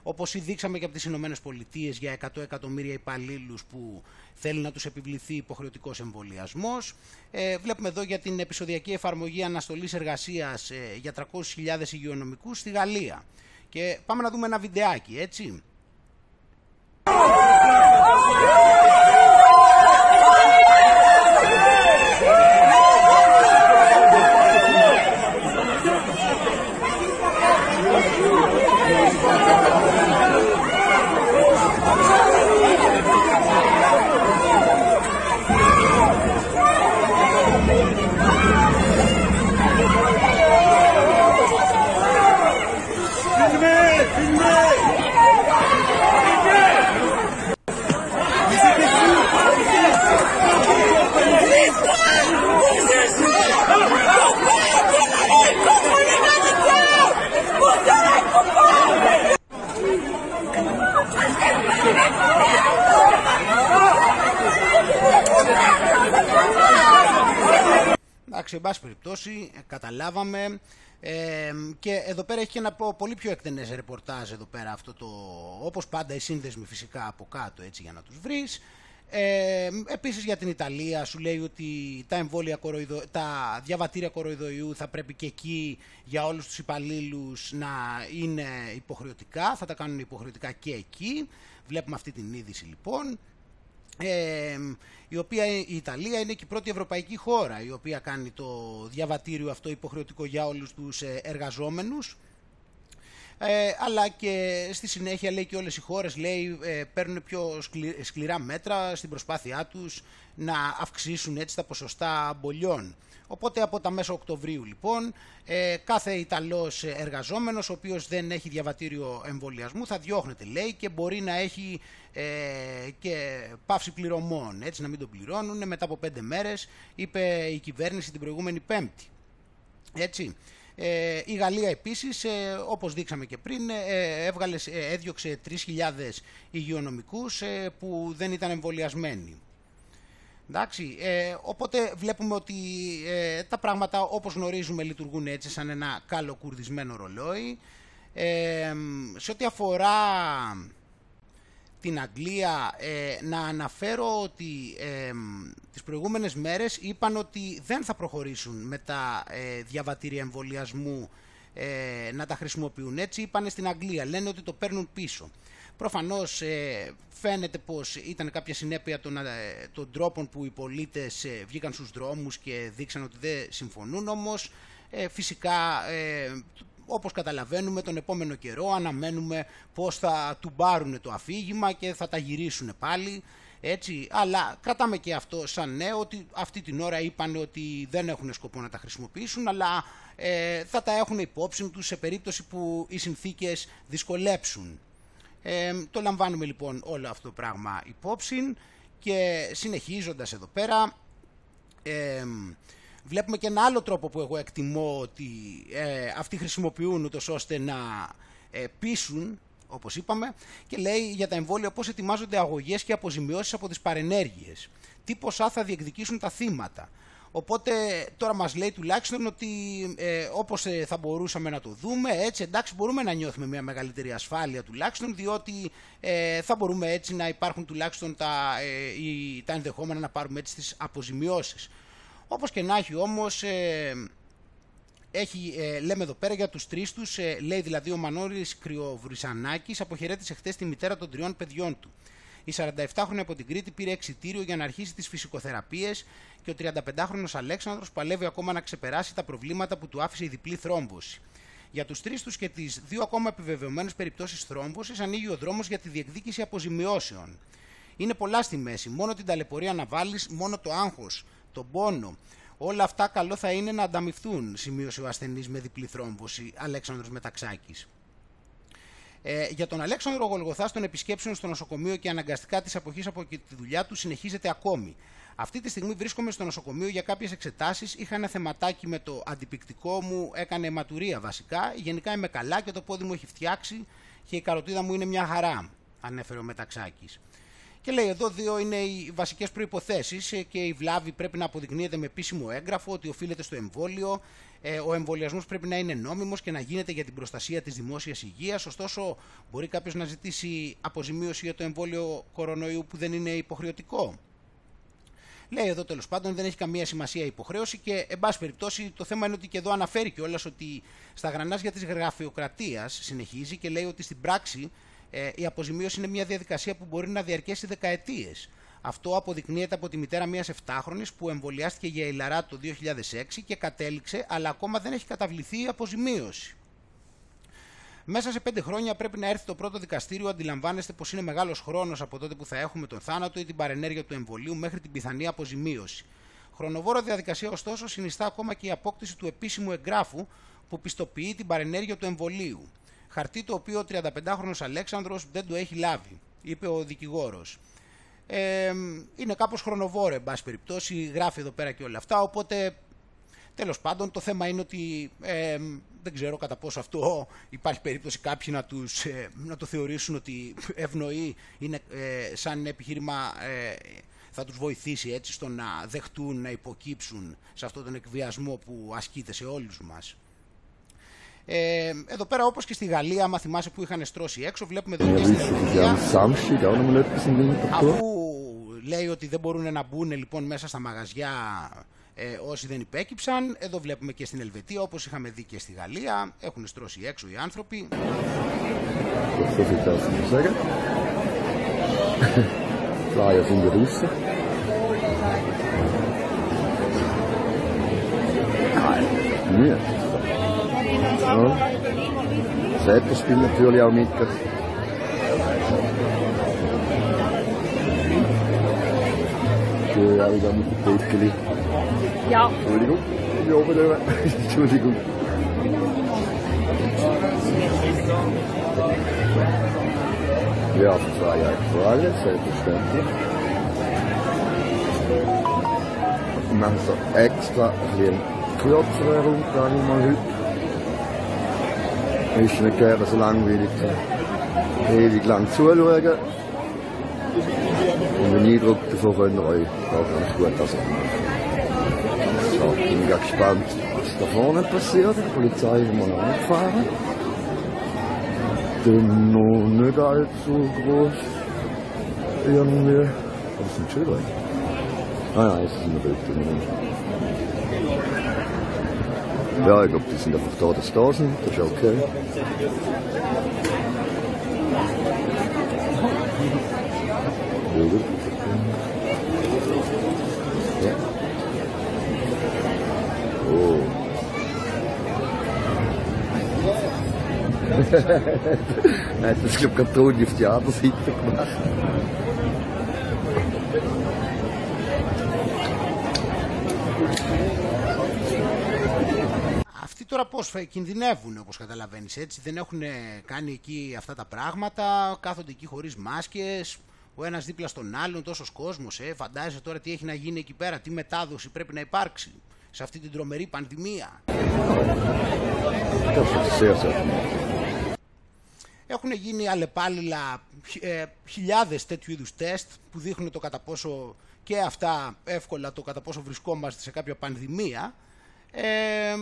όπως δείξαμε και από τις Ηνωμένες Πολιτείες για εκατό εκατομμύρια υπαλλήλους που θέλει να τους επιβληθεί υποχρεωτικός εμβολιασμός. Βλέπουμε εδώ για την επεισοδιακή εφαρμογή αναστολής εργασίας για τριακόσιες χιλιάδες υγειονομικούς στη Γαλλία. Και πάμε να δούμε ένα βιντεάκι, έτσι. Υπότιτλοι AUTHORWAVE πάση περιπτώσει, καταλάβαμε. Ε, και εδώ πέρα έχει και ένα πολύ πιο εκτενές ρεπορτάζ εδώ πέρα αυτό το, όπως πάντα οι σύνδεσμοι φυσικά από κάτω έτσι για να τους βρεις. Ε, επίσης για την Ιταλία σου λέει ότι τα, εμβόλια κοροϊδο, τα διαβατήρια κοροϊδοϊού θα πρέπει και εκεί για όλους τους υπαλλήλους να είναι υποχρεωτικά, θα τα κάνουν υποχρεωτικά και εκεί. Βλέπουμε αυτή την είδηση λοιπόν. Ε, η, οποία, η Ιταλία είναι και η πρώτη ευρωπαϊκή χώρα η οποία κάνει το διαβατήριο αυτό υποχρεωτικό για όλους τους εργαζόμενους, ε, αλλά και στη συνέχεια λέει και όλες οι χώρες λέει, ε, παίρνουν πιο σκλη, σκληρά μέτρα στην προσπάθειά τους να αυξήσουν έτσι τα ποσοστά αμπολιών. Οπότε από τα μέσα Οκτωβρίου λοιπόν ε, κάθε Ιταλός εργαζόμενος ο οποίος δεν έχει διαβατήριο εμβολιασμού θα διώχνεται λέει και μπορεί να έχει ε, και πάυση πληρωμών, έτσι να μην τον πληρώνουν μετά από πέντε μέρες, είπε η κυβέρνηση την προηγούμενη Πέμπτη. Έτσι. Ε, η Γαλλία επίσης, ε, όπως δείξαμε και πριν, ε, έβγαλε, ε, έδιωξε τρεις χιλιάδες υγειονομικούς ε, που δεν ήταν εμβολιασμένοι. Εντάξει, ε, οπότε βλέπουμε ότι ε, τα πράγματα όπως γνωρίζουμε λειτουργούν έτσι σαν ένα καλοκουρδισμένο ρολόι. Ε, σε ό,τι αφορά την Αγγλία, ε, να αναφέρω ότι ε, τις προηγούμενες μέρες είπαν ότι δεν θα προχωρήσουν με τα ε, διαβατήρια εμβολιασμού ε, να τα χρησιμοποιούν. Έτσι είπαν στην Αγγλία, λένε ότι το παίρνουν πίσω. Προφανώς ε, φαίνεται πως ήταν κάποια συνέπεια των, ε, των τρόπων που οι πολίτες ε, βγήκαν στους δρόμους και δείξαν ότι δεν συμφωνούν, όμως ε, φυσικά ε, όπως καταλαβαίνουμε τον επόμενο καιρό αναμένουμε πως θα τουμπάρουν το αφήγημα και θα τα γυρίσουν πάλι, έτσι, αλλά κρατάμε και αυτό σαν νέο ότι αυτή την ώρα είπαν ότι δεν έχουν σκοπό να τα χρησιμοποιήσουν, αλλά ε, θα τα έχουν υπόψη τους σε περίπτωση που οι συνθήκες δυσκολέψουν. Ε, το λαμβάνουμε λοιπόν όλο αυτό το πράγμα υπόψη και συνεχίζοντας εδώ πέρα ε, βλέπουμε και ένα άλλο τρόπο που εγώ εκτιμώ ότι ε, αυτοί χρησιμοποιούν ούτως ώστε να ε, πείσουν, όπως είπαμε, και λέει για τα εμβόλια πώς ετοιμάζονται αγωγές και αποζημιώσεις από τις παρενέργειες, τι ποσά θα διεκδικήσουν τα θύματα. Οπότε τώρα μας λέει τουλάχιστον ότι ε, όπως ε, θα μπορούσαμε να το δούμε, έτσι εντάξει μπορούμε να νιώθουμε μια μεγαλύτερη ασφάλεια τουλάχιστον, διότι ε, θα μπορούμε έτσι να υπάρχουν τουλάχιστον τα, ε, η, τα ενδεχόμενα να πάρουμε έτσι τις αποζημιώσεις. Όπως και να έχει όμως, ε, έχει, ε, λέμε εδώ πέρα για τους τρεις τους, ε, λέει δηλαδή ο Μανώλης Κρυοβρυσανάκης αποχαιρέτησε χτες τη μητέρα των τριών παιδιών του. Η σαρανταεφτάχρονη από την Κρήτη πήρε εξιτήριο για να αρχίσει τις φυσικοθεραπείες και ο τριανταπεντάχρονος Αλέξανδρος παλεύει ακόμα να ξεπεράσει τα προβλήματα που του άφησε η διπλή θρόμβωση. Για τους τρεις τους και τις δύο ακόμα επιβεβαιωμένες περιπτώσεις θρόμβωσης ανοίγει ο δρόμος για τη διεκδίκηση αποζημιώσεων. Είναι πολλά στη μέση, μόνο την ταλαιπωρία να βάλεις, μόνο το άγχος, τον πόνο. Όλα αυτά καλό θα είναι να ανταμυφθούν, σημείωσε ο ασθενής με διπλή θρόμβωση Αλέξανδρος Μεταξάκης. Ε, για τον Αλέξανδρο Γολγοθά των επισκέψεων στο νοσοκομείο και αναγκαστικά της αποχής από τη δουλειά του συνεχίζεται ακόμη. Αυτή τη στιγμή βρίσκομαι στο νοσοκομείο για κάποιες εξετάσεις. Είχα ένα θεματάκι με το αντιπικτικό μου, έκανε αιματουρία βασικά. Γενικά είμαι καλά και το πόδι μου έχει φτιάξει και η καροτίδα μου είναι μια χαρά, ανέφερε ο Μεταξάκης. Και λέει εδώ δύο είναι οι βασικές προϋποθέσεις και η βλάβη πρέπει να αποδεικνύεται με επίσημο έγγραφο ότι οφείλεται στο εμβόλιο. Ο εμβολιασμός πρέπει να είναι νόμιμος και να γίνεται για την προστασία της δημόσιας υγείας. Ωστόσο, μπορεί κάποιος να ζητήσει αποζημίωση για το εμβόλιο κορονοϊού που δεν είναι υποχρεωτικό. Λέει εδώ τέλος πάντων δεν έχει καμία σημασία η υποχρέωση και, εν πάση περιπτώσει, το θέμα είναι ότι και εδώ αναφέρει κιόλας ότι στα γρανάζια της γραφειοκρατίας συνεχίζει και λέει ότι στην πράξη η αποζημίωση είναι μια διαδικασία που μπορεί να διαρκέσει δεκαετίες. Αυτό αποδεικνύεται από τη μητέρα μιας εφτάχρονης που εμβολιάστηκε για ηλαρά το δύο χιλιάδες έξι και κατέληξε, αλλά ακόμα δεν έχει καταβληθεί η αποζημίωση. Μέσα σε πέντε χρόνια πρέπει να έρθει το πρώτο δικαστήριο. Αντιλαμβάνεστε πως είναι μεγάλος χρόνος από τότε που θα έχουμε τον θάνατο ή την παρενέργεια του εμβολίου μέχρι την πιθανή αποζημίωση. Χρονοβόρο διαδικασία ωστόσο συνιστά ακόμα και η απόκτηση του επίσημου εγγράφου που πιστοποιεί την παρενέργεια του εμβολίου. Χαρτί το οποίο ο τριανταπεντάχρονος Αλέξανδρος δεν το έχει λάβει, είπε ο δικηγόρος. Ε, είναι κάπως χρονοβόρο, εν πάση περιπτώσει, γράφει εδώ πέρα και όλα αυτά, οπότε τέλος πάντων το θέμα είναι ότι ε, δεν ξέρω κατά πόσο αυτό υπάρχει περίπτωση κάποιοι να, τους, ε, να το θεωρήσουν ότι ευνοεί, είναι ε, σαν επιχείρημα ε, θα τους βοηθήσει έτσι στο να δεχτούν, να υποκύψουν σε αυτόν τον εκβιασμό που ασκείται σε όλους μας. Ε, εδώ πέρα, όπως και στη Γαλλία, άμα θυμάσαι που είχαν στρώσει έξω, βλέπουμε εδώ και στην Γαλλία, αφού λέει ότι δεν μπορούν να μπουν λοιπόν μέσα στα μαγαζιά ε, όσοι δεν υπέκυψαν. Εδώ βλέπουμε και στην Ελβετία, όπως είχαμε δει και στη Γαλλία, έχουν στρώσει έξω οι άνθρωποι. Selbst spielen natürlich auch mit. Ja, wieder mit dem Pötkeli. Ja. Entschuldigung. Ja, oben drüber. Entschuldigung. Ja, zwei Jahre Frage, selbstverständlich. Wir machen so extra ein bisschen kürzeren Rundgang mal heute. Ist nicht gerne so langweilig, ewig lang zuschauen. Und den Eindruck davon könnt ihr euch auch ganz gut ansehen. So, ich bin gespannt, was da vorne passiert. Die Polizei ist mal angefahren. Dann noch nicht allzu groß. Irgendwie. Was ist denn schön? Ah nein, es ist eine Bild. Ja, ich glaube, die sind einfach da, dass da sind, das ist okay. Ja. Oh. Er hat das, glaube ich, Karton auf die andere Seite gemacht. Τώρα πώς κινδυνεύουν, όπως καταλαβαίνεις, έτσι, δεν έχουν κάνει εκεί αυτά τα πράγματα, κάθονται εκεί χωρίς μάσκες, ο ένας δίπλα στον άλλον, τόσος κόσμος, ε, φαντάζεσαι τώρα τι έχει να γίνει εκεί πέρα, τι μετάδοση πρέπει να υπάρξει σε αυτή την τρομερή πανδημία. Έχουν γίνει αλλεπάλληλα ε, χιλιάδες τέτοιου είδους τεστ που δείχνουν το κατά πόσο και αυτά εύκολα, το κατά πόσο βρισκόμαστε σε κάποια πανδημία. Ε,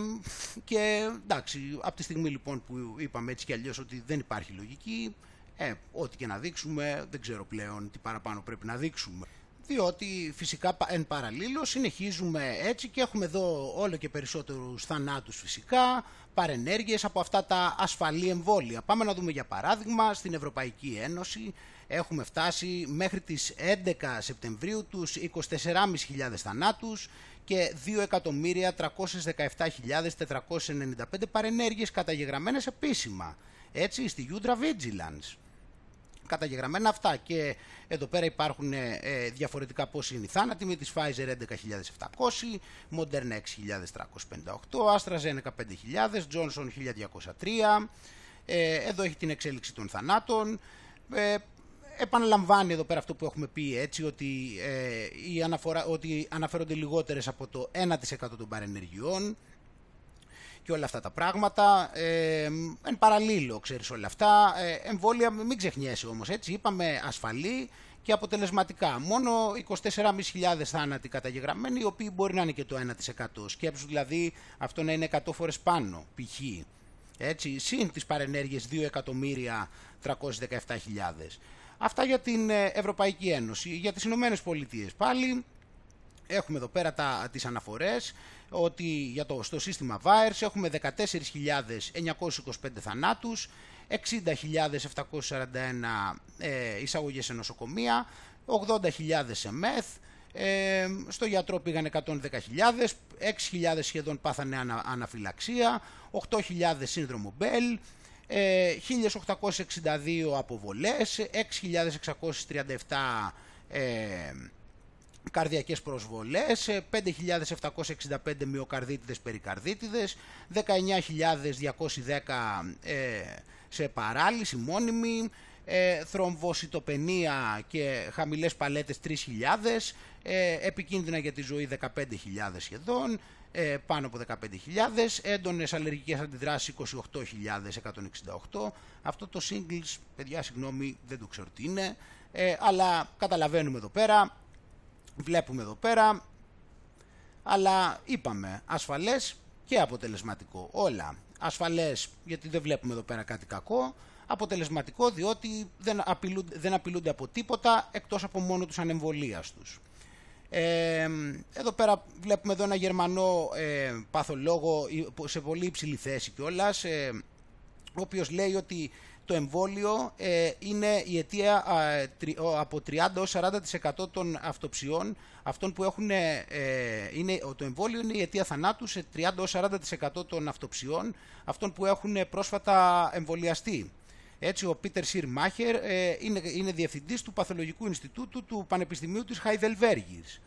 και εντάξει, από τη στιγμή λοιπόν που είπαμε έτσι και αλλιώς ότι δεν υπάρχει λογική, ε, ό,τι και να δείξουμε, δεν ξέρω πλέον τι παραπάνω πρέπει να δείξουμε. Διότι φυσικά εν παραλίλω συνεχίζουμε έτσι και έχουμε εδώ όλο και περισσότερους θανάτους φυσικά, παρενέργειες από αυτά τα ασφαλή εμβόλια. Πάμε να δούμε για παράδειγμα στην Ευρωπαϊκή Ένωση. Έχουμε φτάσει μέχρι τις έντεκα Σεπτεμβρίου τους είκοσι τέσσερις χιλιάδες πεντακόσιους θανάτους και δύο εκατομμύρια τριακόσιες δεκαεπτά χιλιάδες τετρακόσιες ενενήντα πέντε παρενέργειες καταγεγραμμένες επίσημα, έτσι, στη Ultra Vigilance. Καταγεγραμμένα αυτά και εδώ πέρα υπάρχουν ε, διαφορετικά πόσοι είναι οι θάνατοι, με τις Pfizer έντεκα χιλιάδες επτακόσιοι, Moderna έξι χιλιάδες τριακόσιοι πενήντα οκτώ, AstraZeneca πέντε χιλιάδες, Johnson χίλια διακόσια τρία. Ε, εδώ έχει την εξέλιξη των θανάτων. Ε, επαναλαμβάνει εδώ πέρα αυτό που έχουμε πει, έτσι, ότι, ε, η αναφορά, ότι αναφέρονται λιγότερες από το ένα τοις εκατό των παρενεργειών και όλα αυτά τα πράγματα. Ε, εν παραλίλω, ξέρεις, όλα αυτά. Ε, εμβόλια, μην ξεχνιέσαι όμως, έτσι, είπαμε ασφαλή και αποτελεσματικά. Μόνο είκοσι τέσσερις χιλιάδες πεντακόσιοι θάνατοι καταγεγραμμένοι, οι οποίοι μπορεί να είναι και το ένα τοις εκατό. Σκέψου δηλαδή αυτό να είναι εκατό φορές πάνω, π.χ. έτσι, συν τις παρενέργειες δύο εκατομμύρια τριακόσιες δεκαεπτά χιλιάδες. Αυτά για την Ευρωπαϊκή Ένωση. Για τις Ηνωμένες Πολιτείες πάλι έχουμε εδώ πέρα τα, τις αναφορές ότι για το, στο σύστημα Βάιρς έχουμε δεκατέσσερις χιλιάδες εννιακόσιους είκοσι πέντε θανάτους, εξήντα χιλιάδες επτακόσιες σαράντα ένα ε, εισαγωγές σε νοσοκομεία, ογδόντα χιλιάδες σε ΜΕΘ, ε, στο γιατρό πήγαν εκατόν δέκα χιλιάδες, έξι χιλιάδες σχεδόν πάθανε ανα, αναφυλαξία, οκτώ χιλιάδες σύνδρομο Μπέλ, χίλια οκτακόσιες εξήντα δύο αποβολές, έξι χιλιάδες εξακόσιες τριάντα επτά ε, καρδιακές προσβολές, πέντε χιλιάδες επτακόσιες εξήντα πέντε μυοκαρδίτιδες περικαρδίτιδες, δεκαεννιά χιλιάδες διακόσιες δέκα ε, σε παράλυση μόνιμη, ε, θρομβοσιτοπενία και χαμηλές παλέτες τρεις χιλιάδες, ε, επικίνδυνα για τη ζωή δεκαπέντε χιλιάδες σχεδόν, πάνω από δεκαπέντε χιλιάδες, έντονες αλλεργικές αντιδράσεις είκοσι οκτώ χιλιάδες εκατόν εξήντα οκτώ. Αυτό το singles, παιδιά, συγγνώμη, δεν το ξέρω τι είναι, ε, αλλά καταλαβαίνουμε εδώ πέρα Βλέπουμε εδώ πέρα, αλλά είπαμε ασφαλές και αποτελεσματικό. Όλα ασφαλές γιατί δεν βλέπουμε εδώ πέρα κάτι κακό, αποτελεσματικό διότι δεν απειλούνται, δεν απειλούνται από τίποτα εκτός από μόνο τους ανεμβολίας τους. Ε, εδώ πέρα βλέπουμε εδώ ένα Γερμανό ε, παθολόγο σε πολύ υψηλή θέση κιόλας, ε, ο οποίος λέει ότι το εμβόλιο ε, είναι η αιτία ε, τρι, από τριάντα έως σαράντα τοις εκατό των αυτοψιών, αυτών που έχουν, ε, είναι, το εμβόλιο είναι η αιτία θανάτου σε τριάντα έως σαράντα τοις εκατό των αυτοψιών, αυτών που έχουν πρόσφατα εμβολιαστεί. Έτσι, ο Πίτερ Σιρ Μάχερ ε, είναι, είναι διευθυντής του Παθολογικού Ινστιτούτου του Πανεπιστημίου της Χαϊδελβέργης.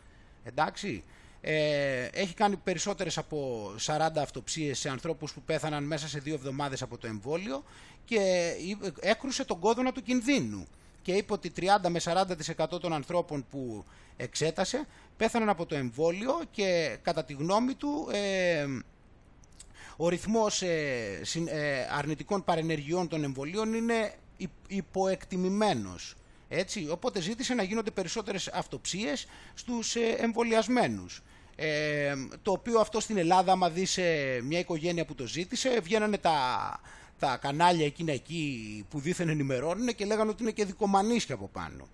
Εντάξει, ε, έχει κάνει περισσότερες από σαράντα αυτοψίες σε ανθρώπους που πέθαναν μέσα σε δύο εβδομάδες από το εμβόλιο και έκρουσε τον κόδωνα του κινδύνου και είπε ότι τριάντα με σαράντα τοις εκατό των ανθρώπων που εξέτασε πέθαναν από το εμβόλιο και κατά τη γνώμη του... Ε, ο ρυθμός αρνητικών παρενεργειών των εμβολίων είναι υποεκτιμημένος. Έτσι, οπότε ζήτησε να γίνονται περισσότερες αυτοψίες στους εμβολιασμένους. Ε, το οποίο αυτό στην Ελλάδα, άμα δεις μια οικογένεια που το ζήτησε, βγαίνανε τα, τα κανάλια εκείνα εκεί που δήθεν ενημερώνουν και λέγανε ότι είναι και δικομανίσια από πάνω.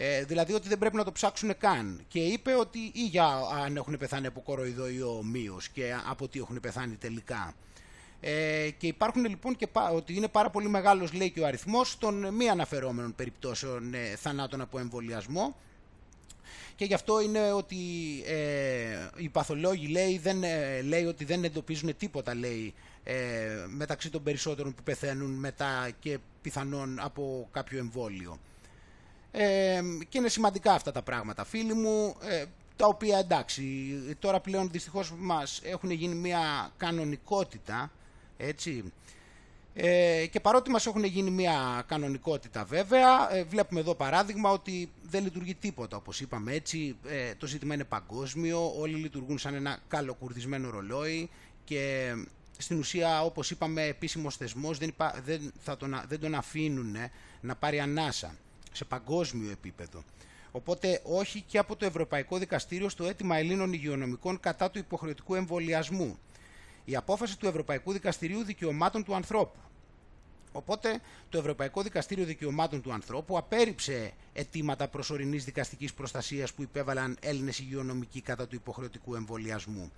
Ε, δηλαδή ότι δεν πρέπει να το ψάξουν καν. Και είπε ότι ή για αν έχουν πεθάνει από κοροϊδό ή ομοίως και από τι έχουν πεθάνει τελικά. Ε, και υπάρχουν λοιπόν και πα, ότι είναι πάρα πολύ μεγάλος, λέει, και ο αριθμός των μη αναφερόμενων περιπτώσεων ε, θανάτων από εμβολιασμό. Και γι' αυτό είναι ότι ε, οι παθολόγοι, λέει, δεν, ε, λέει ότι δεν εντοπίζουν τίποτα, λέει, ε, μεταξύ των περισσότερων που πεθαίνουν μετά και πιθανόν από κάποιο εμβόλιο. Ε, και είναι σημαντικά αυτά τα πράγματα, φίλοι μου, ε, τα οποία, εντάξει, τώρα πλέον δυστυχώς μας έχουν γίνει μια κανονικότητα, έτσι, ε, και παρότι μας έχουν γίνει μια κανονικότητα βέβαια, ε, βλέπουμε εδώ παράδειγμα ότι δεν λειτουργεί τίποτα, όπως είπαμε, έτσι, ε, το ζήτημα είναι παγκόσμιο, όλοι λειτουργούν σαν ένα καλοκουρδισμένο ρολόι και... Στην ουσία, όπως είπαμε, επίσημος θεσμός δεν, υπά... δεν, θα τον... δεν τον αφήνουν να πάρει ανάσα σε παγκόσμιο επίπεδο. Οπότε όχι και από το Ευρωπαϊκό Δικαστήριο στο αίτημα Ελλήνων υγειονομικών κατά του υποχρεωτικού εμβολιασμού. Η απόφαση του Ευρωπαϊκού Δικαστηρίου Δικαιωμάτων του Ανθρώπου. Οπότε το Ευρωπαϊκό Δικαστήριο Δικαιωμάτων του Ανθρώπου απέρριψε αιτήματα προσωρινής δικαστικής προστασίας που υπέβαλαν Έλληνες υγειονομικοί κατά του υποχρεωτικού εμβολιασμού.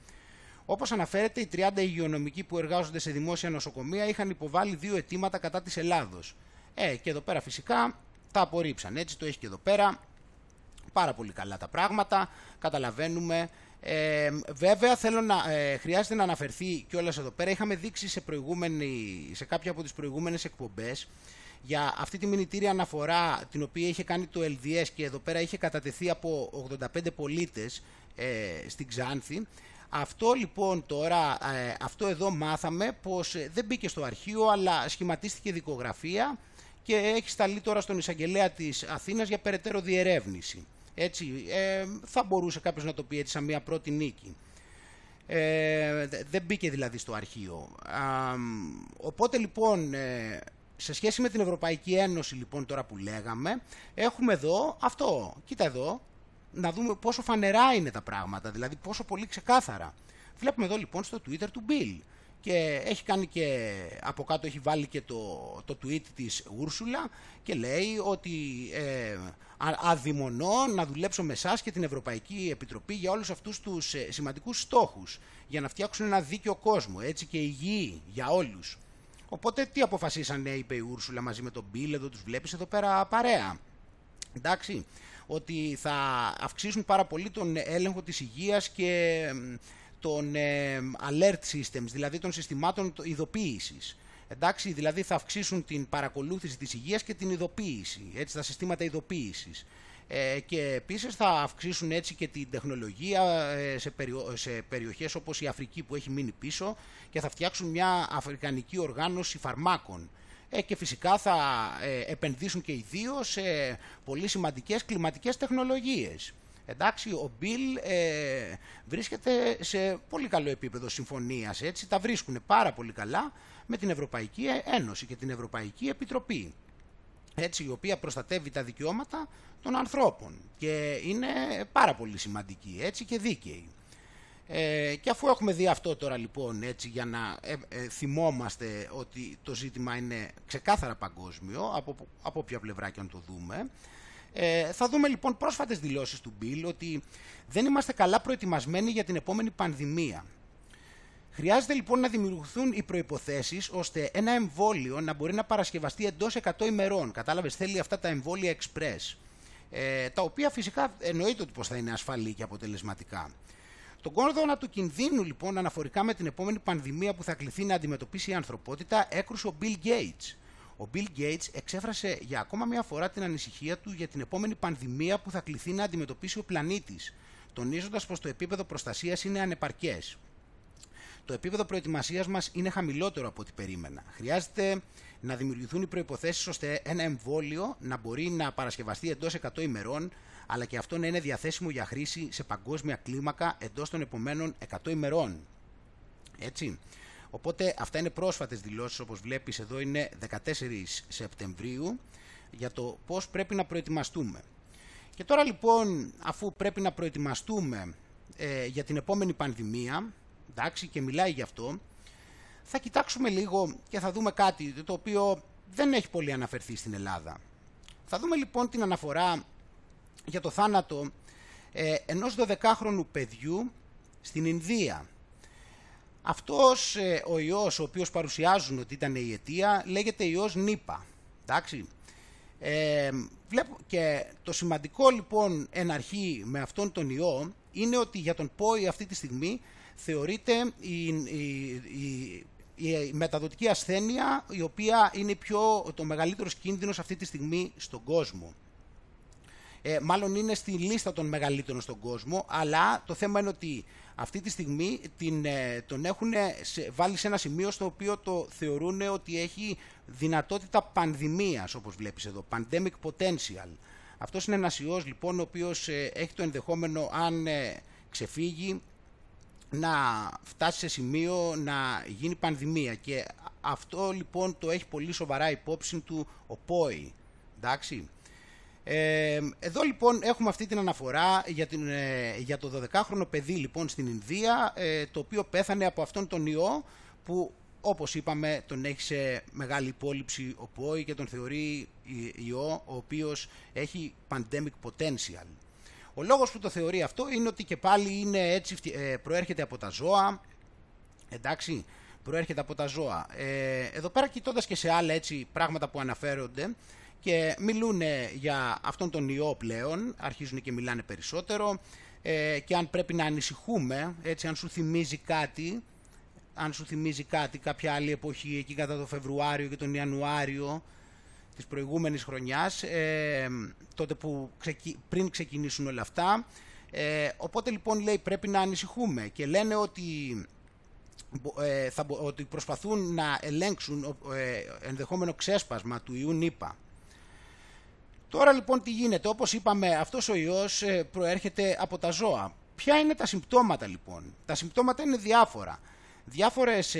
Όπως αναφέρεται, οι τριάντα υγειονομικοί που εργάζονται σε δημόσια νοσοκομεία είχαν υποβάλει δύο αιτήματα κατά της Ελλάδος. Ε, και εδώ πέρα φυσικά τα απορρίψαν. Έτσι το έχει και εδώ πέρα. Πάρα πολύ καλά τα πράγματα. Καταλαβαίνουμε. Ε, βέβαια, θέλω να, ε, χρειάζεται να αναφερθεί κιόλας εδώ πέρα. Είχαμε δείξει σε, σε κάποια από τις προηγούμενες εκπομπές για αυτή τη μηνυτήρια αναφορά την οποία είχε κάνει το Ελ Ντι Ες και εδώ πέρα είχε κατατεθεί από ογδόντα πέντε πολίτες ε, στην Ξάνθη. Αυτό λοιπόν τώρα, ε, αυτό εδώ μάθαμε πως δεν μπήκε στο αρχείο αλλά σχηματίστηκε δικογραφία και έχει σταλεί τώρα στον εισαγγελέα της Αθήνας για περαιτέρω διερεύνηση. Έτσι, ε, θα μπορούσε κάποιος να το πει έτσι σαν μια πρώτη νίκη. Ε, δεν μπήκε δηλαδή στο αρχείο. Α, οπότε λοιπόν... Ε, σε σχέση με την Ευρωπαϊκή Ένωση, λοιπόν, τώρα που λέγαμε, έχουμε εδώ αυτό. Κοίτα εδώ, να δούμε πόσο φανερά είναι τα πράγματα, δηλαδή πόσο πολύ ξεκάθαρα. Βλέπουμε εδώ, λοιπόν, στο Twitter του Bill. Και έχει κάνει και, από κάτω έχει βάλει και το, το tweet της Ούρσουλα και λέει ότι ε, αδειμονώ να δουλέψω με εσάς και την Ευρωπαϊκή Επιτροπή για όλους αυτούς τους ε, σημαντικούς στόχους, για να φτιάξουν ένα δίκαιο κόσμο, έτσι, και υγιή για όλους. Οπότε τι αποφασίσανε, είπε η Ούρσουλα μαζί με τον Μπίλ, εδώ τους βλέπεις εδώ πέρα παρέα. Εντάξει, ότι θα αυξήσουν πάρα πολύ τον έλεγχο της υγείας και των ε, alert systems, δηλαδή των συστημάτων ειδοποίησης. Εντάξει, δηλαδή θα αυξήσουν την παρακολούθηση της υγείας και την ειδοποίηση, έτσι, τα συστήματα ειδοποίησης. Ε, και επίσης θα αυξήσουν έτσι και την τεχνολογία ε, σε, περιο, σε περιοχές όπως η Αφρική που έχει μείνει πίσω και θα φτιάξουν μια αφρικανική οργάνωση φαρμάκων. Ε, και φυσικά θα ε, επενδύσουν και οι δύο σε πολύ σημαντικές κλιματικές τεχνολογίες. Εντάξει, ο Μπιλ ε, βρίσκεται σε πολύ καλό επίπεδο συμφωνίας, έτσι, τα βρίσκουν πάρα πολύ καλά με την Ευρωπαϊκή Ένωση και την Ευρωπαϊκή Επιτροπή. έτσι, η οποία προστατεύει τα δικαιώματα των ανθρώπων και είναι πάρα πολύ σημαντική, έτσι, και δίκαιη. Ε, και αφού έχουμε δει αυτό τώρα, λοιπόν, έτσι, για να ε, ε, θυμόμαστε ότι το ζήτημα είναι ξεκάθαρα παγκόσμιο, από, από όποια πλευρά και αν το δούμε, ε, θα δούμε, λοιπόν, πρόσφατες δηλώσεις του Μπιλ ότι δεν είμαστε καλά προετοιμασμένοι για την επόμενη πανδημία. Χρειάζεται, λοιπόν, να δημιουργηθούν οι προϋποθέσεις ώστε ένα εμβόλιο να μπορεί να παρασκευαστεί εντός εκατό ημερών. Κατάλαβες, θέλει αυτά τα εμβόλια express, ε, τα οποία φυσικά εννοείται ότι πως θα είναι ασφαλή και αποτελεσματικά. Τον κόδωνα του κινδύνου, λοιπόν, αναφορικά με την επόμενη πανδημία που θα κληθεί να αντιμετωπίσει η ανθρωπότητα, έκρουσε ο Bill Gates. Ο Bill Gates εξέφρασε για ακόμα μια φορά την ανησυχία του για την επόμενη πανδημία που θα κληθεί να αντιμετωπίσει ο πλανήτης, τονίζοντας πως το επίπεδο προστασίας είναι ανεπαρκές. Το επίπεδο προετοιμασίας μας είναι χαμηλότερο από ό,τι περίμενα. Χρειάζεται να δημιουργηθούν οι προϋποθέσεις ώστε ένα εμβόλιο να μπορεί να παρασκευαστεί εντός εκατό ημερών, αλλά και αυτό να είναι διαθέσιμο για χρήση σε παγκόσμια κλίμακα εντός των επομένων εκατό ημερών. Έτσι. Οπότε αυτά είναι πρόσφατες δηλώσεις, όπως βλέπεις εδώ είναι δεκατέσσερις Σεπτεμβρίου, για το πώς πρέπει να προετοιμαστούμε. Και τώρα, λοιπόν, αφού πρέπει να προετοιμαστούμε ε, για την επόμενη πανδημία, εντάξει, και μιλάει γι' αυτό, θα κοιτάξουμε λίγο και θα δούμε κάτι το οποίο δεν έχει πολύ αναφερθεί στην Ελλάδα. Θα δούμε, λοιπόν, την αναφορά για το θάνατο ε, ενός δωδεκάχρονου παιδιού στην Ινδία. Αυτός ε, ο ιός, ο οποίος παρουσιάζουν ότι ήταν η αιτία, λέγεται ιός Νίπα. Εντάξει. Ε, βλέπω, και το σημαντικό, λοιπόν, εν αρχή με αυτόν τον ιό είναι ότι για τον ΠΟΗ αυτή τη στιγμή θεωρείται η, η, η, η μεταδοτική ασθένεια, η οποία είναι πιο, το μεγαλύτερος κίνδυνος αυτή τη στιγμή στον κόσμο. Ε, μάλλον είναι στη λίστα των μεγαλύτερων στον κόσμο, αλλά το θέμα είναι ότι αυτή τη στιγμή την, τον έχουν βάλει σε ένα σημείο στο οποίο το θεωρούν ότι έχει δυνατότητα πανδημίας, όπως βλέπεις εδώ, pandemic potential. Αυτός είναι ένας ιός, λοιπόν, ο οποίος έχει το ενδεχόμενο, αν ξεφύγει, να φτάσει σε σημείο να γίνει πανδημία, και αυτό, λοιπόν, το έχει πολύ σοβαρά υπόψη του ο ΠΟΗ. Εντάξει. Ε, εδώ, λοιπόν, έχουμε αυτή την αναφορά για, την, ε, για το δωδεκάχρονο παιδί, λοιπόν, στην Ινδία, ε, το οποίο πέθανε από αυτόν τον ιό που, όπως είπαμε, τον έχει σε μεγάλη υπόλοιψη ο ΠΟΗ και τον θεωρεί ιό ο οποίος έχει pandemic potential. Ο λόγος που το θεωρεί αυτό είναι ότι και πάλι είναι έτσι, προέρχεται από τα ζώα, εντάξει, προέρχεται από τα ζώα. Εδώ πέρα, κοιτώντας και σε άλλα, έτσι, πράγματα που αναφέρονται και μιλούν για αυτόν τον ιό πλέον, αρχίζουν και μιλάνε περισσότερο, και αν πρέπει να ανησυχούμε, έτσι, αν σου θυμίζει κάτι, αν σου θυμίζει κάτι κάποια άλλη εποχή, εκεί κατά το Φεβρουάριο και τον Ιανουάριο της προηγούμενης χρονιάς, ε, τότε που ξεκι... πριν ξεκινήσουν όλα αυτά, ε, οπότε, λοιπόν, λέει, πρέπει να ανησυχούμε, και λένε ότι, ε, θα, ότι προσπαθούν να ελέγξουν ε, ενδεχόμενο ξέσπασμα του ιού Νίπα. Τώρα, λοιπόν, τι γίνεται? Όπως είπαμε, αυτός ο ιός προέρχεται από τα ζώα. Ποια είναι τα συμπτώματα, λοιπόν? Τα συμπτώματα είναι διάφορα. Διάφορες,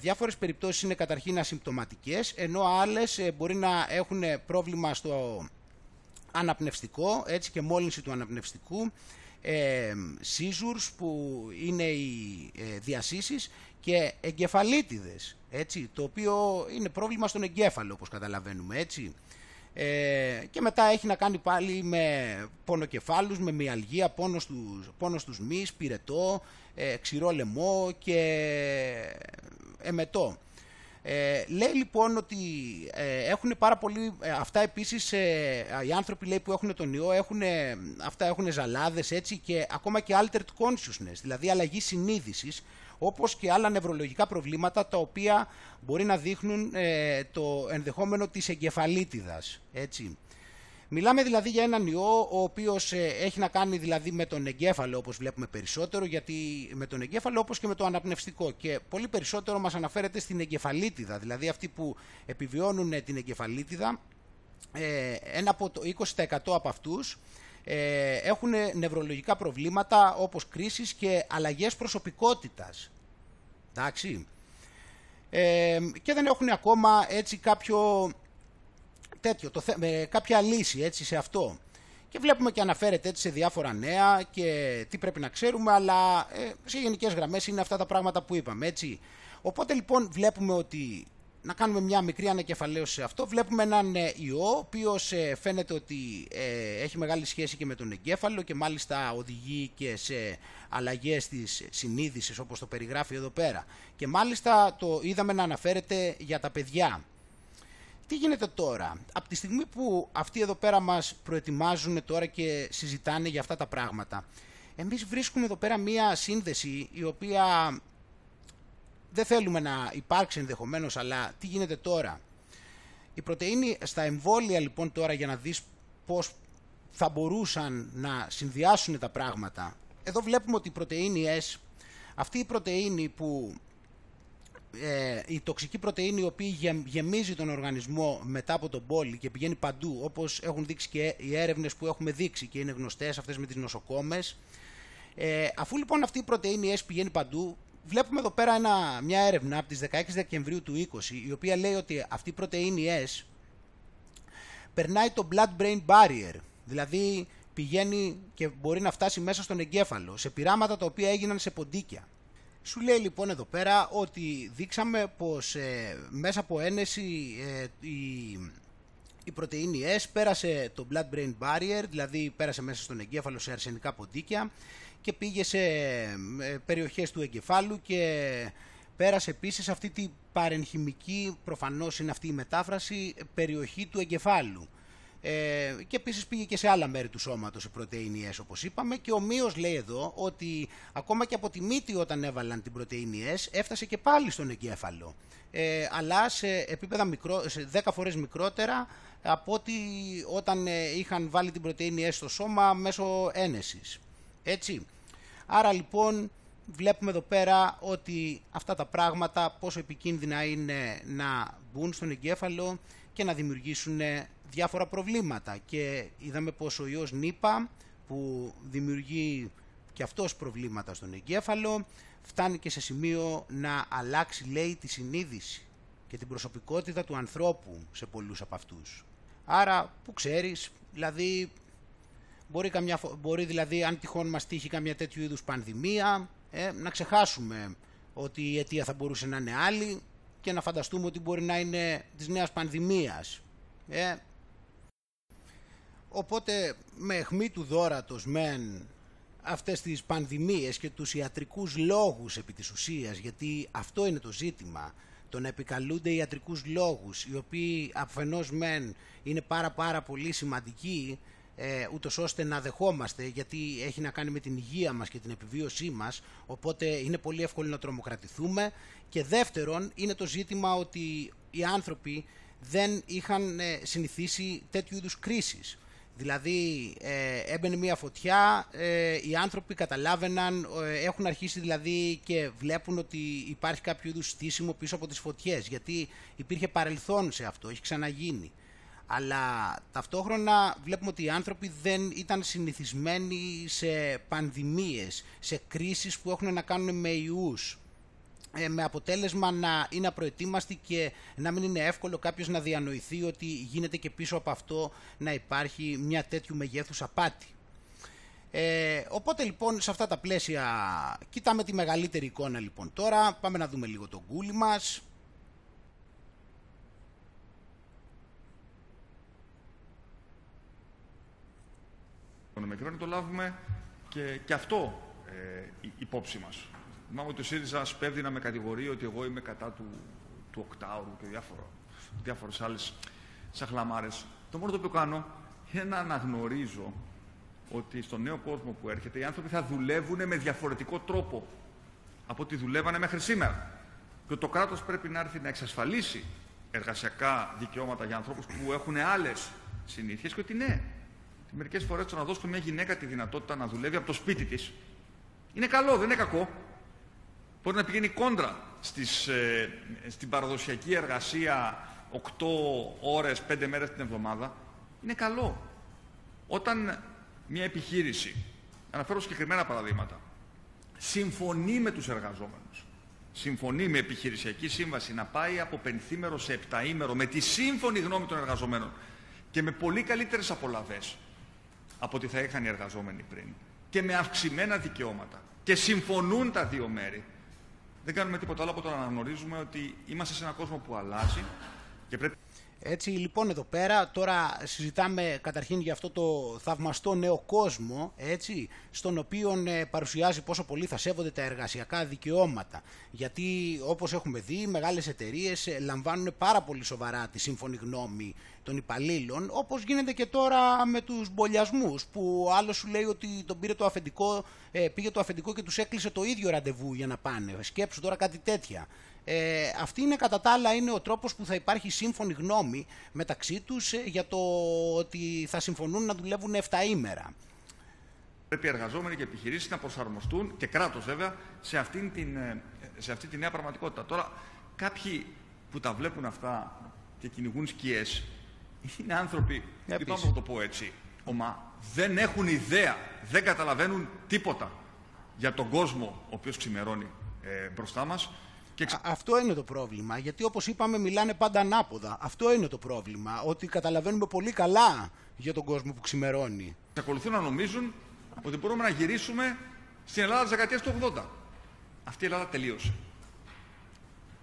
διάφορες περιπτώσεις είναι καταρχήν ασυμπτωματικές, ενώ άλλες μπορεί να έχουν πρόβλημα στο αναπνευστικό, έτσι, και μόλυνση του αναπνευστικού, ε, seizures που είναι οι διασύσεις, και εγκεφαλίτιδες, έτσι, το οποίο είναι πρόβλημα στον εγκέφαλο, όπως καταλαβαίνουμε, έτσι. Ε, και μετά έχει να κάνει πάλι με πονοκεφάλους, με μυαλγία, πόνο στους, πόνο στους μυς, πυρετό, ε, ξηρό λαιμό και εμετό. Ε, λέει, λοιπόν, ότι ε, έχουν πάρα πολύ, ε, αυτά επίσης, ε, οι άνθρωποι, λέει, που έχουν τον ιό, έχουν, ε, αυτά έχουν ζαλάδες, έτσι, και ακόμα και altered consciousness, δηλαδή αλλαγή συνείδησης, όπως και άλλα νευρολογικά προβλήματα, τα οποία μπορεί να δείχνουν ε, το ενδεχόμενο της εγκεφαλίτιδας, έτσι. Μιλάμε, δηλαδή, για έναν ιό ο οποίος ε, έχει να κάνει, δηλαδή, με τον εγκέφαλο, όπως βλέπουμε περισσότερο, γιατί με τον εγκέφαλο, όπως και με το αναπνευστικό, και πολύ περισσότερο μας αναφέρεται στην εγκεφαλίτιδα, δηλαδή αυτοί που επιβιώνουν την εγκεφαλίτιδα, ε, ένα από το είκοσι τοις εκατό από αυτούς Ε, έχουν νευρολογικά προβλήματα, όπως κρίσεις και αλλαγές προσωπικότητας, εντάξει, ε, και δεν έχουν ακόμα, έτσι, κάποιο τέτοιο, το, με κάποια λύση έτσι, σε αυτό. Και βλέπουμε και αναφέρεται έτσι σε διάφορα νέα και τι πρέπει να ξέρουμε, αλλά ε, σε γενικές γραμμές είναι αυτά τα πράγματα που είπαμε, έτσι. Οπότε λοιπόν βλέπουμε ότι, να κάνουμε μια μικρή ανακεφαλαίωση σε αυτό, βλέπουμε έναν ιό, ο οποίος ε, φαίνεται ότι ε, έχει μεγάλη σχέση και με τον εγκέφαλο και μάλιστα οδηγεί και σε αλλαγές της συνείδησης, όπως το περιγράφει εδώ πέρα. Και μάλιστα το είδαμε να αναφέρεται για τα παιδιά. Τι γίνεται τώρα? Από τη στιγμή που αυτοί εδώ πέρα μας προετοιμάζουν τώρα και συζητάνε για αυτά τα πράγματα, εμείς βρίσκουμε εδώ πέρα μία σύνδεση η οποία δεν θέλουμε να υπάρξει ενδεχομένως, αλλά τι γίνεται τώρα? Η πρωτεΐνη στα εμβόλια λοιπόν τώρα, για να δεις πώς θα μπορούσαν να συνδυάσουν τα πράγματα. Εδώ βλέπουμε ότι οι πρωτεΐνες, αυτή η πρωτεΐνη που... η τοξική πρωτεΐνη η οποία γεμίζει τον οργανισμό μετά από τον μπόλι και πηγαίνει παντού, όπως έχουν δείξει και οι έρευνες που έχουμε δείξει και είναι γνωστές αυτές με τις νοσοκόμες, ε, αφού λοιπόν αυτή η πρωτεΐνη S πηγαίνει παντού, βλέπουμε εδώ πέρα ένα, μια έρευνα από τις δεκαέξι Δεκεμβρίου του είκοσι η οποία λέει ότι αυτή η πρωτεΐνη S περνάει το blood-brain barrier, δηλαδή πηγαίνει και μπορεί να φτάσει μέσα στον εγκέφαλο σε πειράματα τα οποία έγιναν σε ποντίκια. Σου λέει λοιπόν εδώ πέρα ότι δείξαμε πως ε, μέσα από ένεση ε, η, η πρωτεΐνη S πέρασε το blood-brain barrier, δηλαδή πέρασε μέσα στον εγκέφαλο σε αρσενικά ποντίκια και πήγε σε ε, περιοχές του εγκεφάλου και πέρασε επίσης αυτή την παρενχημική, προφανώς είναι αυτή η μετάφραση, περιοχή του εγκεφάλου. Ε, και επίσης πήγε και σε άλλα μέρη του σώματος η πρωτεΐνη S, όπως είπαμε, και ομοίως λέει εδώ ότι ακόμα και από τη μύτη όταν έβαλαν την πρωτεΐνη S έφτασε και πάλι στον εγκέφαλο, ε, αλλά σε επίπεδα μικρό, σε δέκα φορές μικρότερα από ότι όταν ε, είχαν βάλει την πρωτεΐνη S στο σώμα μέσω ένεσης, έτσι. Άρα λοιπόν βλέπουμε εδώ πέρα ότι αυτά τα πράγματα πόσο επικίνδυνα είναι να μπουν στον εγκέφαλο και να δημιουργήσουν διάφορα προβλήματα. Και είδαμε πως ο ιός Νίπα, που δημιουργεί και αυτός προβλήματα στον εγκέφαλο, φτάνει και σε σημείο να αλλάξει, λέει, τη συνείδηση και την προσωπικότητα του ανθρώπου σε πολλούς από αυτούς. Άρα, που ξέρεις, δηλαδή, μπορεί, καμιά, μπορεί δηλαδή, αν τυχόν μας τύχει καμιά τέτοιου είδους πανδημία, ε, να ξεχάσουμε ότι η αιτία θα μπορούσε να είναι άλλη και να φανταστούμε ότι μπορεί να είναι της νέας πανδημίας. Ε, Οπότε με αιχμή του δόρατος μεν αυτές τις πανδημίες και τους ιατρικούς λόγους επί της ουσίας, γιατί αυτό είναι το ζήτημα, το να επικαλούνται ιατρικούς λόγους, οι οποίοι αφενός μεν είναι πάρα πάρα πολύ σημαντικοί, ε, ούτως ώστε να δεχόμαστε, γιατί έχει να κάνει με την υγεία μας και την επιβίωσή μας, οπότε είναι πολύ εύκολο να τρομοκρατηθούμε, και δεύτερον είναι το ζήτημα ότι οι άνθρωποι δεν είχαν ε, συνηθίσει τέτοιου είδους κρίσεις. Δηλαδή ε, έμπαινε μια φωτιά, ε, οι άνθρωποι καταλάβαιναν, ε, έχουν αρχίσει δηλαδή και βλέπουν ότι υπάρχει κάποιο είδους στήσιμο πίσω από τις φωτιές, γιατί υπήρχε παρελθόν σε αυτό, έχει ξαναγίνει. Αλλά ταυτόχρονα βλέπουμε ότι οι άνθρωποι δεν ήταν συνηθισμένοι σε πανδημίες, σε κρίσεις που έχουν να κάνουν με ιούς, με αποτέλεσμα να είναι απροετοίμαστοι και να μην είναι εύκολο κάποιος να διανοηθεί ότι γίνεται και πίσω από αυτό να υπάρχει μια τέτοιου μεγέθους απάτη. Ε, οπότε λοιπόν σε αυτά τα πλαίσια κοιτάμε τη μεγαλύτερη εικόνα λοιπόν τώρα. Πάμε να δούμε λίγο τον κούλι μας. Το μικρό να το λάβουμε και, και αυτό ε, υπόψη μας. Θυμάμαι ότι ο ΣΥΡΙΖΑ σπέβδει να με κατηγορεί ότι εγώ είμαι κατά του, του οκτάωρου και διάφορες άλλες σαχλαμάρες. Το μόνο το οποίο κάνω είναι να αναγνωρίζω ότι στον νέο κόσμο που έρχεται οι άνθρωποι θα δουλεύουν με διαφορετικό τρόπο από ό,τι δουλεύανε μέχρι σήμερα. Και το κράτος πρέπει να έρθει να εξασφαλίσει εργασιακά δικαιώματα για ανθρώπους που έχουν άλλες συνήθειες, και ότι ναι, μερικές φορές το να δώσουμε μια γυναίκα τη δυνατότητα να δουλεύει από το σπίτι της είναι καλό, δεν είναι κακό. Μπορεί να πηγαίνει κόντρα στις, ε, στην παραδοσιακή εργασία οκτώ ώρες, πέντε μέρες την εβδομάδα. Είναι καλό. Όταν μια επιχείρηση, αναφέρω συγκεκριμένα παραδείγματα, συμφωνεί με τους εργαζόμενους συμφωνεί με επιχειρησιακή σύμβαση να πάει από πενθήμερο σε επταήμερο με τη σύμφωνη γνώμη των εργαζομένων και με πολύ καλύτερες απολαβές από ό,τι θα είχαν οι εργαζόμενοι πριν και με αυξημένα δικαιώματα και συμφωνούν τα δύο μέρη, δεν κάνουμε τίποτα άλλο από το να αναγνωρίζουμε ότι είμαστε σε έναν κόσμο που αλλάζει και πρέπει... Έτσι λοιπόν εδώ πέρα τώρα συζητάμε καταρχήν για αυτό το θαυμαστό νέο κόσμο, έτσι, στον οποίο παρουσιάζει πόσο πολύ θα σέβονται τα εργασιακά δικαιώματα. Γιατί όπως έχουμε δει, μεγάλες εταιρείες λαμβάνουν πάρα πολύ σοβαρά τη σύμφωνη γνώμη των υπαλλήλων, όπως γίνεται και τώρα με τους μπολιασμούς, που άλλος σου λέει ότι τον πήρε το αφεντικό, πήγε το αφεντικό και τους έκλεισε το ίδιο ραντεβού για να πάνε. Σκέψου τώρα κάτι τέτοια. Ε, αυτή είναι κατά τα άλλα είναι ο τρόπος που θα υπάρχει σύμφωνη γνώμη μεταξύ τους ε, για το ότι θα συμφωνούν να δουλεύουν εφταήμερα. Πρέπει οι εργαζόμενοι και επιχειρήσεις να προσαρμοστούν και κράτος βέβαια σε αυτή, την, σε αυτή τη νέα πραγματικότητα. Τώρα κάποιοι που τα βλέπουν αυτά και κυνηγούν σκιές είναι άνθρωποι, λυπάμαι να το πω έτσι, ομα δεν έχουν ιδέα, δεν καταλαβαίνουν τίποτα για τον κόσμο ο οποίος ξημερώνει ε, μπροστά μας. Και... Αυτό είναι το πρόβλημα, γιατί όπως είπαμε μιλάνε πάντα ανάποδα. Αυτό είναι το πρόβλημα, ότι καταλαβαίνουμε πολύ καλά για τον κόσμο που ξημερώνει. Εξακολουθούν να νομίζουν ότι μπορούμε να γυρίσουμε στην Ελλάδα της δεκαετίας του ογδόντα. Αυτή η Ελλάδα τελείωσε.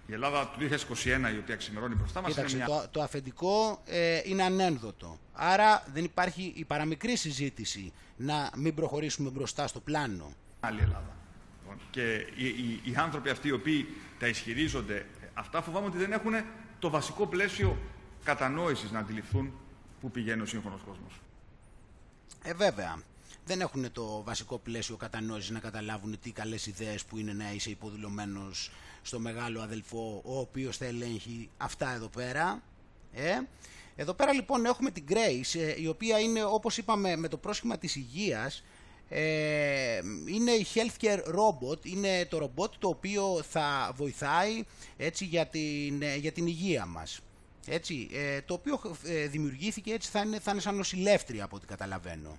Η Ελλάδα του είκοσι είκοσι ένα, η οποία ξημερώνει μπροστά μας... Κοίταξε, είναι μια... το, το αφεντικό ε, είναι ανένδοτο. Άρα δεν υπάρχει η παραμικρή συζήτηση να μην προχωρήσουμε μπροστά στο πλάνο. Άλλη Ελλάδα. Και οι, οι, οι άνθρωποι αυτοί οι οποίοι τα ισχυρίζονται αυτά φοβάμαι ότι δεν έχουν το βασικό πλαίσιο κατανόησης να αντιληφθούν που πηγαίνει ο σύγχρονος κόσμος. Ε, βέβαια. Δεν έχουν το βασικό πλαίσιο κατανόησης να καταλάβουν τι καλές ιδέες που είναι να είσαι υποδηλωμένος στο μεγάλο αδελφό ο οποίος θα ελέγχει αυτά εδώ πέρα. Ε. Εδώ πέρα λοιπόν έχουμε την Grace, η οποία είναι όπως είπαμε με το πρόσχημα της υγείας. Ε, είναι η healthcare robot, είναι το ρομπότ το οποίο θα βοηθάει έτσι, για, την, για την υγεία μας. Έτσι, ε, το οποίο ε, δημιουργήθηκε έτσι θα είναι, θα είναι σαν νοσηλεύτρια από ό,τι καταλαβαίνω.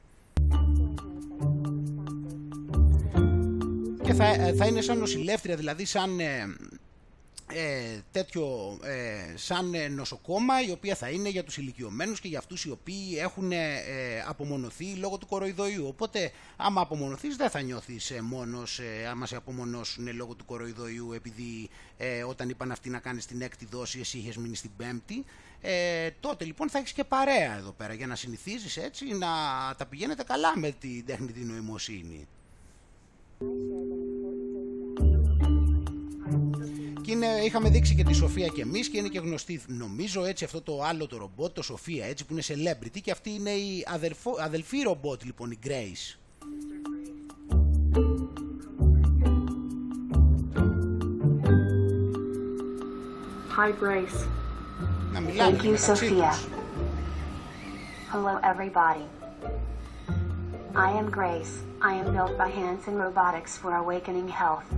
Και θα, θα είναι σαν νοσηλεύτρια, δηλαδή σαν... Ε, Ε, τέτοιο ε, σαν νοσοκόμα η οποία θα είναι για τους ηλικιωμένους και για αυτούς οι οποίοι έχουν ε, απομονωθεί λόγω του κοροϊδοϊού. Οπότε άμα απομονωθείς δεν θα νιώθεις ε, μόνος ε, άμα σε απομονώσουν λόγω του κοροϊδοϊού επειδή ε, όταν είπαν αυτοί να κάνεις την έκτη δόση εσύ είχες μείνει στην πέμπτη. Ε, τότε λοιπόν θα έχεις και παρέα εδώ πέρα για να συνηθίζεις έτσι να τα πηγαίνετε καλά με την τεχνητή νοημοσύνη. Είναι, είχαμε δείξει και τη Σοφία και εμείς και είναι και γνωστή νομίζω έτσι αυτό το άλλο το ρομπότ, το Σοφία έτσι που είναι celebrity και αυτή είναι η αδερφο, αδελφή ρομπότ λοιπόν η Grace. Hi Grace. Να μιλάμε. Thank you Sophia. Hello everybody. I am Grace. I am built by Hanson Robotics for Awakening Health.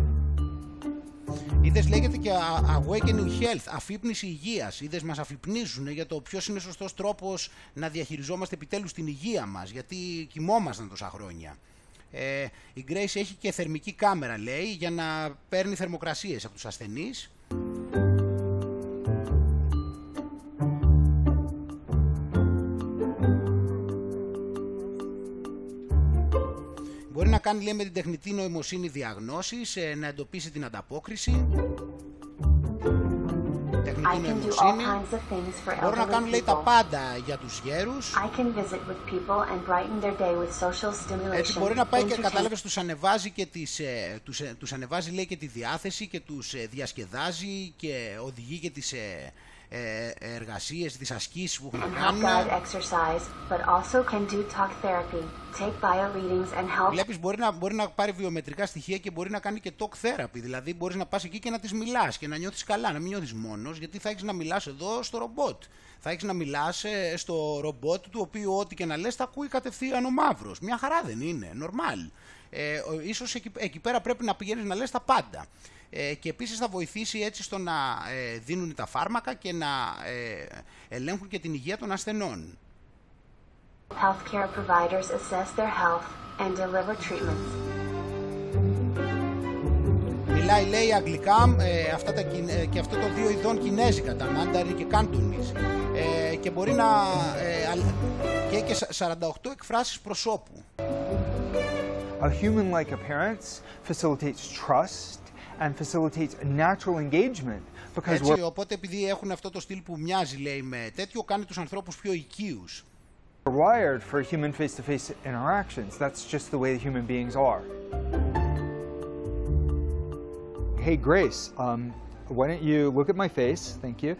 Είδες λέγεται και Awakening Health, αφύπνιση υγείας. Είδες μας αφυπνίζουν για το ποιος είναι σωστός τρόπος να διαχειριζόμαστε επιτέλους την υγεία μας, γιατί κοιμόμασταν τόσα χρόνια. Ε, η Grace έχει και θερμική κάμερα, λέει, για να παίρνει θερμοκρασίες από τους ασθενείς. Μπορεί να κάνει λέει, με την τεχνητή νοημοσύνη διαγνώσεις, να εντοπίσει την ανταπόκριση. Τεχνητή νοημοσύνη. Μπορώ να κάνω λέει, τα πάντα για τους γέρους. Έτσι μπορεί να πάει και κατάλαβες τους ανεβάζει, και τις, τους, τους ανεβάζει λέει, και τη διάθεση και τους διασκεδάζει και οδηγεί και τις... Ε, εργασίες, τις ασκήσεις που έχουν κάνει. Βλέπεις μπορεί να, μπορεί να πάρει βιομετρικά στοιχεία και μπορεί να κάνει και talk therapy. Δηλαδή μπορείς να πας εκεί και να της μιλάς και να νιώθεις καλά, να μην νιώθεις μόνος, γιατί θα έχεις να μιλάς εδώ στο ρομπότ. Θα έχεις να μιλάς στο ρομπότ του οποίου ό,τι και να λες θα ακούει κατευθείαν ο μαύρος. Μια χαρά δεν είναι, normal. Ε, ίσως εκεί, εκεί πέρα πρέπει να πηγαίνεις να λες τα πάντα. Ε, και επίσης θα βοηθήσει έτσι στο να ε, δίνουν τα φάρμακα και να ε, ελέγχουν και την υγεία των ασθενών. Healthcare providers assess their health and deliver treatments. μιλάει λέει αγγλικά ε, αυτά τα, ε, και αυτό το δύο ειδών κινέζικα, τα μάνταριν και καντονίζ, ε, και μπορεί να ε, και έχει και σαράντα οκτώ εκφράσεις προσώπου. A human-like appearance facilitates trust and facilitates natural engagement. Έτσι, οπότε επειδή έχουν αυτό το στυλ που μοιάζει λέει με τέτοιο, κάνει τους ανθρώπους πιο οικείους. We're wired for human face-to-face interactions. That's just the way the human beings are. Hey Grace, um, why don't you look at my face? Thank you.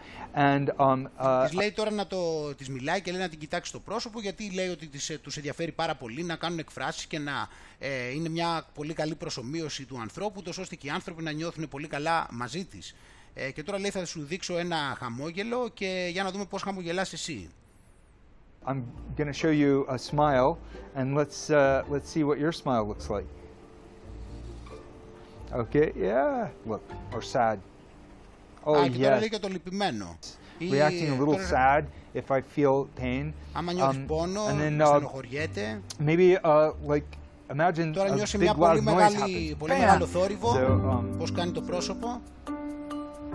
And um, uh, της λέει τώρα να το της μιλάει και λέει να την κοιτάξει το πρόσωπο, γιατί λέει ότι της, τους ενδιαφέρει πάρα πολύ να κάνουν εκφράσεις και να ε, είναι μια πολύ καλή προσομοίωση του ανθρώπου, τόσο ώστε και οι άνθρωποι να νιώθουν πολύ καλά μαζί της. Ε, και τώρα λέει θα σου δείξω ένα χαμόγελο και για να δούμε πώς χαμογελάς εσύ. I'm going to show you a smile, and let's uh, let's see what your smile looks like. Okay, yeah, look, or sad. Oh, yeah. Reacting a little sad if I feel pain. Um, and then uh, maybe uh, like imagine a big loud noise happens. Bam. So, um,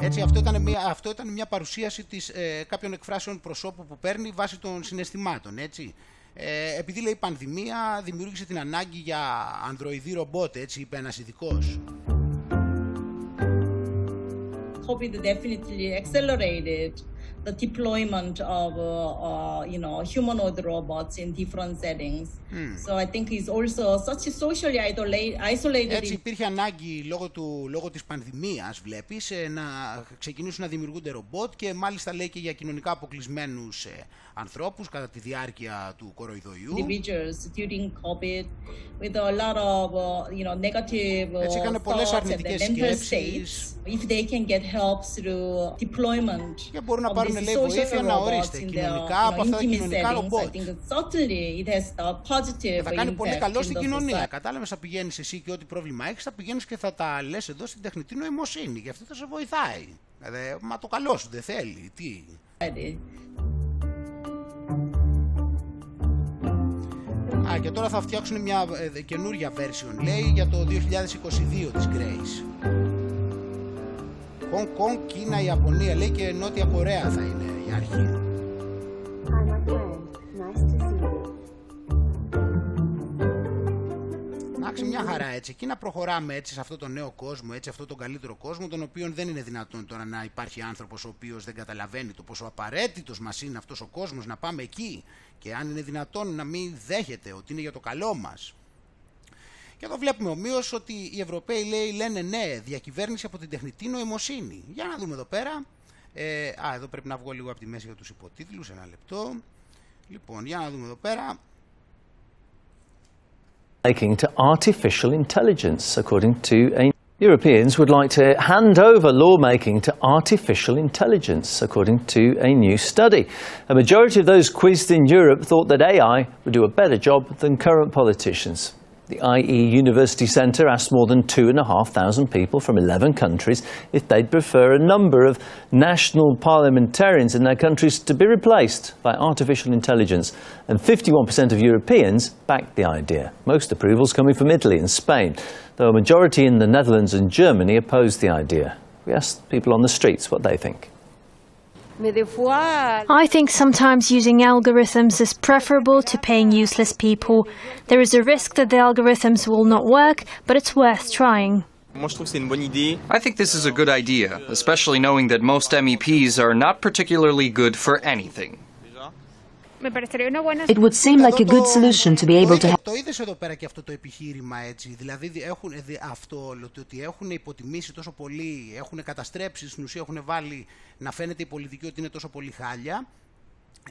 έτσι, αυτό ήταν μια, αυτό ήταν μια παρουσίαση της, ε, κάποιων εκφράσεων προσώπου που παίρνει βάσει των συναισθημάτων, έτσι. Ε, επειδή λέει η πανδημία δημιούργησε την ανάγκη για ανδροειδή ρομπότ, έτσι είπε ένας ειδικός. COVID definitely accelerated the deployment of uh, uh, you know humanoid robots in different settings. Mm. So I think it's also such a socially isolated. Έτσι υπήρχε ανάγκη λόγω του λόγω της πανδημίας, βλέπεις, να ξεκινήσουν να δημιουργούνται ρομπότ και μάλιστα λέει και για κοινωνικά αποκλεισμένους ανθρώπους κατά τη διάρκεια του κοροϊδοϊού. During COVID with a lot of you know negative thoughts. If they can get help through deployment. Και μπορούν να πάρουν λέει βοήθεια να ορίσετε κοινωνικά από αυτά τα κοινωνικά ρομπότ. Θα κάνει πολύ καλό στην κοινωνία. Κατάλαβες, θα πηγαίνεις εσύ και ό,τι πρόβλημα έχεις, θα πηγαίνεις και θα τα λες εδώ στην τεχνητή νοημοσύνη. Γι' αυτό θα σε βοηθάει. Μα το καλό σου δεν θέλει. Τι. Α, και τώρα θα φτιάξουν μια καινούρια version, λέει, για το δύο χιλιάδες είκοσι δύο της Grace. Hong Kong, Κίνα, Ιαπωνία, λέει, και Νότια Κορέα θα είναι η αρχή. Εντάξει, μια χαρά έτσι. Εκεί να προχωράμε έτσι σε αυτό τον νέο κόσμο, έτσι, αυτό τον καλύτερο κόσμο, τον οποίο δεν είναι δυνατόν τώρα να υπάρχει άνθρωπος ο οποίος δεν καταλαβαίνει το πόσο απαραίτητος μας είναι αυτός ο κόσμος, να πάμε εκεί και αν είναι δυνατόν να μην δέχεται ότι είναι για το καλό μας. Και εδώ βλέπουμε ομοίως ότι οι Ευρωπαίοι λέει, λένε ναι, διακυβέρνηση από την τεχνητή νοημοσύνη. Για να δούμε εδώ πέρα. Ε, α, εδώ πρέπει να βγω λίγο από τη μέση για τους υποτίτλους, ένα λεπτό. Λοιπόν, για να δούμε εδώ πέρα. To artificial intelligence, according to a... Europeans would like to hand over lawmaking to artificial intelligence, according to a new study. A majority of those quizzed in Europe thought that A I would do a better job than current politicians. The I E University Centre asked more than two thousand five hundred people from eleven countries if they'd prefer a number of national parliamentarians in their countries to be replaced by artificial intelligence, and fifty-one percent of Europeans backed the idea, most approvals coming from Italy and Spain, though a majority in the Netherlands and Germany opposed the idea. We asked people on the streets what they think. I think sometimes using algorithms is preferable to paying useless people. There is a risk that the algorithms will not work, but it's worth trying. I think this is a good idea, especially knowing that most M E Ps are not particularly good for anything. It would seem like a good solution to be able to. Το είδες εδώ πέρα και αυτό το επιχείρημα, έτσι. Δηλαδή έχουν, αυτό, ότι έχουν υποτιμήσει τόσο πολύ, έχουν καταστρέψει, στην ουσία έχουν βάλει να φαίνεται η πολιτική ότι είναι τόσο πολύ χάλια.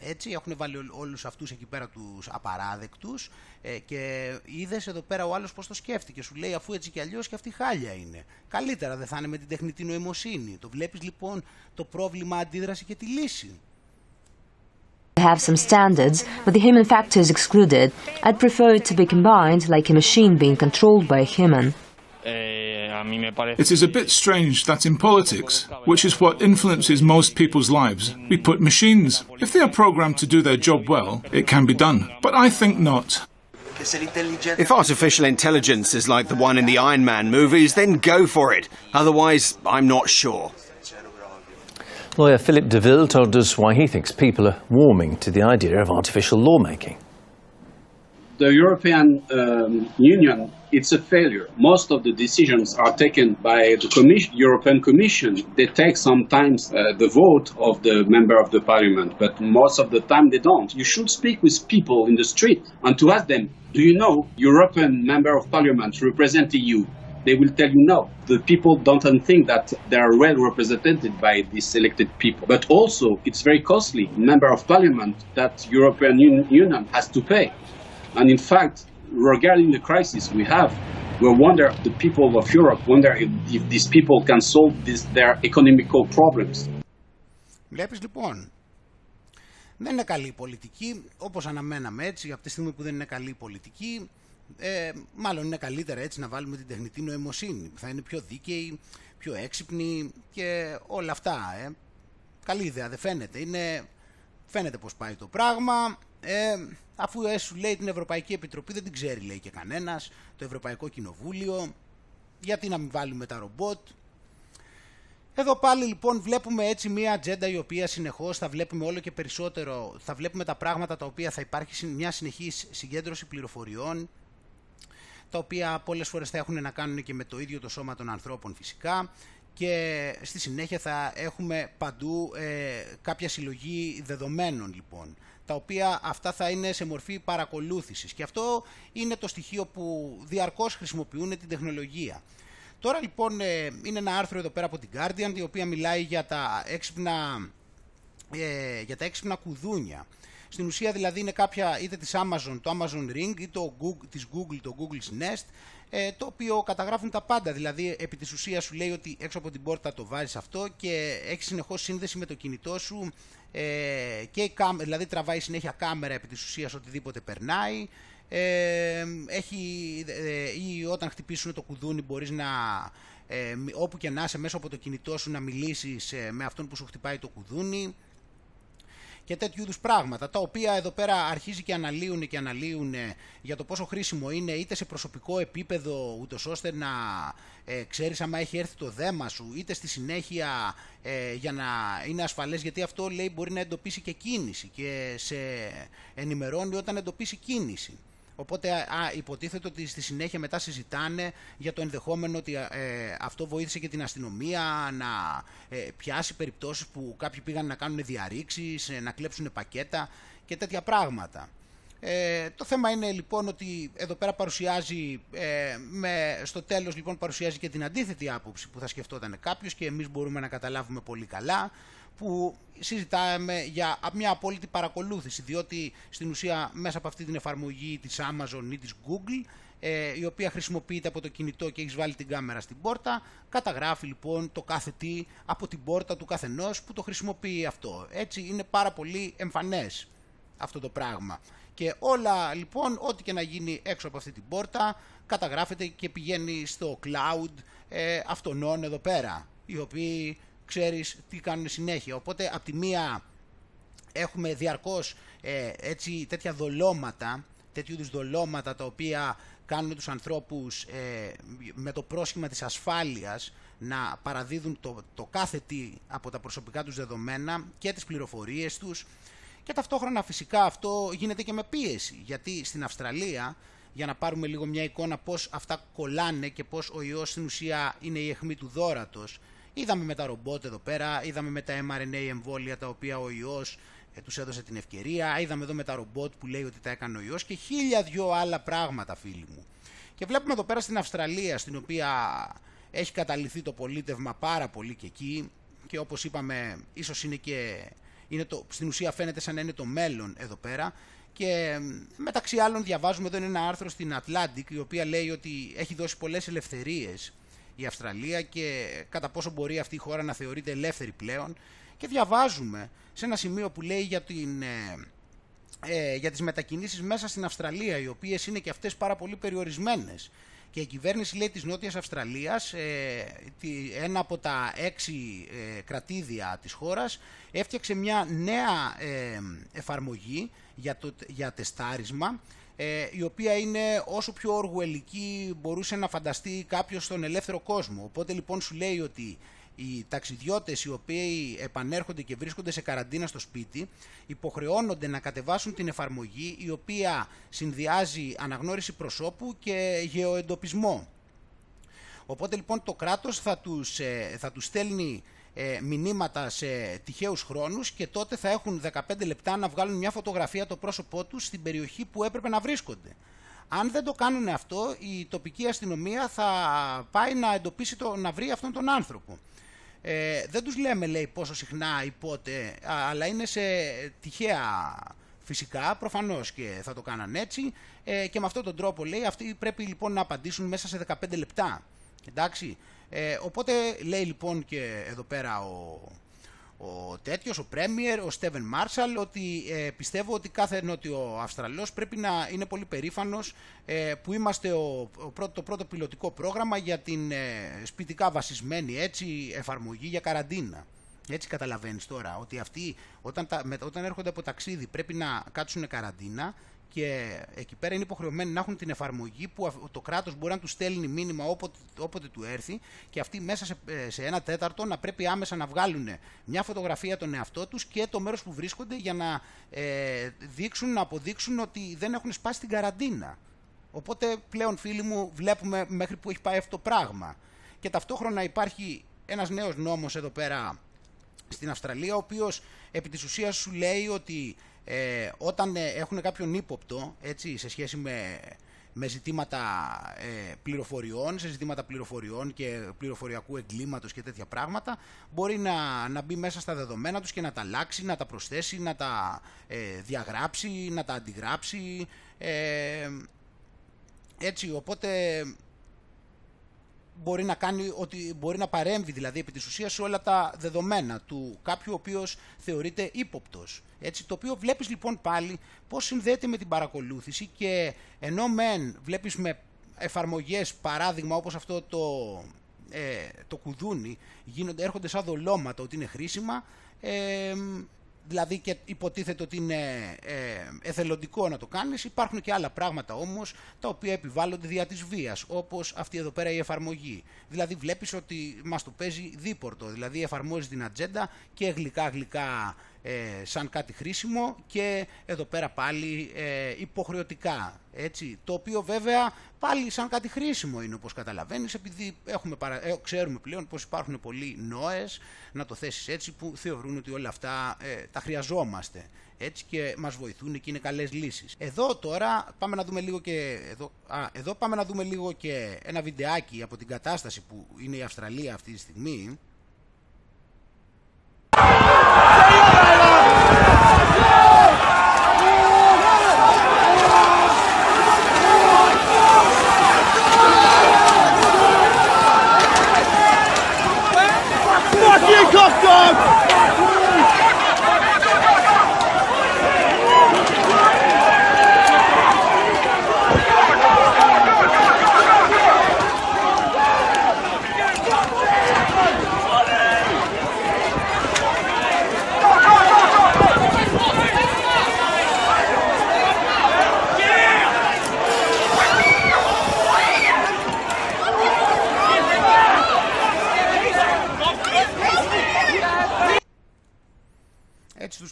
Έτσι, έχουν βάλει όλους αυτούς εκεί πέρα τους απαράδεκτους ε, και είδες εδώ πέρα ο άλλος πώς το σκέφτηκε. Σου λέει αφού έτσι κι αλλιώς και αυτή χάλια είναι. Καλύτερα δεν θα είναι με την τεχνητή νοημοσύνη. Το βλέπεις λοιπόν το πρόβλημα, αντίδραση και τη λύση. Have some standards, but the human factor is excluded. I'd prefer it to be combined, like a machine being controlled by a human. It is a bit strange that in politics, which is what influences most people's lives, we put machines. If they are programmed to do their job well, it can be done, but I think not. If artificial intelligence is like the one in the Iron Man movies, then go for it. Otherwise, I'm not sure. Lawyer Philip DeVille told us why he thinks people are warming to the idea of artificial lawmaking. The European um, Union, it's a failure. Most of the decisions are taken by the commission, European Commission. They take sometimes uh, the vote of the member of the parliament, but most of the time they don't. You should speak with people in the street and to ask them, do you know European member of parliament represent the E U? They will tell you no. The people don't think that they are well represented by these elected people. But also, it's very costly, member of parliament that European Union has to pay. And in fact, regarding the crisis we have, we wonder, the people of Europe wonder if, if these people can solve this, their economical problems. Βλέπεις λοιπόν, δεν είναι καλή πολιτική, όπως αναμέναμε έτσι, από τη στιγμή που δεν είναι καλή πολιτική, ε, μάλλον είναι καλύτερα έτσι να βάλουμε την τεχνητή νοημοσύνη, που θα είναι πιο δίκαιη, πιο έξυπνη και όλα αυτά. Ε. Καλή ιδέα, δεν φαίνεται. Είναι, φαίνεται πως πάει το πράγμα. Ε, αφού σου λέει την Ευρωπαϊκή Επιτροπή, δεν την ξέρει λέει και κανένας, το Ευρωπαϊκό Κοινοβούλιο, γιατί να μην βάλουμε τα ρομπότ. Εδώ πάλι λοιπόν βλέπουμε έτσι μια ατζέντα η οποία συνεχώς θα βλέπουμε όλο και περισσότερο, θα βλέπουμε τα πράγματα τα οποία θα υπάρχει μια συνεχής συγκέντρωση πληροφοριών, τα οποία πολλές φορές θα έχουν να κάνουν και με το ίδιο το σώμα των ανθρώπων φυσικά, και στη συνέχεια θα έχουμε παντού ε, κάποια συλλογή δεδομένων λοιπόν, τα οποία αυτά θα είναι σε μορφή παρακολούθησης. Και αυτό είναι το στοιχείο που διαρκώς χρησιμοποιούν την τεχνολογία. Τώρα λοιπόν ε, είναι ένα άρθρο εδώ πέρα από την Guardian, η οποία μιλάει για τα έξυπνα, ε, για τα έξυπνα κουδούνια. Στην ουσία δηλαδή είναι κάποια είτε της Amazon, το Amazon Ring, είτε το Google, της Google, το Google's Nest, ε, το οποίο καταγράφουν τα πάντα. Δηλαδή επί της ουσίας σου λέει ότι έξω από την πόρτα το βάζεις αυτό και έχει συνεχώς σύνδεση με το κινητό σου, ε, και η κάμερα, δηλαδή τραβάει συνέχεια κάμερα επί της ουσίας οτιδήποτε περνάει, ε, έχει, ε, ή όταν χτυπήσουν το κουδούνι μπορείς να... Ε, όπου και να είσαι μέσα από το κινητό σου να μιλήσεις ε, με αυτόν που σου χτυπάει το κουδούνι, και τέτοιου είδους πράγματα, τα οποία εδώ πέρα αρχίζει και αναλύουν και αναλύουν για το πόσο χρήσιμο είναι είτε σε προσωπικό επίπεδο, ούτως ώστε να ε, ξέρεις άμα έχει έρθει το δέμα σου, είτε στη συνέχεια ε, για να είναι ασφαλές, γιατί αυτό λέει μπορεί να εντοπίσει και κίνηση και σε ενημερώνει όταν εντοπίσει κίνηση. Οπότε α, υποτίθεται ότι στη συνέχεια μετά συζητάνε για το ενδεχόμενο ότι ε, αυτό βοήθησε και την αστυνομία να ε, πιάσει περιπτώσεις που κάποιοι πήγαν να κάνουν διαρρήξεις, ε, να κλέψουν πακέτα και τέτοια πράγματα. Ε, το θέμα είναι λοιπόν ότι εδώ πέρα παρουσιάζει, ε, με, στο τέλος λοιπόν παρουσιάζει και την αντίθετη άποψη που θα σκεφτόταν κάποιος και εμείς μπορούμε να καταλάβουμε πολύ καλά, που συζητάμε για μια απόλυτη παρακολούθηση, διότι στην ουσία μέσα από αυτή την εφαρμογή της Amazon ή της Google, ε, η οποία χρησιμοποιείται από το κινητό και έχεις βάλει την κάμερα στην πόρτα, καταγράφει λοιπόν το κάθε τι από την πόρτα του καθενός που το χρησιμοποιεί αυτό. Έτσι είναι πάρα πολύ εμφανές αυτό το πράγμα. Και όλα λοιπόν, ό,τι και να γίνει έξω από αυτή την πόρτα, καταγράφεται και πηγαίνει στο cloud ε, αυτονών εδώ πέρα, οι οποίοι ξέρεις τι κάνουν συνέχεια. Οπότε από τη μία έχουμε διαρκώς ε, έτσι, τέτοια δολώματα, τέτοιου είδους δολώματα τα οποία κάνουν τους ανθρώπους ε, με το πρόσχημα της ασφάλειας να παραδίδουν το, το κάθε τι από τα προσωπικά τους δεδομένα και τις πληροφορίες τους, και ταυτόχρονα φυσικά αυτό γίνεται και με πίεση, γιατί στην Αυστραλία, για να πάρουμε λίγο μια εικόνα πώς αυτά κολλάνε και πώς ο ιός στην ουσία είναι η αιχμή του δώρατος, είδαμε με τα ρομπότ εδώ πέρα, είδαμε με τα mRNA εμβόλια τα οποία ο ιός ε, τους έδωσε την ευκαιρία, είδαμε εδώ με τα ρομπότ που λέει ότι τα έκανε ο ιός και χίλια δυο άλλα πράγματα, φίλοι μου. Και βλέπουμε εδώ πέρα στην Αυστραλία, στην οποία έχει καταλυθεί το πολίτευμα πάρα πολύ και εκεί, και όπως είπαμε ίσως είναι και, είναι το, στην ουσία φαίνεται σαν να είναι το μέλλον εδώ πέρα. Και μεταξύ άλλων διαβάζουμε εδώ ένα άρθρο στην Atlantic, η οποία λέει ότι έχει δώσει πολλές ελευθερίες η Αυστραλία και κατά πόσο μπορεί αυτή η χώρα να θεωρείται ελεύθερη πλέον, και διαβάζουμε σε ένα σημείο που λέει για, την, ε, για τις μετακινήσεις μέσα στην Αυστραλία, οι οποίες είναι και αυτές πάρα πολύ περιορισμένες. και η κυβέρνηση, λέει, της Νότιας Αυστραλίας, ένα από τα έξι κρατήδια της χώρας, έφτιαξε μια νέα εφαρμογή για, το, για τεστάρισμα, η οποία είναι όσο πιο οργουελική μπορούσε να φανταστεί κάποιος στον ελεύθερο κόσμο. Οπότε λοιπόν σου λέει ότι οι ταξιδιώτες οι οποίοι επανέρχονται και βρίσκονται σε καραντίνα στο σπίτι υποχρεώνονται να κατεβάσουν την εφαρμογή, η οποία συνδυάζει αναγνώριση προσώπου και γεωεντοπισμό. Οπότε λοιπόν το κράτος θα τους, θα τους στέλνει μηνύματα σε τυχαίους χρόνους και τότε θα έχουν δεκαπέντε λεπτά να βγάλουν μια φωτογραφία το πρόσωπό τους στην περιοχή που έπρεπε να βρίσκονται. Αν δεν το κάνουν αυτό, η τοπική αστυνομία θα πάει να εντοπίσει, το, να βρει αυτόν τον άνθρωπο. Ε, δεν τους λέμε, λέει, πόσο συχνά ή πότε, αλλά είναι σε τυχαία, φυσικά, προφανώς, και θα το κάναν έτσι, ε, και με αυτόν τον τρόπο, λέει, αυτοί πρέπει λοιπόν να απαντήσουν μέσα σε δεκαπέντε λεπτά. Εντάξει, ε, οπότε λέει λοιπόν και εδώ πέρα ο, ο τέτοιος, ο Πρέμιερ, ο Στέβεν Μάρσαλ, ότι ε, πιστεύω ότι κάθε Νότιο Αυστραλός πρέπει να είναι πολύ περήφανος ε, που είμαστε ο, ο πρώτο, το πρώτο πιλωτικό πρόγραμμα για την ε, σπιτικά βασισμένη, έτσι, εφαρμογή για καραντίνα. Έτσι καταλαβαίνεις τώρα ότι αυτοί όταν, τα, με, όταν έρχονται από ταξίδι πρέπει να κάτσουν καραντίνα, και εκεί πέρα είναι υποχρεωμένοι να έχουν την εφαρμογή που το κράτος μπορεί να του στέλνει μήνυμα όποτε, όποτε του έρθει, και αυτοί μέσα σε, σε ένα τέταρτο να πρέπει άμεσα να βγάλουν μια φωτογραφία τον εαυτό τους και το μέρος που βρίσκονται, για να ε, δείξουν, να αποδείξουν ότι δεν έχουν σπάσει την καραντίνα. Οπότε πλέον, φίλοι μου, βλέπουμε μέχρι που έχει πάει αυτό το πράγμα. Και ταυτόχρονα υπάρχει ένας νέος νόμος εδώ πέρα στην Αυστραλία, ο οποίος επί της ουσίας σου λέει ότι Ε, όταν ε, έχουν κάποιον ύποπτο, έτσι, σε σχέση με, με ζητήματα ε, πληροφοριών, σε ζητήματα πληροφοριών και πληροφοριακού εγκλήματος και τέτοια πράγματα, μπορεί να, να μπει μέσα στα δεδομένα τους και να τα αλλάξει, να τα προσθέσει, να τα ε, διαγράψει, να τα αντιγράψει, ε, έτσι, οπότε μπορεί να κάνει ότι μπορεί να παρέμβει, δηλαδή, επί της ουσίας, σε όλα τα δεδομένα του κάποιου ο οποίος θεωρείται ύποπτος. Έτσι, το οποίο βλέπεις λοιπόν πάλι πώς συνδέεται με την παρακολούθηση, και ενώ μεν βλέπεις με εφαρμογές, παράδειγμα όπως αυτό το, ε, το κουδούνι, γίνονται, έρχονται σαν δολώματα ότι είναι χρήσιμα, ε, δηλαδή, και υποτίθεται ότι είναι ε, εθελοντικό να το κάνεις. Υπάρχουν και άλλα πράγματα όμως τα οποία επιβάλλονται δια της βίας, όπως αυτή εδώ πέρα η εφαρμογή. Δηλαδή βλέπεις ότι μας το παίζει δίπορτο, δηλαδή εφαρμόζει την ατζέντα και γλυκά γλυκά ε, σαν κάτι χρήσιμο, και εδώ πέρα πάλι ε, υποχρεωτικά, έτσι, το οποίο βέβαια πάλι σαν κάτι χρήσιμο είναι, όπως καταλαβαίνεις, επειδή έχουμε παρα... ε, ξέρουμε πλέον πως υπάρχουν πολλοί νόες, να το θέσεις έτσι, που θεωρούν ότι όλα αυτά ε, τα χρειαζόμαστε, έτσι, και μας βοηθούν και είναι καλές λύσεις. Εδώ τώρα πάμε να δούμε λίγο και εδώ, α, εδώ πάμε να δούμε λίγο και ένα βιντεάκι από την κατάσταση που είναι η Αυστραλία αυτή τη στιγμή.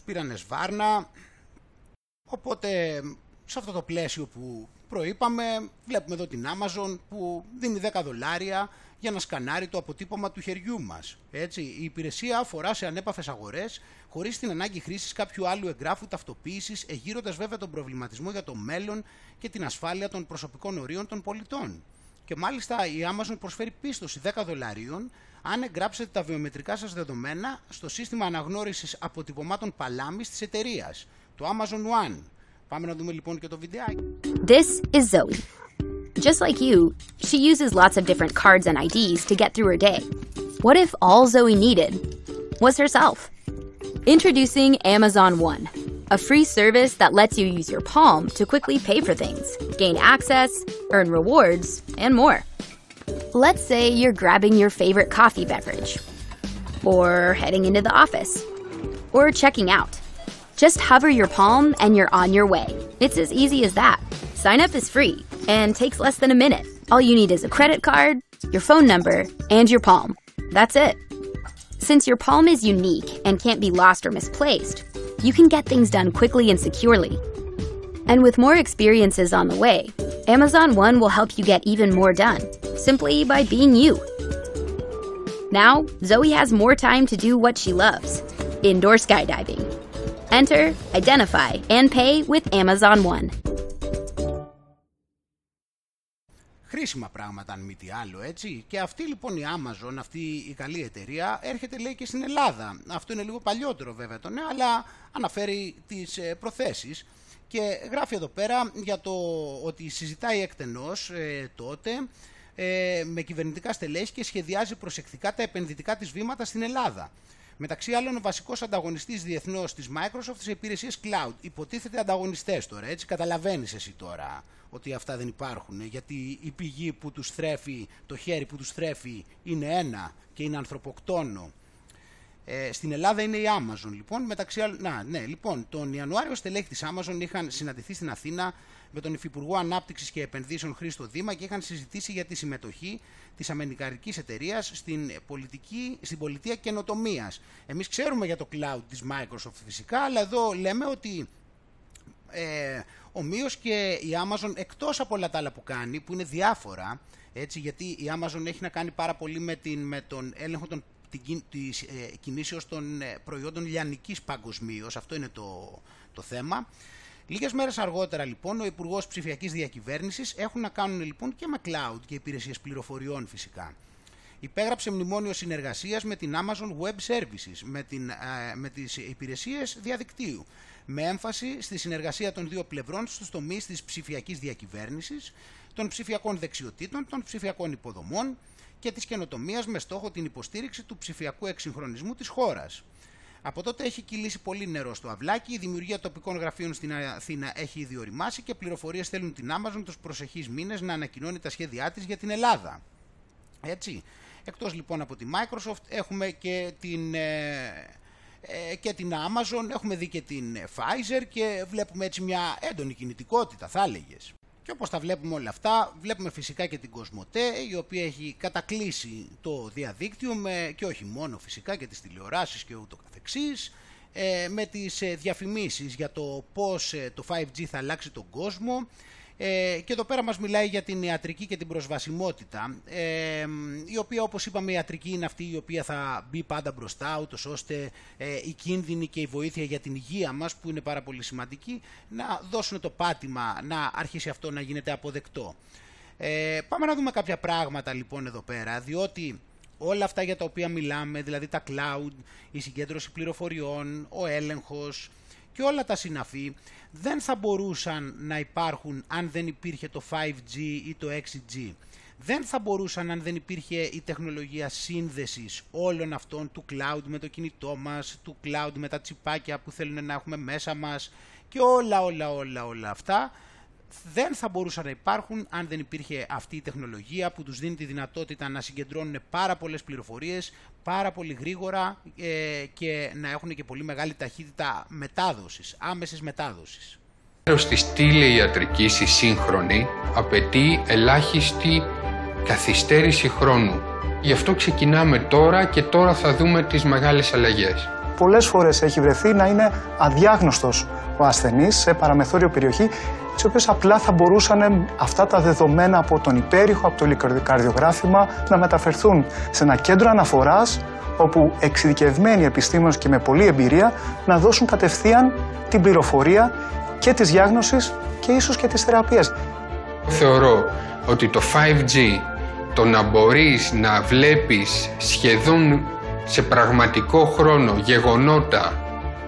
Πήρανε σβάρνα, οπότε σε αυτό το πλαίσιο που προείπαμε βλέπουμε εδώ την Amazon που δίνει δέκα δολάρια για να σκανάρει το αποτύπωμα του χεριού μας. Έτσι, η υπηρεσία αφορά σε ανέπαφες αγορές χωρίς την ανάγκη χρήσης κάποιου άλλου εγγράφου ταυτοποίησης, εγείροντας βέβαια τον προβληματισμό για το μέλλον και την ασφάλεια των προσωπικών ορίων των πολιτών. Και μάλιστα η Amazon προσφέρει πίστοση δέκα δολαρίων αν εγγράψετε τα βιομετρικά σας δεδομένα στο σύστημα αναγνώρισης αποτυπωμάτων παλάμης της εταιρείας, το Amazon One. Πάμε να δούμε λοιπόν και το βιντεάκι. This is Zoe. Just like you, she uses lots of different cards and άι ντι s to get through her day. What if all Zoe needed was herself? Introducing Amazon One, a free service that lets you use your palm to quickly pay for things, gain access, earn rewards, and more. Let's say you're grabbing your favorite coffee beverage, or heading into the office, or checking out. Just hover your palm and you're on your way. It's as easy as that. Sign up is free and takes less than a minute. All you need is a credit card, your phone number, and your palm. That's it. Since your palm is unique and can't be lost or misplaced, you can get things done quickly and securely. And with more experiences on the way, Amazon One will help you get even more done, simply by being you. Now, Zoe has more time to do what she loves, indoor skydiving. Enter, identify, and pay with Amazon One. Χρήσιμα πράγματα, αν μη τι άλλο, έτσι. Και αυτή λοιπόν η Amazon, αυτή η καλή εταιρεία, έρχεται λέει και στην Ελλάδα. Αυτό είναι λίγο παλιότερο βέβαια το νέο, αλλά αναφέρει τις προθέσεις. Και γράφει εδώ πέρα για το ότι συζητάει εκτενώς ε, τότε ε, με κυβερνητικά στελέχη και σχεδιάζει προσεκτικά τα επενδυτικά της βήματα στην Ελλάδα. Μεταξύ άλλων, ο βασικός ανταγωνιστής διεθνώς της Microsoft στις υπηρεσίες cloud. Υποτίθεται ανταγωνιστές τώρα, έτσι. Καταλαβαίνεις εσύ τώρα ότι αυτά δεν υπάρχουν, γιατί η πηγή που τους θρέφει, το χέρι που τους θρέφει είναι ένα και είναι ανθρωποκτόνο. Ε, στην Ελλάδα είναι η Amazon, λοιπόν. Μεταξύ άλλων, να, ναι, λοιπόν, τον Ιανουάριο στελέχη της Amazon είχαν συναντηθεί στην Αθήνα με τον Υφυπουργό Ανάπτυξης και Επενδύσεων Χρήστο Δήμα και είχαν συζητήσει για τη συμμετοχή της αμερικανικής εταιρείας στην, πολιτική, στην πολιτεία καινοτομίας. Εμείς ξέρουμε για το cloud της Microsoft φυσικά, αλλά εδώ λέμε ότι ε, ομοίως και η Amazon, εκτός από όλα τα άλλα που κάνει, που είναι διάφορα, έτσι, γιατί η Amazon έχει να κάνει πάρα πολύ με, την, με τον έλεγχο των της ε, κινήσεως των ε, προϊόντων λιανικής παγκοσμίως. Αυτό είναι το, το θέμα. Λίγες μέρες αργότερα λοιπόν ο Υπουργός Ψηφιακής Διακυβέρνησης έχουν να κάνουν λοιπόν και με cloud και υπηρεσίες πληροφοριών φυσικά. Υπέγραψε μνημόνιο συνεργασίας με την Amazon Web Services, με, την, ε, με τις υπηρεσίες διαδικτύου, με έμφαση στη συνεργασία των δύο πλευρών στους τομείς της ψηφιακής διακυβέρνησης, των ψηφιακών δεξιοτήτων, των ψηφιακών υποδομών και της καινοτομίας με στόχο την υποστήριξη του ψηφιακού εξυγχρονισμού της χώρας. Από τότε έχει κυλήσει πολύ νερό στο αυλάκι, η δημιουργία τοπικών γραφείων στην Αθήνα έχει ήδη οριμάσει και πληροφορίες θέλουν την Amazon τους προσεχείς μήνες να ανακοινώνει τα σχέδιά της για την Ελλάδα. Έτσι, εκτός λοιπόν από τη Microsoft έχουμε και την, ε, και την Amazon, έχουμε δει και την Pfizer και βλέπουμε έτσι μια έντονη κινητικότητα, θα έλεγες. Και όπως τα βλέπουμε όλα αυτά, βλέπουμε φυσικά και την Κοσμοτέ, η οποία έχει κατακλείσει το διαδίκτυο με, και όχι μόνο φυσικά και τις τηλεοράσεις και ούτω καθεξής, με τις διαφημίσεις για το πώς το φάιβ τζι θα αλλάξει τον κόσμο. Και εδώ πέρα μας μιλάει για την ιατρική και την προσβασιμότητα, η οποία όπως είπαμε η ιατρική είναι αυτή η οποία θα μπει πάντα μπροστά, ούτως ώστε η κίνδυνη και η βοήθεια για την υγεία μας, που είναι πάρα πολύ σημαντική, να δώσουν το πάτημα να αρχίσει αυτό να γίνεται αποδεκτό. Πάμε να δούμε κάποια πράγματα λοιπόν εδώ πέρα, διότι όλα αυτά για τα οποία μιλάμε, δηλαδή τα cloud, η συγκέντρωση πληροφοριών, ο έλεγχος και όλα τα συναφή, δεν θα μπορούσαν να υπάρχουν αν δεν υπήρχε το φάιβ τζι ή το σιξ τζι. Δεν θα μπορούσαν αν δεν υπήρχε η τεχνολογία σύνδεσης όλων αυτών του cloud με το κινητό μας, του cloud με τα τσιπάκια που θέλουν να έχουμε μέσα μας και όλα όλα όλα όλα αυτά. Δεν θα μπορούσαν να υπάρχουν αν δεν υπήρχε αυτή η τεχνολογία που τους δίνει τη δυνατότητα να συγκεντρώνουν πάρα πολλές πληροφορίες πάρα πολύ γρήγορα ε, και να έχουν και πολύ μεγάλη ταχύτητα μετάδοσης, άμεσης μετάδοσης. Στη τηλεϊατρικής η σύγχρονη απαιτεί ελάχιστη καθυστέρηση χρόνου. Γι' αυτό ξεκινάμε τώρα και τώρα θα δούμε τις μεγάλες αλλαγές. Πολλές φορές έχει βρεθεί να είναι αδιάγνωστος ο ασθενής σε παραμεθόριο περιοχή, τις οποίες απλά θα μπορούσαν αυτά τα δεδομένα από τον υπέρηχο, από το ηλικαρδιογράφημα, να μεταφερθούν σε ένα κέντρο αναφοράς, όπου εξειδικευμένοι επιστήμονες και με πολλή εμπειρία να δώσουν κατευθείαν την πληροφορία και της διάγνωσης και ίσως και της θεραπείας. Θεωρώ ότι το φάιβ τζι, το να μπορείς να βλέπεις σχεδόν σε πραγματικό χρόνο γεγονότα,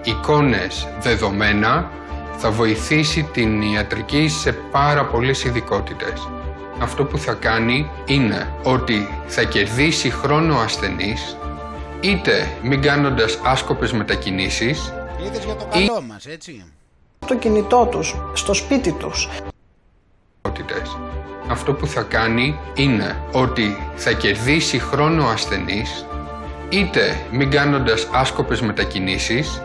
εικόνες, δεδομένα, θα βοηθήσει την ιατρική σε πάρα πολλές ειδικότητες. Αυτό που θα κάνει είναι ότι θα κερδίσει χρόνο ο ασθενής, είτε μην κάνοντας άσκοπες μετακινήσεις. Είδες για το καλό ή... μας, έτσι. Το κινητό τους, στο σπίτι τους. αυτό που θα κάνει είναι ότι θα κερδίσει χρόνο ο ασθενής, είτε μην κάνοντας άσκοπες μετακινήσεις,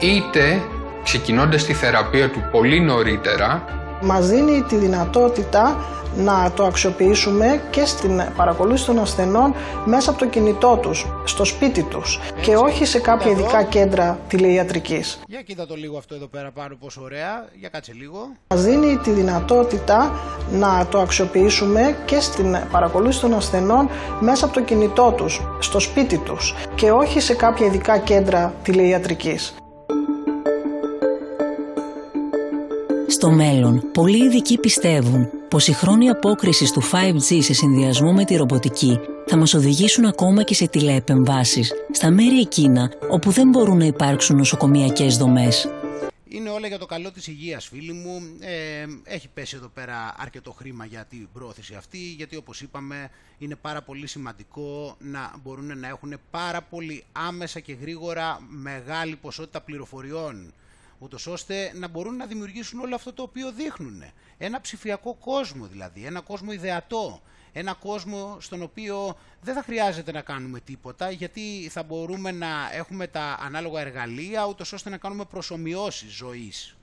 είτε ξεκινώντας τη θεραπεία του πολύ νωρίτερα. Μας δίνει τη δυνατότητα να το αξιοποιήσουμε και στην παρακολούθηση των ασθενών μέσα από το κινητό τους, στο σπίτι τους και όχι σε κάποια ειδικά κέντρα τηλεϊατρικής. Για κοίτα το λίγο αυτό εδώ πέρα πάνω, πόσο ωραία, για κάτσε λίγο. Μας δίνει τη δυνατότητα να το αξιοποιήσουμε και στην παρακολούθηση των ασθενών μέσα από το κινητό τους, στο σπίτι τους και όχι σε κάποια ειδικά κέντρα τηλεϊατρικής. Στο μέλλον, πολλοί ειδικοί πιστεύουν πως η χρόνια απόκριση του φάιβ τζι σε συνδυασμό με τη ρομποτική θα μας οδηγήσουν ακόμα και σε τηλεεπεμβάσεις στα μέρη εκείνα όπου δεν μπορούν να υπάρξουν νοσοκομιακές δομές. Είναι όλα για το καλό της υγείας, φίλοι μου. Ε, έχει πέσει εδώ πέρα αρκετό χρήμα για την πρόθεση αυτή, γιατί όπως είπαμε είναι πάρα πολύ σημαντικό να μπορούν να έχουν πάρα πολύ άμεσα και γρήγορα μεγάλη ποσότητα πληροφοριών, ούτως ώστε να μπορούν να δημιουργήσουν όλο αυτό το οποίο δείχνουν. Ένα ψηφιακό κόσμο δηλαδή, ένα κόσμο ιδεατό, ένα κόσμο στον οποίο δεν θα χρειάζεται να κάνουμε τίποτα, γιατί θα μπορούμε να έχουμε τα ανάλογα εργαλεία, ούτως ώστε να κάνουμε προσομοιώσεις ζωής.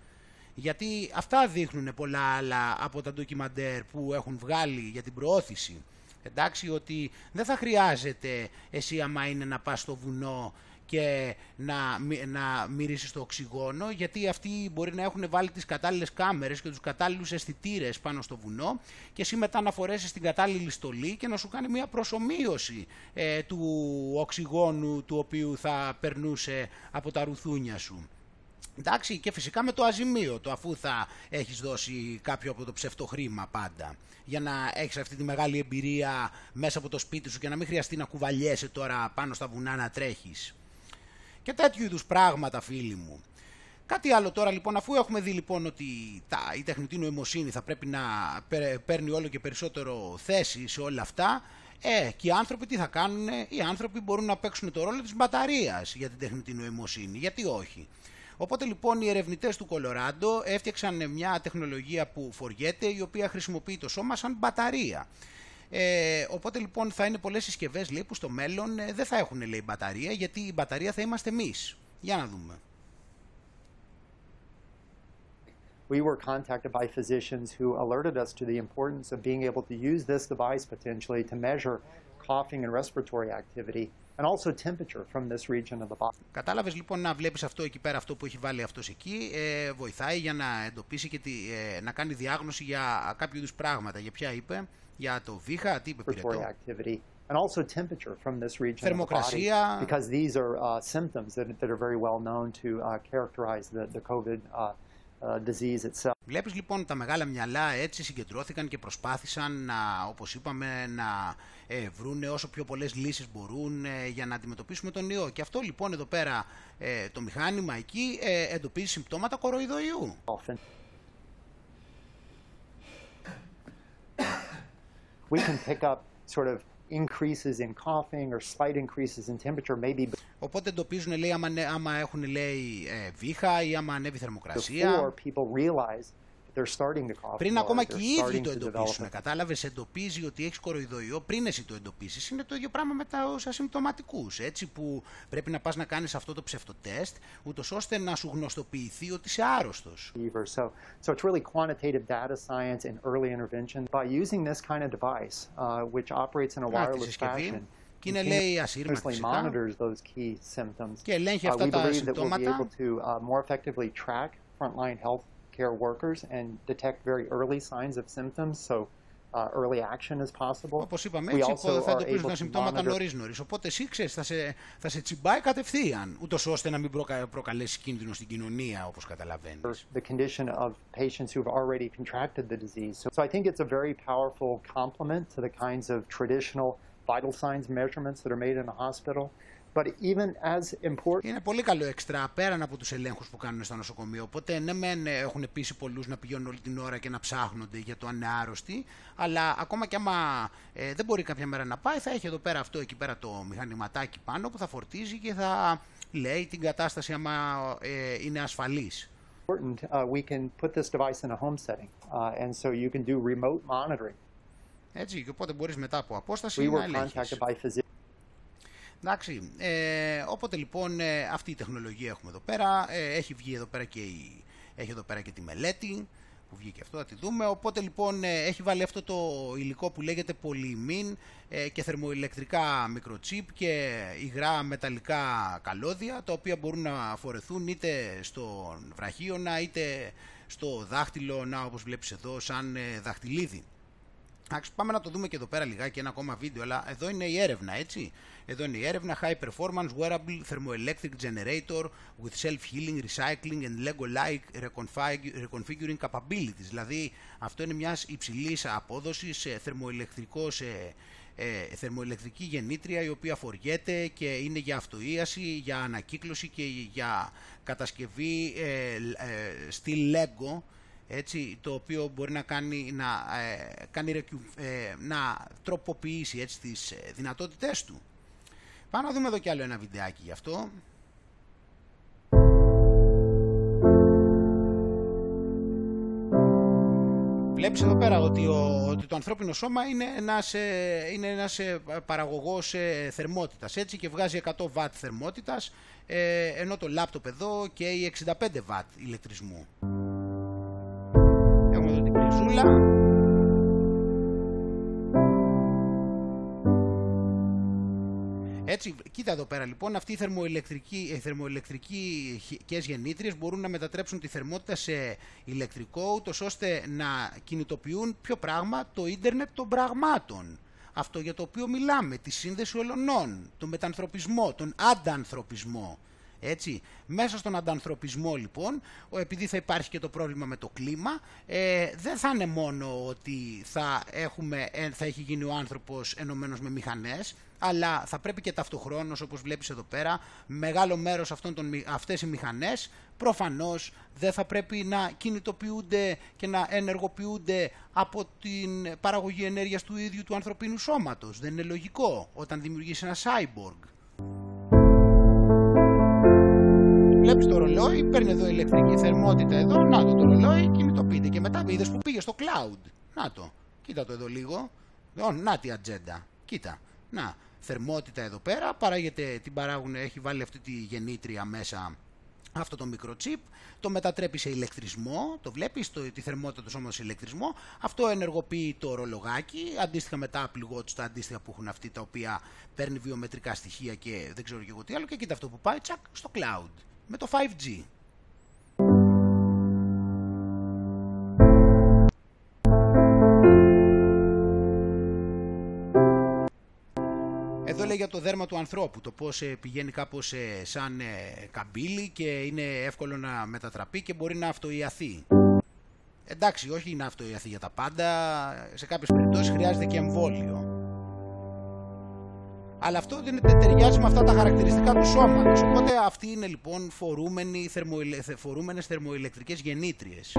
Γιατί αυτά δείχνουν πολλά άλλα από τα ντοκιμαντέρ που έχουν βγάλει για την προώθηση. Εντάξει, ότι δεν θα χρειάζεται εσύ άμα είναι να πας στο βουνό και να, να μυρίσεις το οξυγόνο, γιατί αυτοί μπορεί να έχουν βάλει τις κατάλληλες κάμερες και τους κατάλληλους αισθητήρες πάνω στο βουνό και εσύ μετά να φορέσεις την κατάλληλη στολή και να σου κάνει μια προσομοίωση ε, του οξυγόνου του οποίου θα περνούσε από τα ρουθούνια σου. Εντάξει, και φυσικά με το αζημίωτο, αφού θα έχεις δώσει κάποιο από το ψευτοχρήμα πάντα, για να έχεις αυτή τη μεγάλη εμπειρία μέσα από το σπίτι σου και να μην χρειαστεί να κουβαλιέσαι τώρα πάνω στα βουνά να τρέχεις. Και τέτοιου είδους πράγματα, φίλοι μου. Κάτι άλλο τώρα λοιπόν, αφού έχουμε δει λοιπόν ότι τα, η τεχνητή νοημοσύνη θα πρέπει να παίρνει όλο και περισσότερο θέση σε όλα αυτά, ε, και οι άνθρωποι τι θα κάνουν? Οι άνθρωποι μπορούν να παίξουν το ρόλο της μπαταρίας για την τεχνητή νοημοσύνη, γιατί όχι. Οπότε λοιπόν οι ερευνητές του Κολοράντο έφτιαξαν μια τεχνολογία που φοριέται, η οποία χρησιμοποιεί το σώμα σαν μπαταρία. Ε, οπότε λοιπόν θα είναι πολλές συσκευές, λέει, που στο μέλλον ε, δεν θα έχουν, λέει, μπαταρία, γιατί η μπαταρία θα είμαστε εμείς. Για να δούμε. We were contacted by physicians who alerted us to the importance of being able to use this device potentially to measure coughing and respiratory activity and also temperature from this region of the body. Κατάλαβες λοιπόν, να βλέπεις αυτό εκεί πέρα, αυτό που έχει βάλει αυτός εκεί, ε, βοηθάει για να εντοπίσει και τη, ε, να κάνει διάγνωση για κάποιου είδους πράγματα. Για ποια είπε? Για το βήχα, τι είπε, πυρετό. Θερμοκρασία. Βλέπεις λοιπόν, τα μεγάλα μυαλά έτσι συγκεντρώθηκαν και προσπάθησαν, να, όπως είπαμε, να ε, βρουν όσο πιο πολλές λύσεις μπορούν ε, για να αντιμετωπίσουμε τον ιό. Και αυτό λοιπόν εδώ πέρα ε, το μηχάνημα εκεί ε, εντοπίζει συμπτώματα κοροϊδοϊού. We can pick up sort of increases in coughing or slight increases in temperature, maybe. Οπότε εντοπίζουν, λέει, άμα, άμα έχουν, λέει, βήχα ή άμα ανέβει θερμοκρασία. Πριν ακόμα και οι ίδιοι το εντοπίσουν, κατάλαβες, εντοπίζει ότι έχεις κοροϊδοϊό πριν εσύ το εντοπίσεις. Είναι το ίδιο πράγμα με τους ασυμπτωματικούς, έτσι, που πρέπει να πας να κάνεις αυτό το ψευτοτέστ, ούτως ώστε να σου γνωστοποιηθεί ότι είσαι άρρωστος. So, so it's really quantitative data science and early intervention by using this kind of device, uh, which operates in a wireless fashion. Και είναι, λέει, ασύρματη φυσικά και ελέγχει αυτά τα συμπτώματα. Care workers and detect very early signs of symptoms, so uh, early action is possible. Όπως είπαμε, έτσι θα εντοπίζουν τα συμπτώματα νωρίς νωρίς. Οπότε εσύ, ξέρεις, θα σε, θα σε τσιμπάει κατευθείαν, ούτως ώστε να μην προκα, προκαλέσει κίνδυνο στην κοινωνία, όπως καταλαβαίνεις. The condition of patients who've already contracted the disease. So, so I think it's a very powerful complement to the kinds of traditional vital signs measurements that are made in a hospital. But even as important... Είναι πολύ καλό εξτρά πέραν από τους ελέγχους που κάνουν στα νοσοκομεία. Οπότε ναι, μεν έχουν πείσει πολλούς να πηγαίνουν όλη την ώρα και να ψάχνονται για το αν είναι άρρωστοι, αλλά ακόμα και άμα ε, δεν μπορεί κάποια μέρα να πάει, θα έχει εδώ πέρα αυτό εκεί πέρα το μηχανηματάκι πάνω που θα φορτίζει και θα λέει την κατάσταση άμα ε, είναι ασφαλής. important, uh, we can put this device in a home setting, uh, and so you can do remote monitoring. Έτσι, και οπότε μπορείς μετά από απόσταση να ελέγχεις. Εντάξει, ε, όποτε λοιπόν ε, αυτή η τεχνολογία έχουμε εδώ πέρα, ε, έχει βγει εδώ πέρα, και η, έχει εδώ πέρα και τη μελέτη που βγήκε αυτό, θα τη δούμε. Οπότε λοιπόν ε, έχει βάλει αυτό το υλικό που λέγεται πολυημίν ε, και θερμοηλεκτρικά μικροτσίπ και υγρά μεταλλικά καλώδια, τα οποία μπορούν να φορεθούν είτε στον βραχίωνα είτε στο δάχτυλο, να, όπως βλέπεις εδώ, σαν ε, δαχτυλίδι. Πάμε να το δούμε και εδώ πέρα λιγάκι, ένα ακόμα βίντεο, αλλά εδώ είναι η έρευνα, έτσι. Εδώ είναι η έρευνα, high performance wearable thermoelectric generator with self-healing, recycling and Lego-like reconfiguring capabilities. Δηλαδή αυτό είναι μιας υψηλής απόδοσης θερμοελεκτρικός, ε, ε, θερμοελεκτρική γεννήτρια, η οποία φοριέται και είναι για αυτοίαση, για ανακύκλωση και για κατασκευή ε, ε, στη Lego. Έτσι, το οποίο μπορεί να κάνει, να, ε, κάνει ε, να τροποποιήσει, έτσι, τις ε, δυνατότητές του. Πάμε να δούμε εδώ κι άλλο ένα βιντεάκι γι' αυτό. Βλέπεις εδώ πέρα ότι, ο, ότι το ανθρώπινο σώμα είναι ένας, ε, είναι ένας ε, παραγωγός ε, θερμότητας, έτσι, και βγάζει εκατό βατ θερμότητας, ε, ενώ το λάπτοπ εδώ καίει εξήντα πέντε βατ ηλεκτρισμού. Έτσι, κοίτα εδώ πέρα λοιπόν, αυτοί οι θερμοηλεκτρικές γεννήτριες μπορούν να μετατρέψουν τη θερμότητα σε ηλεκτρικό, ούτως ώστε να κινητοποιούν ποιο πράγμα, το ίντερνετ των πραγμάτων. Αυτό για το οποίο μιλάμε, τη σύνδεση ολονών, τον μετανθρωπισμό, τον αντανθρωπισμό. Έτσι. Μέσα στον αντανθρωπισμό λοιπόν, επειδή θα υπάρχει και το πρόβλημα με το κλίμα, ε, δεν θα είναι μόνο ότι θα, έχουμε, θα έχει γίνει ο άνθρωπος ενωμένος με μηχανές, αλλά θα πρέπει και ταυτοχρόνως, όπως βλέπεις εδώ πέρα, μεγάλο μέρος αυτών των, αυτές οι μηχανές προφανώς δεν θα πρέπει να κινητοποιούνται και να ενεργοποιούνται από την παραγωγή ενέργειας του ίδιου του ανθρωπίνου σώματος. Δεν είναι λογικό όταν δημιουργείς ένα cyborg. Βλέπεις το ρολόι, παίρνει εδώ ηλεκτρική θερμότητα εδώ, να το, το ρολόι κινητοποιείται και μετά είδες που πήγε στο cloud. Να το, κοίτα το εδώ λίγο, να τη ατζέντα, κοίτα, να, θερμότητα εδώ πέρα, παράγεται, την παράγουν, έχει βάλει αυτή τη γεννήτρια μέσα αυτό το μικρό chip, το μετατρέπει σε ηλεκτρισμό, το βλέπεις, το, τη θερμότητα του σώματος σε ηλεκτρισμό, αυτό ενεργοποιεί το ρολογάκι, αντίστοιχα με τα Apple Watch, τα αντίστοιχα που έχουν αυτοί, τα οποία παίρνει βιομετρικά στοιχεία και δεν ξέρω και εγώ τι άλλο, και κοίτα αυτό που πάει, τσακ, στο cloud. Με το φάιβ τζι. Εδώ λέει για το δέρμα του ανθρώπου, το πώς πηγαίνει κάπως σαν καμπύλη και είναι εύκολο να μετατραπεί και μπορεί να αυτοϊαθεί. Εντάξει, όχι να αυτοϊαθεί για τα πάντα, σε κάποιες περιπτώσεις χρειάζεται και εμβόλιο. Αλλά αυτό δεν ταιριάζει με αυτά τα χαρακτηριστικά του σώματος. Οπότε αυτοί είναι λοιπόν φορούμενοι, θερμοηλε... φορούμενες θερμοηλεκτρικές γεννήτριες.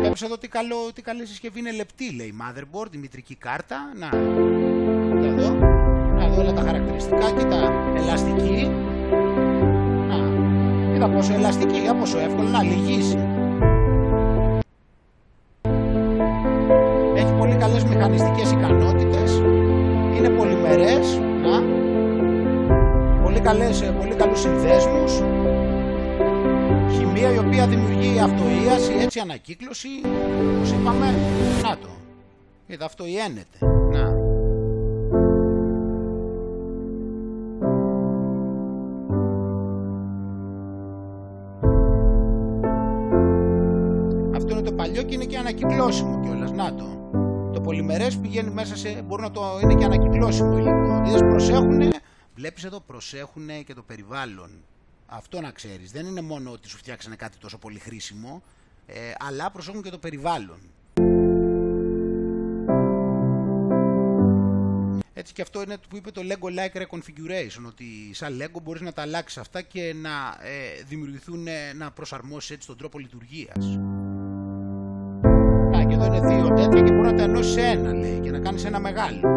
Βλέπεις εδώ τι, καλό, τι καλή συσκευή είναι, λεπτή, λέει, motherboard, η μητρική κάρτα. Να, κοίτα εδώ. Να δω όλα τα χαρακτηριστικά, κοίτα, ελαστική. Να, κοίτα πόσο ελαστική, πόσο εύκολο να λυγίσει. Καλές μηχανιστικές ικανότητες, είναι πολυμερές, να, πολύ, καλές, πολύ καλούς συνδέσμους, χημεία η οποία δημιουργεί αυτοίαση, έτσι, ανακύκλωση, όπως είπαμε, να το, είδα, αυτοϊένεται, να. Αυτό είναι το παλιό και είναι και ανακυκλώσιμο κιόλας, να το. Το πολυμερές πηγαίνει μέσα σε, μπορεί να το είναι και ανακυκλώσιμο υλικό. Είδες, προσέχουνε, βλέπεις εδώ, προσέχουνε και το περιβάλλον. Αυτό να ξέρεις, δεν είναι μόνο ότι σου φτιάξανε κάτι τόσο πολύ χρήσιμο, ε, αλλά προσέχουν και το περιβάλλον. Έτσι, και αυτό είναι που είπε το Lego-like reconfiguration, ότι σαν Lego μπορείς να τα αλλάξεις αυτά και να ε, δημιουργηθούν, να προσαρμόσεις έτσι τον τρόπο λειτουργίας. Και εδώ είναι δύο τέτοια και μπορεί να τα ενώσει σε ένα, λέει, και να κάνει ένα μεγάλο.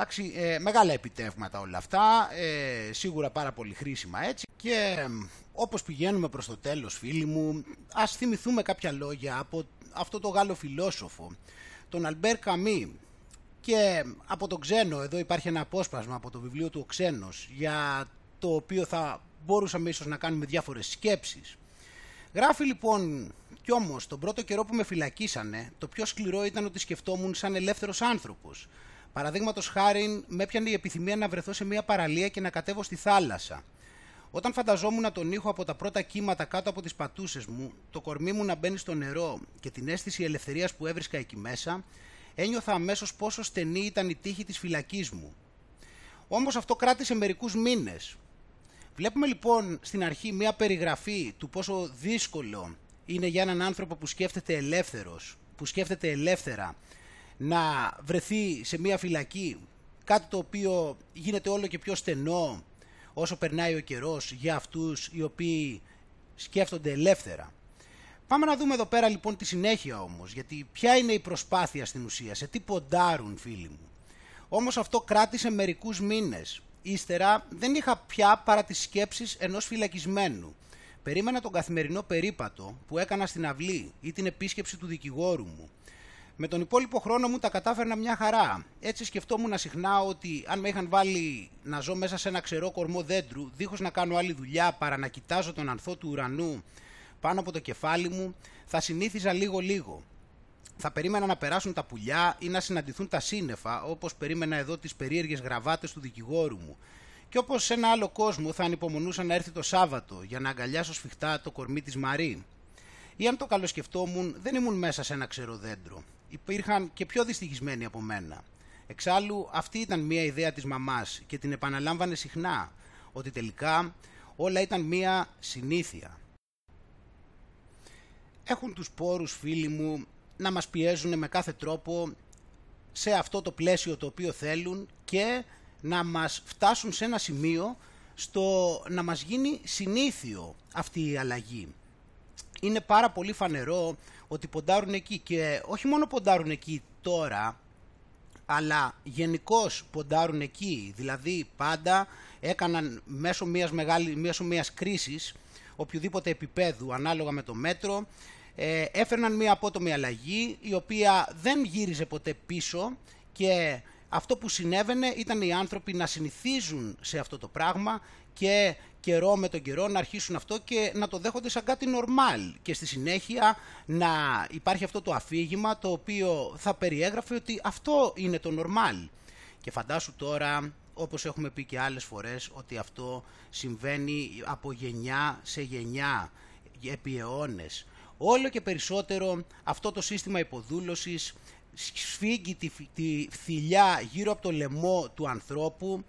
Εντάξει, ε, μεγάλα επιτεύγματα όλα αυτά, ε, σίγουρα πάρα πολύ χρήσιμα έτσι. Και ε, όπως πηγαίνουμε προς το τέλος, φίλοι μου, ας θυμηθούμε κάποια λόγια από αυτό το Γάλλο φιλόσοφο, τον Αλμπέρ Καμί. Και από τον ξένο, εδώ υπάρχει ένα απόσπασμα από το βιβλίο του «Ο Ξένος», για το οποίο θα μπορούσαμε ίσως να κάνουμε διάφορες σκέψεις. Γράφει λοιπόν: «Κι όμως τον πρώτο καιρό που με φυλακίσανε, το πιο σκληρό ήταν ότι σκεφτόμουν σαν ελεύθερος άνθρωπος. Παραδείγματος χάριν, με έπιανε η επιθυμία να βρεθώ σε μια παραλία και να κατέβω στη θάλασσα. Όταν φανταζόμουν τον ήχο από τα πρώτα κύματα κάτω από τις πατούσες μου, το κορμί μου να μπαίνει στο νερό και την αίσθηση ελευθερίας που έβρισκα εκεί μέσα, ένιωθα αμέσως πόσο στενή ήταν η τύχη της φυλακής μου. Όμως αυτό κράτησε μερικούς μήνες». Βλέπουμε λοιπόν στην αρχή μια περιγραφή του πόσο δύσκολο είναι για έναν άνθρωπο που σκέφτεται ελεύθερος, που σκέφτεται ελεύθερα, να βρεθεί σε μια φυλακή, κάτι το οποίο γίνεται όλο και πιο στενό όσο περνάει ο καιρός για αυτούς οι οποίοι σκέφτονται ελεύθερα. Πάμε να δούμε εδώ πέρα λοιπόν τη συνέχεια όμως, γιατί ποια είναι η προσπάθεια στην ουσία, σε τι ποντάρουν, φίλοι μου. Όμως αυτό κράτησε μερικούς μήνες. Ύστερα δεν είχα πια παρά τις σκέψεις ενός φυλακισμένου. Περίμενα τον καθημερινό περίπατο που έκανα στην αυλή ή την επίσκεψη του δικηγόρου μου. Με τον υπόλοιπο χρόνο μου τα κατάφερνα μια χαρά. Έτσι σκεφτόμουν συχνά ότι αν με είχαν βάλει να ζω μέσα σε ένα ξερό κορμό δέντρου, δίχως να κάνω άλλη δουλειά παρά να κοιτάζω τον ανθό του ουρανού πάνω από το κεφάλι μου, θα συνήθιζα λίγο-λίγο. Θα περίμενα να περάσουν τα πουλιά ή να συναντηθούν τα σύννεφα, όπως περίμενα εδώ τις περίεργες γραβάτες του δικηγόρου μου. Και όπως σε ένα άλλο κόσμο θα ανυπομονούσα να έρθει το Σάββατο για να αγκαλιάσω σφιχτά το κορμί της Μαρή. Ή αν το καλοσκεφτόμουν, δεν ήμουν μέσα σε ένα ξερό δέντρο. Υπήρχαν και πιο δυστυχισμένοι από μένα. Εξάλλου, αυτή ήταν μια ιδέα της μαμάς και την επαναλάμβανε συχνά, ότι τελικά όλα ήταν μια συνήθεια. Έχουν τους πόρους, φίλοι μου, να μας πιέζουν με κάθε τρόπο σε αυτό το πλαίσιο το οποίο θέλουν και να μας φτάσουν σε ένα σημείο στο να μας γίνει συνήθιο αυτή η αλλαγή. Είναι πάρα πολύ φανερό ότι ποντάρουν εκεί, και όχι μόνο ποντάρουν εκεί τώρα, αλλά γενικώς ποντάρουν εκεί. Δηλαδή πάντα έκαναν μέσω μιας, μεγάλη, μέσω μιας κρίσης οποιοδήποτε επίπεδου, ανάλογα με το μέτρο, ε, έφερναν μια απότομη αλλαγή η οποία δεν γύριζε ποτέ πίσω, και αυτό που συνέβαινε ήταν οι άνθρωποι να συνηθίζουν σε αυτό το πράγμα και καιρό με τον καιρό να αρχίσουν αυτό και να το δέχονται σαν κάτι normal, και στη συνέχεια να υπάρχει αυτό το αφήγημα το οποίο θα περιέγραφε ότι αυτό είναι το normal. Και φαντάσου τώρα, όπως έχουμε πει και άλλες φορές, ότι αυτό συμβαίνει από γενιά σε γενιά, επί αιώνες. Όλο και περισσότερο αυτό το σύστημα υποδούλωσης σφίγγει τη, τη θηλιά γύρω από το λαιμό του ανθρώπου.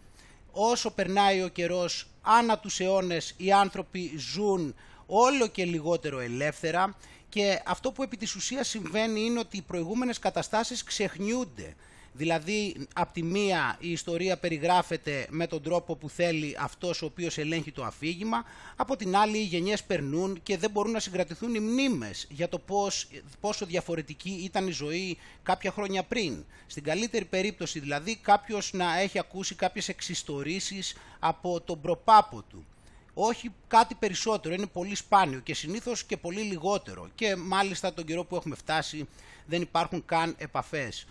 Όσο περνάει ο καιρός, άνα τους αιώνες οι άνθρωποι ζουν όλο και λιγότερο ελεύθερα, και αυτό που επί της ουσίας συμβαίνει είναι ότι οι προηγούμενες καταστάσεις ξεχνιούνται. Δηλαδή, από τη μία η ιστορία περιγράφεται με τον τρόπο που θέλει αυτός ο οποίος ελέγχει το αφήγημα, από την άλλη οι γενιές περνούν και δεν μπορούν να συγκρατηθούν οι μνήμες για το πώς, πόσο διαφορετική ήταν η ζωή κάποια χρόνια πριν. Στην καλύτερη περίπτωση δηλαδή κάποιος να έχει ακούσει κάποιες εξιστορήσεις από τον προπάπο του. Όχι κάτι περισσότερο, είναι πολύ σπάνιο και συνήθως και πολύ λιγότερο, και μάλιστα τον καιρό που έχουμε φτάσει δεν υπάρχουν καν επαφές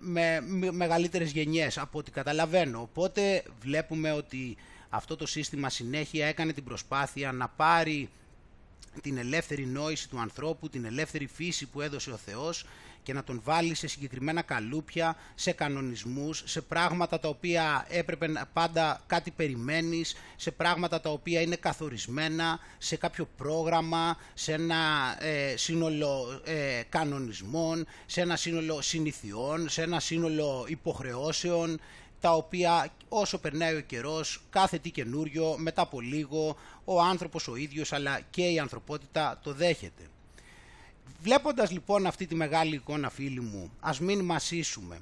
με μεγαλύτερες γενιές από ό,τι καταλαβαίνω. Οπότε βλέπουμε ότι αυτό το σύστημα συνέχεια έκανε την προσπάθεια να πάρει την ελεύθερη νόηση του ανθρώπου, την ελεύθερη φύση που έδωσε ο Θεός, και να τον βάλει σε συγκεκριμένα καλούπια, σε κανονισμούς, σε πράγματα τα οποία έπρεπε να πάντα κάτι περιμένεις, σε πράγματα τα οποία είναι καθορισμένα, σε κάποιο πρόγραμμα, σε ένα ε, σύνολο ε, κανονισμών, σε ένα σύνολο συνηθιών, σε ένα σύνολο υποχρεώσεων, τα οποία όσο περνάει ο καιρός, κάθε τι καινούριο, μετά από λίγο, ο άνθρωπος ο ίδιος αλλά και η ανθρωπότητα το δέχεται. Βλέποντας λοιπόν αυτή τη μεγάλη εικόνα, φίλοι μου, ας μην μασίσουμε.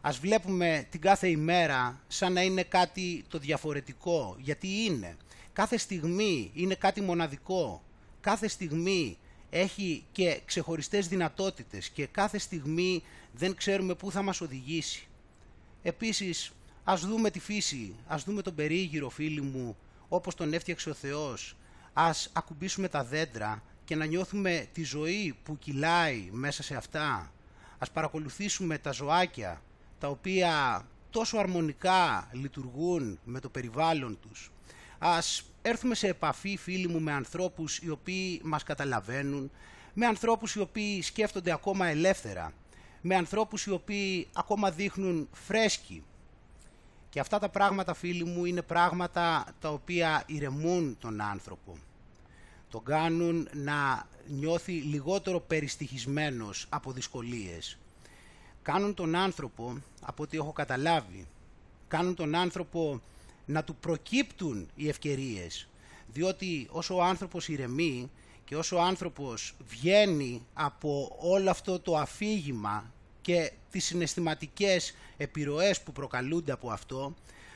Ας βλέπουμε την κάθε ημέρα σαν να είναι κάτι το διαφορετικό, γιατί είναι. Κάθε στιγμή είναι κάτι μοναδικό, κάθε στιγμή έχει και ξεχωριστές δυνατότητες και κάθε στιγμή δεν ξέρουμε πού θα μας οδηγήσει. Επίσης, ας δούμε τη φύση, ας δούμε τον περίγυρο, φίλοι μου, όπως τον έφτιαξε ο Θεός. Ας ακουμπήσουμε τα δέντρα και να νιώθουμε τη ζωή που κυλάει μέσα σε αυτά. Ας παρακολουθήσουμε τα ζωάκια, τα οποία τόσο αρμονικά λειτουργούν με το περιβάλλον τους. Ας έρθουμε σε επαφή, φίλοι μου, με ανθρώπους οι οποίοι μας καταλαβαίνουν, με ανθρώπους οι οποίοι σκέφτονται ακόμα ελεύθερα, με ανθρώπους οι οποίοι ακόμα δείχνουν φρέσκοι. Και αυτά τα πράγματα, φίλοι μου, είναι πράγματα τα οποία ηρεμούν τον άνθρωπο. Τον κάνουν να νιώθει λιγότερο περιστοιχισμένος από δυσκολίες. Κάνουν τον άνθρωπο, από ό,τι έχω καταλάβει, κάνουν τον άνθρωπο να του προκύπτουν οι ευκαιρίες. Διότι όσο ο άνθρωπος ηρεμεί και όσο ο άνθρωπος βγαίνει από όλο αυτό το αφήγημα και τις συναισθηματικές επιρροές που προκαλούνται από αυτό,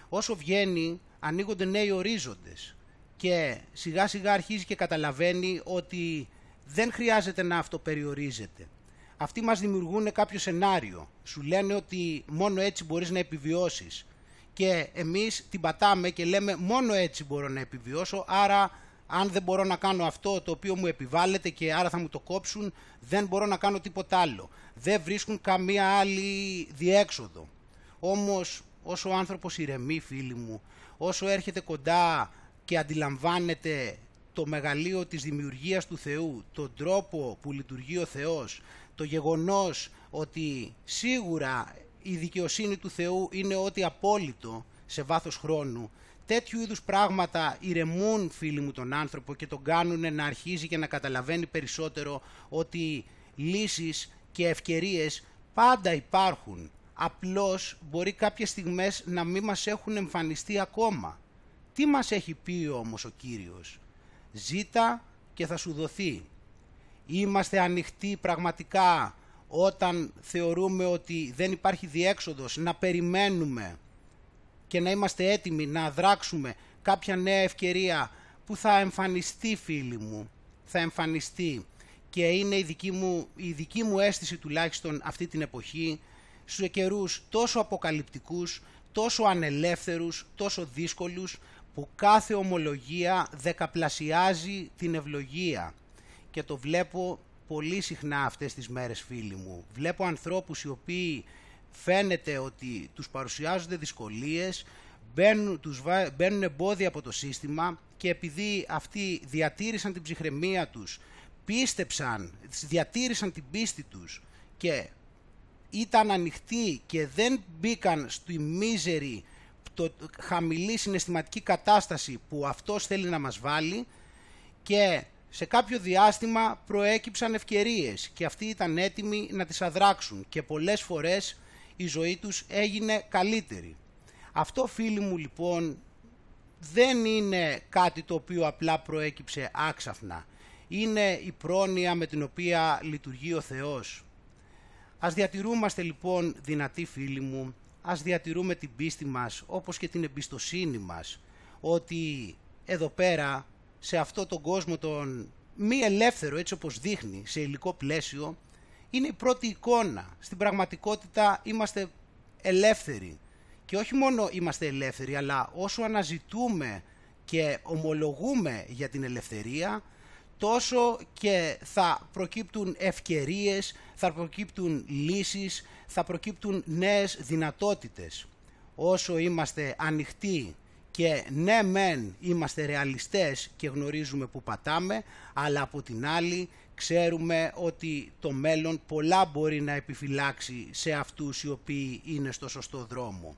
όσο βγαίνει ανοίγονται νέοι ορίζοντες και σιγά σιγά αρχίζει και καταλαβαίνει ότι δεν χρειάζεται να αυτοπεριορίζεται. Αυτοί μας δημιουργούν κάποιο σενάριο, σου λένε ότι μόνο έτσι μπορείς να επιβιώσεις και εμείς την πατάμε και λέμε μόνο έτσι μπορώ να επιβιώσω, άρα αν δεν μπορώ να κάνω αυτό το οποίο μου επιβάλλεται και άρα θα μου το κόψουν, δεν μπορώ να κάνω τίποτα άλλο. Δεν βρίσκουν καμία άλλη διέξοδο. Όμως όσο ο άνθρωπος ηρεμεί, φίλοι μου, όσο έρχεται κοντά και αντιλαμβάνεται το μεγαλείο της δημιουργίας του Θεού, τον τρόπο που λειτουργεί ο Θεός, το γεγονός ότι σίγουρα η δικαιοσύνη του Θεού είναι ό,τι απόλυτο σε βάθος χρόνου, τέτοιου είδους πράγματα ηρεμούν, φίλοι μου, τον άνθρωπο και τον κάνουν να αρχίζει και να καταλαβαίνει περισσότερο ότι λύσεις και ευκαιρίες πάντα υπάρχουν. Απλώς μπορεί κάποιες στιγμές να μην μας έχουν εμφανιστεί ακόμα. Τι μας έχει πει όμως ο Κύριος? Ζήτα και θα σου δοθεί. Είμαστε ανοιχτοί πραγματικά όταν θεωρούμε ότι δεν υπάρχει διέξοδος να περιμένουμε και να είμαστε έτοιμοι να αδράξουμε κάποια νέα ευκαιρία που θα εμφανιστεί, φίλοι μου, θα εμφανιστεί. Και είναι η δική μου, η δική μου αίσθηση τουλάχιστον αυτή την εποχή, στους καιρούς τόσο αποκαλυπτικούς, τόσο ανελεύθερους, τόσο δύσκολους, που κάθε ομολογία δεκαπλασιάζει την ευλογία. Και το βλέπω πολύ συχνά αυτές τις μέρες, φίλοι μου. Βλέπω ανθρώπους οι οποίοι φαίνεται ότι τους παρουσιάζονται δυσκολίες, μπαίνουν, τους, μπαίνουν εμπόδια από το σύστημα και επειδή αυτοί διατήρησαν την ψυχραιμία τους, πίστεψαν, διατήρησαν την πίστη τους και ήταν ανοιχτοί και δεν μπήκαν στη μίζερη, το χαμηλή συναισθηματική κατάσταση που αυτός θέλει να μας βάλει και σε κάποιο διάστημα προέκυψαν ευκαιρίες και αυτοί ήταν έτοιμοι να τις αδράξουν και πολλές φορές η ζωή τους έγινε καλύτερη. Αυτό, φίλοι μου, λοιπόν, δεν είναι κάτι το οποίο απλά προέκυψε άξαφνα. Είναι η πρόνοια με την οποία λειτουργεί ο Θεός. Ας διατηρούμαστε, λοιπόν, δυνατοί, φίλοι μου, ας διατηρούμε την πίστη μας όπως και την εμπιστοσύνη μας ότι εδώ πέρα, σε αυτό τον κόσμο τον μη ελεύθερο, έτσι όπως δείχνει, σε υλικό πλαίσιο, είναι η πρώτη εικόνα. Στην πραγματικότητα είμαστε ελεύθεροι. Και όχι μόνο είμαστε ελεύθεροι, αλλά όσο αναζητούμε και ομολογούμε για την ελευθερία, τόσο και θα προκύπτουν ευκαιρίες, θα προκύπτουν λύσεις, θα προκύπτουν νέες δυνατότητες. Όσο είμαστε ανοιχτοί και ναι μεν είμαστε ρεαλιστές και γνωρίζουμε που πατάμε, αλλά από την άλλη ξέρουμε ότι το μέλλον πολλά μπορεί να επιφυλάξει σε αυτούς οι οποίοι είναι στο σωστό δρόμο.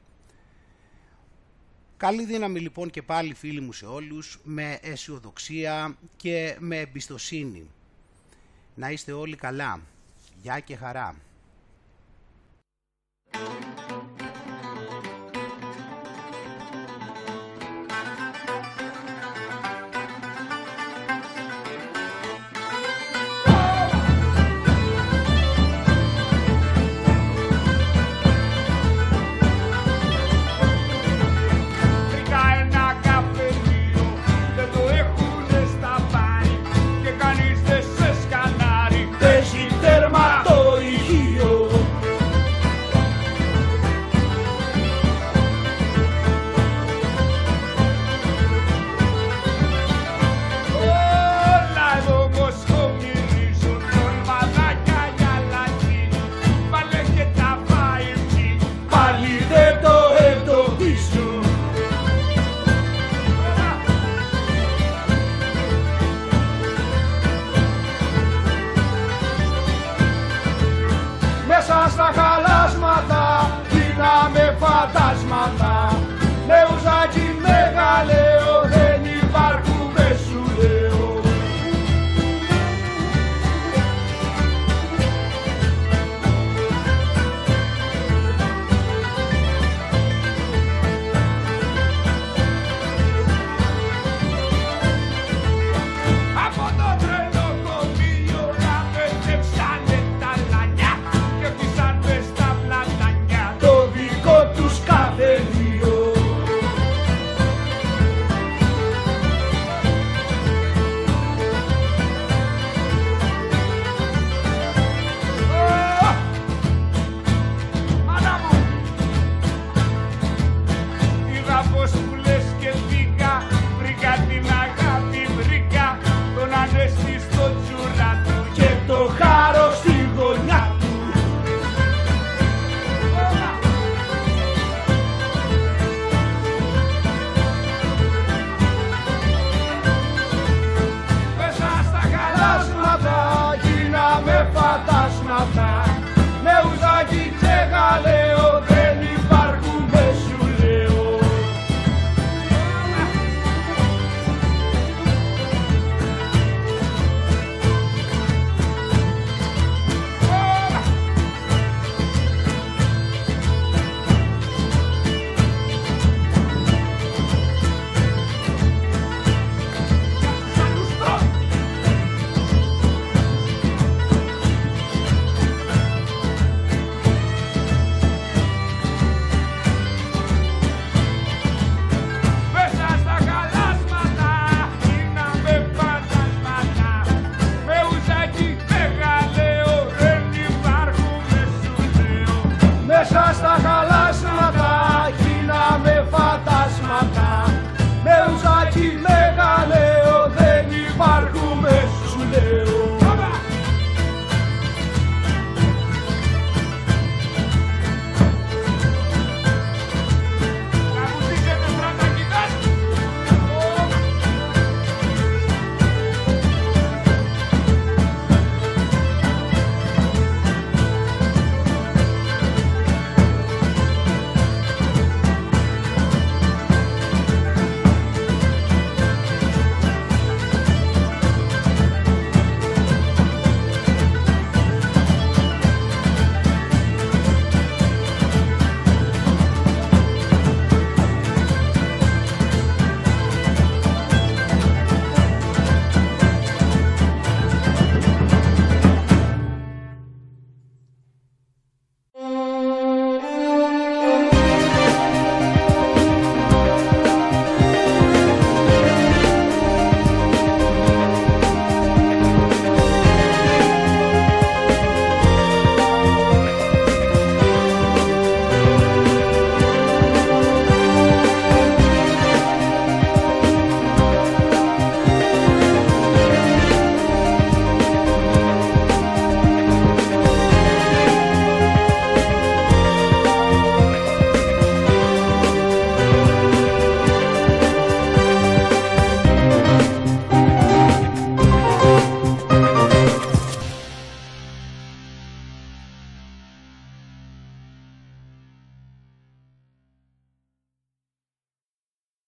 Καλή δύναμη, λοιπόν, και πάλι, φίλοι μου, σε όλους, με αισιοδοξία και με εμπιστοσύνη. Να είστε όλοι καλά. Γεια και χαρά.